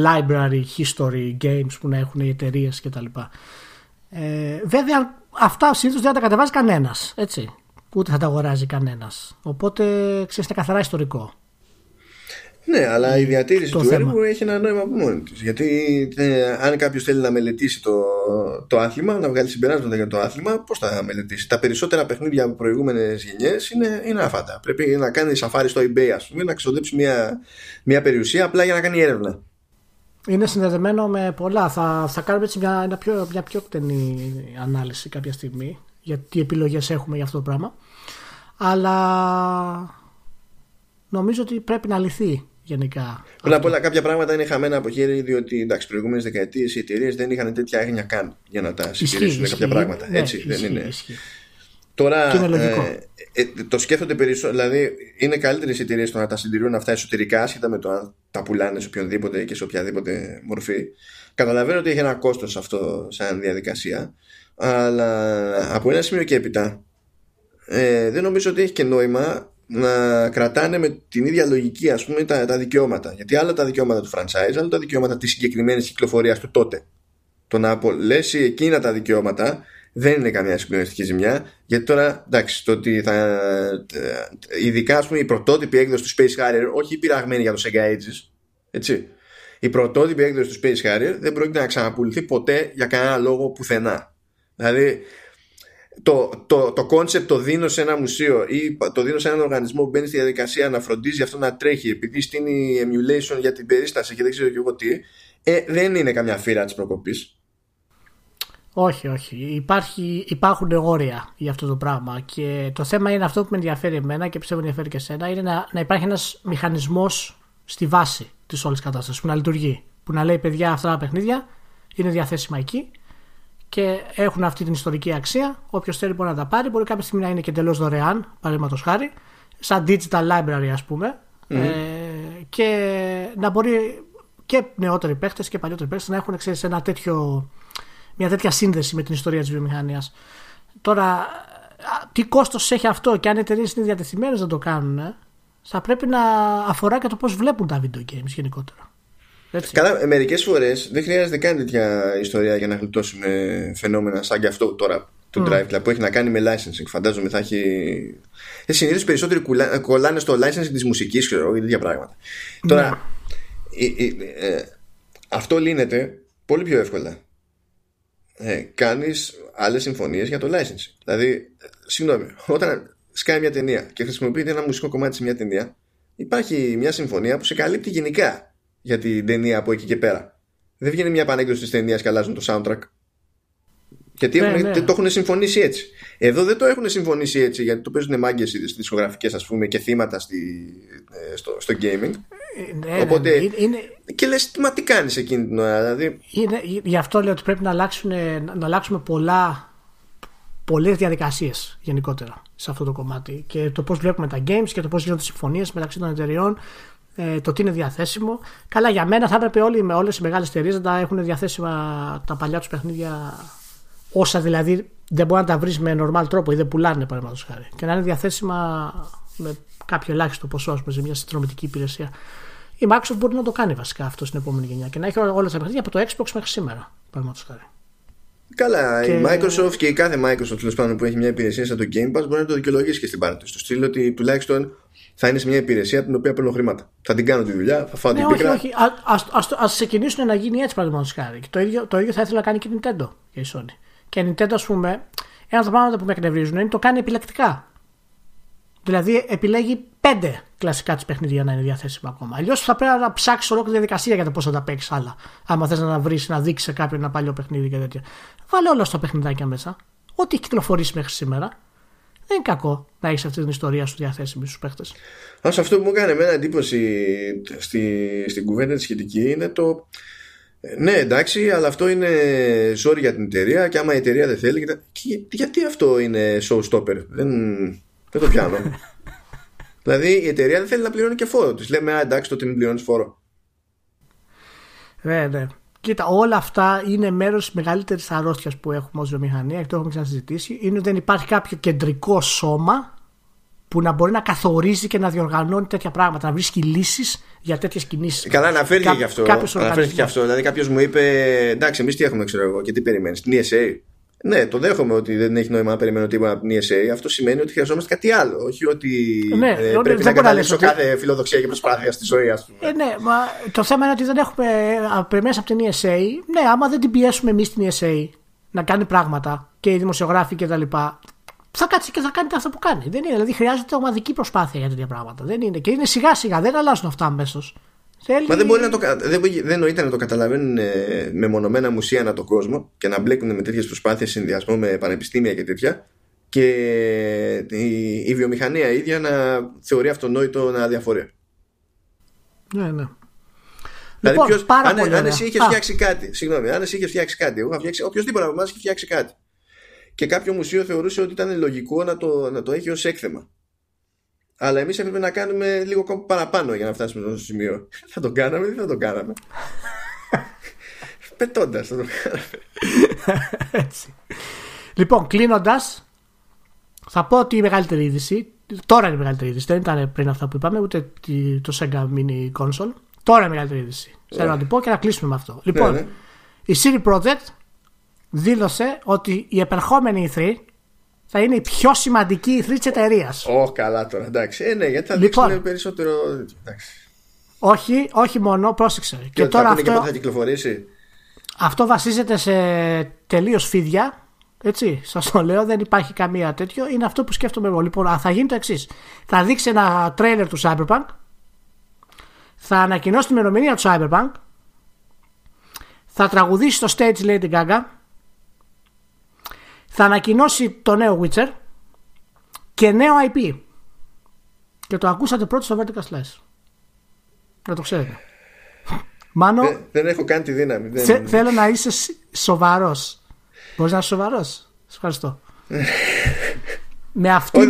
library, history, games που να έχουν οι εταιρείες κτλ. Βέβαια, αυτά συνήθως δεν τα κατεβάζει κανένας, έτσι. Ούτε θα τα αγοράζει κανένας. Οπότε ξέρεις, είναι καθαρά ιστορικό. Ναι, αλλά η διατήρηση του έργου έχει ένα νόημα από μόνη της. Γιατί αν κάποιος θέλει να μελετήσει το άθλημα, να βγάλει συμπεράσματα για το άθλημα, πώς θα μελετήσει? Τα περισσότερα παιχνίδια από προηγούμενες γενιές είναι αφάτα. Πρέπει να κάνει σαφάρι στο eBay, ας πούμε, να ξοδέψει μια περιουσία απλά για να κάνει έρευνα. Είναι συνδεδεμένο με πολλά. Θα κάνουμε έτσι μια πιο εκτενή ανάλυση κάποια στιγμή. Γιατί επιλογές έχουμε για αυτό το πράγμα. Αλλά νομίζω ότι πρέπει να λυθεί γενικά. Πολλά απ' όλα, κάποια πράγματα είναι χαμένα από χέρι, διότι εντάξει, προηγούμενες δεκαετίες οι εταιρείες δεν είχαν τέτοια έγνοια καν για να τα συντηρήσουν κάποια πράγματα. Ναι, έτσι δεν είναι. Τώρα είναι λογικό. Το σκέφτονται περισσότερο. Δηλαδή, είναι καλύτερες οι εταιρείες να τα συντηρούν αυτά εσωτερικά, ασχετά με το αν τα πουλάνε σε οποιονδήποτε και σε οποιαδήποτε μορφή. Καταλαβαίνω ότι έχει ένα κόστος αυτό σαν διαδικασία. Αλλά από ένα σημείο και έπειτα δεν νομίζω ότι έχει και νόημα να κρατάνε με την ίδια λογική, ας πούμε, τα δικαιώματα. Γιατί άλλα τα δικαιώματα του franchise, άλλα τα δικαιώματα της συγκεκριμένης κυκλοφορίας του τότε. Το να απολέσει εκείνα τα δικαιώματα δεν είναι καμιά συγκλονιστική ζημιά. Γιατί τώρα, εντάξει, το ότι θα, ειδικά, ας πούμε, η πρωτότυπη έκδοση του Space Harrier, όχι η πειραγμένη για το Sega Ages, έτσι. Η πρωτότυπη έκδοση του Space Harrier δεν πρόκειται να ξαναπουληθεί ποτέ για κανένα λόγο πουθενά. Δηλαδή το κόνσεπτ το δίνω σε ένα μουσείο ή το δίνω σε έναν οργανισμό που μπαίνει στη διαδικασία να φροντίζει αυτό να τρέχει επειδή στείνει emulation για την περίσταση και δεν ξέρω και εγώ τι, δεν είναι καμιά φύρα της προκοπής. Όχι. Υπάρχουν όρια για αυτό το πράγμα και το θέμα είναι αυτό που με ενδιαφέρει εμένα και πιστεύω ενδιαφέρει και εσένα, είναι να υπάρχει ένας μηχανισμός στη βάση της όλης κατάστασης που να λειτουργεί, που να λέει παιδιά αυτά τα παιχνίδια είναι διαθέσιμα εκεί και έχουν αυτή την ιστορική αξία. Όποιος θέλει μπορεί να τα πάρει. Μπορεί κάποια στιγμή να είναι και εντελώς δωρεάν, παραδείγματος χάρη, σαν digital library, ας πούμε. Και να μπορεί και νεότεροι παίχτες και παλιότεροι παίχτες να έχουν, ξέρεις, μια τέτοια σύνδεση με την ιστορία της βιομηχανίας. Τώρα, τι κόστος έχει αυτό και αν οι εταιρείες είναι διατεθειμένες να το κάνουν, θα πρέπει να αφορά και το πώς βλέπουν τα video games γενικότερα. Έτσι. Καλά, μερικές φορές δεν χρειάζεται καν τέτοια ιστορία για να γλιτώσουν φαινόμενα σαν και αυτό τώρα του Drive Club που έχει να κάνει με licensing. Φαντάζομαι θα έχει. Συνήθως περισσότεροι κολλάνε στο licensing της μουσικής, ξέρω, ή τέτοια πράγματα. Ναι. Τώρα, αυτό λύνεται πολύ πιο εύκολα. Κάνεις άλλες συμφωνίες για το licensing. Δηλαδή, συγγνώμη, όταν σκάει μια ταινία και χρησιμοποιείται ένα μουσικό κομμάτι σε μια ταινία, υπάρχει μια συμφωνία που σε καλύπτει γενικά για την ταινία από εκεί και πέρα. Δεν βγαίνει μια επανέκδοση της ταινίας και αλλάζουν το soundtrack. Γιατί το έχουν συμφωνήσει έτσι. Εδώ δεν το έχουν συμφωνήσει έτσι, γιατί το παίζουν μάγκες στις δισκογραφικές, ας πούμε, και θύματα στο gaming. Ναι, οπότε. Ναι, είναι... Και λες, μα τι κάνεις εκείνη την ώρα, δηλαδή. Γι' αυτό λέω ότι πρέπει να αλλάξουμε πολλές διαδικασίες γενικότερα σε αυτό το κομμάτι. Και το πώς βλέπουμε τα games και το πώς γίνονται συμφωνίες μεταξύ των εταιριών, το τι είναι διαθέσιμο. Καλά, για μένα θα έπρεπε όλες οι μεγάλες εταιρείες να τα έχουν διαθέσιμα τα παλιά τους παιχνίδια. Όσα δηλαδή δεν μπορεί να τα βρει με normal τρόπο ή δεν πουλάνε, παραδείγματος χάρη. Και να είναι διαθέσιμα με κάποιο ελάχιστο ποσό, ας πούμε, σε μια συνδρομητική υπηρεσία. Η Microsoft μπορεί να το κάνει βασικά αυτό στην επόμενη γενιά και να έχει όλα τα παιχνίδια από το Xbox μέχρι σήμερα, παραδείγματος χάρη. Καλά. Και... η Microsoft και η κάθε Microsoft, τέλος πάντων, που έχει μια υπηρεσία σαν το Game Pass, μπορεί να το δικαιολογήσει και στην πάρτι του. Στο στυλ ότι τουλάχιστον θα είναι σε μια υπηρεσία την οποία παίρνω χρήματα. Θα την κάνω τη δουλειά, θα φάω την πίκρα. Όχι, ας ξεκινήσουν να γίνει έτσι, παραδείγματος χάρη. Το ίδιο θα ήθελα να κάνει και η Nintendo και η Sony. Και Nintendo, ας πούμε, ένα από τα πράγματα που με εκνευρίζουν είναι το κάνει επιλεκτικά. Δηλαδή, επιλέγει 5 κλασικά της παιχνίδια να είναι διαθέσιμα ακόμα. Αλλιώς θα πρέπει να ψάξεις ολόκληρη διαδικασία για το πώς θα τα παίξεις άλλα. Άμα θες να βρεις, να δείξεις σε κάποιον ένα παλιό παιχνίδι και τέτοια. Βάλε όλα στα παιχνιδάκια μέσα. Ό,τι έχει κυκλοφορήσει μέχρι σήμερα. Δεν είναι κακό να έχεις αυτή την ιστορία σου διαθέσιμη στους παίχτες. Αυτό που μου έκανε εμένα εντύπωση στην κουβέντα τη σχετική είναι το. Ναι, εντάξει, αλλά αυτό είναι ζόρι για την εταιρεία και άμα η εταιρεία δεν θέλει. Γιατί αυτό είναι showstopper, δεν το πιάνω. Δηλαδή η εταιρεία δεν θέλει να πληρώνει και φόρο. Της λέμε, εντάξει, τότε μην πληρώνεις φόρο. Ναι. Κοίτα, όλα αυτά είναι μέρος της μεγαλύτερης αρρώστιας που έχουμε ως βιομηχανία και το έχουμε ξανασυζητήσει. Είναι ότι δεν υπάρχει κάποιο κεντρικό σώμα που να μπορεί να καθορίζει και να διοργανώνει τέτοια πράγματα, να βρίσκει λύσεις για τέτοιες κινήσεις. Καλά, αναφέρθηκε και αυτό. Δηλαδή, κάποιος μου είπε, εντάξει, εμείς τι έχουμε, ξέρω εγώ, και τι περιμένεις, την ESA. Ναι, το δέχομαι ότι δεν έχει νόημα να περιμένω τίποτα από την ESA. Αυτό σημαίνει ότι χρειαζόμαστε κάτι άλλο. Όχι ότι πρέπει να καταλήξω κάθε φιλοδοξία και προσπάθεια στη ζωή, ας πούμε. Ναι, μα το θέμα είναι ότι δεν έχουμε περιμένεις από την ESA. Ναι, άμα δεν την πιέσουμε εμείς την ESA να κάνει πράγματα και οι δημοσιογράφοι κτλ. Θα κάτσει και θα κάνει αυτό που κάνει. Δεν είναι, δηλαδή χρειάζεται ομαδική προσπάθεια για τέτοια πράγματα. Δεν είναι. Και είναι σιγά σιγά, δεν αλλάζουν αυτά αμέσως. Θέλει... Μα δεν νοείται να το καταλαβαίνουν με μονομένα μουσεία ανά τον κόσμο και να μπλέκουν με τέτοιες προσπάθειες συνδυασμό με πανεπιστήμια και τέτοια. Και η βιομηχανία ίδια να θεωρεί αυτονόητο να διαφορεί. Ναι. Δηλαδή, λοιπόν, αν εσύ είχε φτιάξει κάτι. Συγγνώμη, αν εσύ είχε φτιάξει κάτι. Οποιοδήποτε από εμάς είχε φτιάξει κάτι. Και κάποιο μουσείο θεωρούσε ότι ήταν λογικό να το έχει ως έκθεμα. Αλλά εμείς έπρεπε να κάνουμε λίγο παραπάνω για να φτάσουμε στο σημείο. Θα τον κάναμε ή δεν θα τον κάναμε? Πετώντας θα τον κάναμε. Έτσι. Λοιπόν, κλείνοντας, θα πω ότι η μεγαλύτερη είδηση, τώρα είναι η μεγαλύτερη είδηση, δεν ήταν πριν αυτά που είπαμε, ούτε το Sega Mini Console. Τώρα είναι η μεγαλύτερη είδηση. Θέλω να την πω και να κλείσουμε με αυτό. Λοιπόν, η CD Projekt δήλωσε ότι η επερχόμενη E3 θα είναι η πιο σημαντική E3 της εταιρείας. Καλά τώρα, εντάξει. Ναι, γιατί θα δείξουν περισσότερο. Εντάξει. Όχι μόνο, πρόσεξε. Και τώρα αυτό θα κυκλοφορήσει. Αυτό βασίζεται σε τελείως φίδια. Έτσι, σας το λέω, δεν υπάρχει καμία τέτοιο. Είναι αυτό που σκέφτομαι εγώ. Λοιπόν, θα γίνει το εξής. Θα δείξει ένα τρέιλερ του Cyberpunk. Θα ανακοινώσει την ημερομηνία του Cyberpunk. Θα τραγουδήσει στο stage Lady Gaga. Θα ανακοινώσει το νέο Witcher και νέο IP. Και το ακούσατε πρώτο στο Vertical Slice. Να το ξέρετε. Μάνο, δεν έχω καν τη δύναμη. Θέλω να είσαι σοβαρός. Μπορείς να είσαι σοβαρός? Σας ευχαριστώ. Με αυτή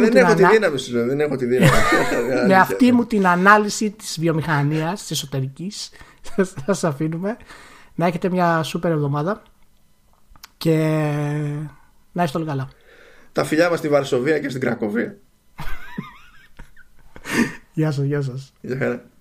μου την ανάλυση της βιομηχανίας, της εσωτερικής, θα σας αφήνουμε. Να έχετε μια σούπερ εβδομάδα και... να είσαι όλοι καλά. Τα φιλιά μας στη Βαρσοβία και στην Κρακοβία. Γεια σας, γεια σας. Γεια χαρά.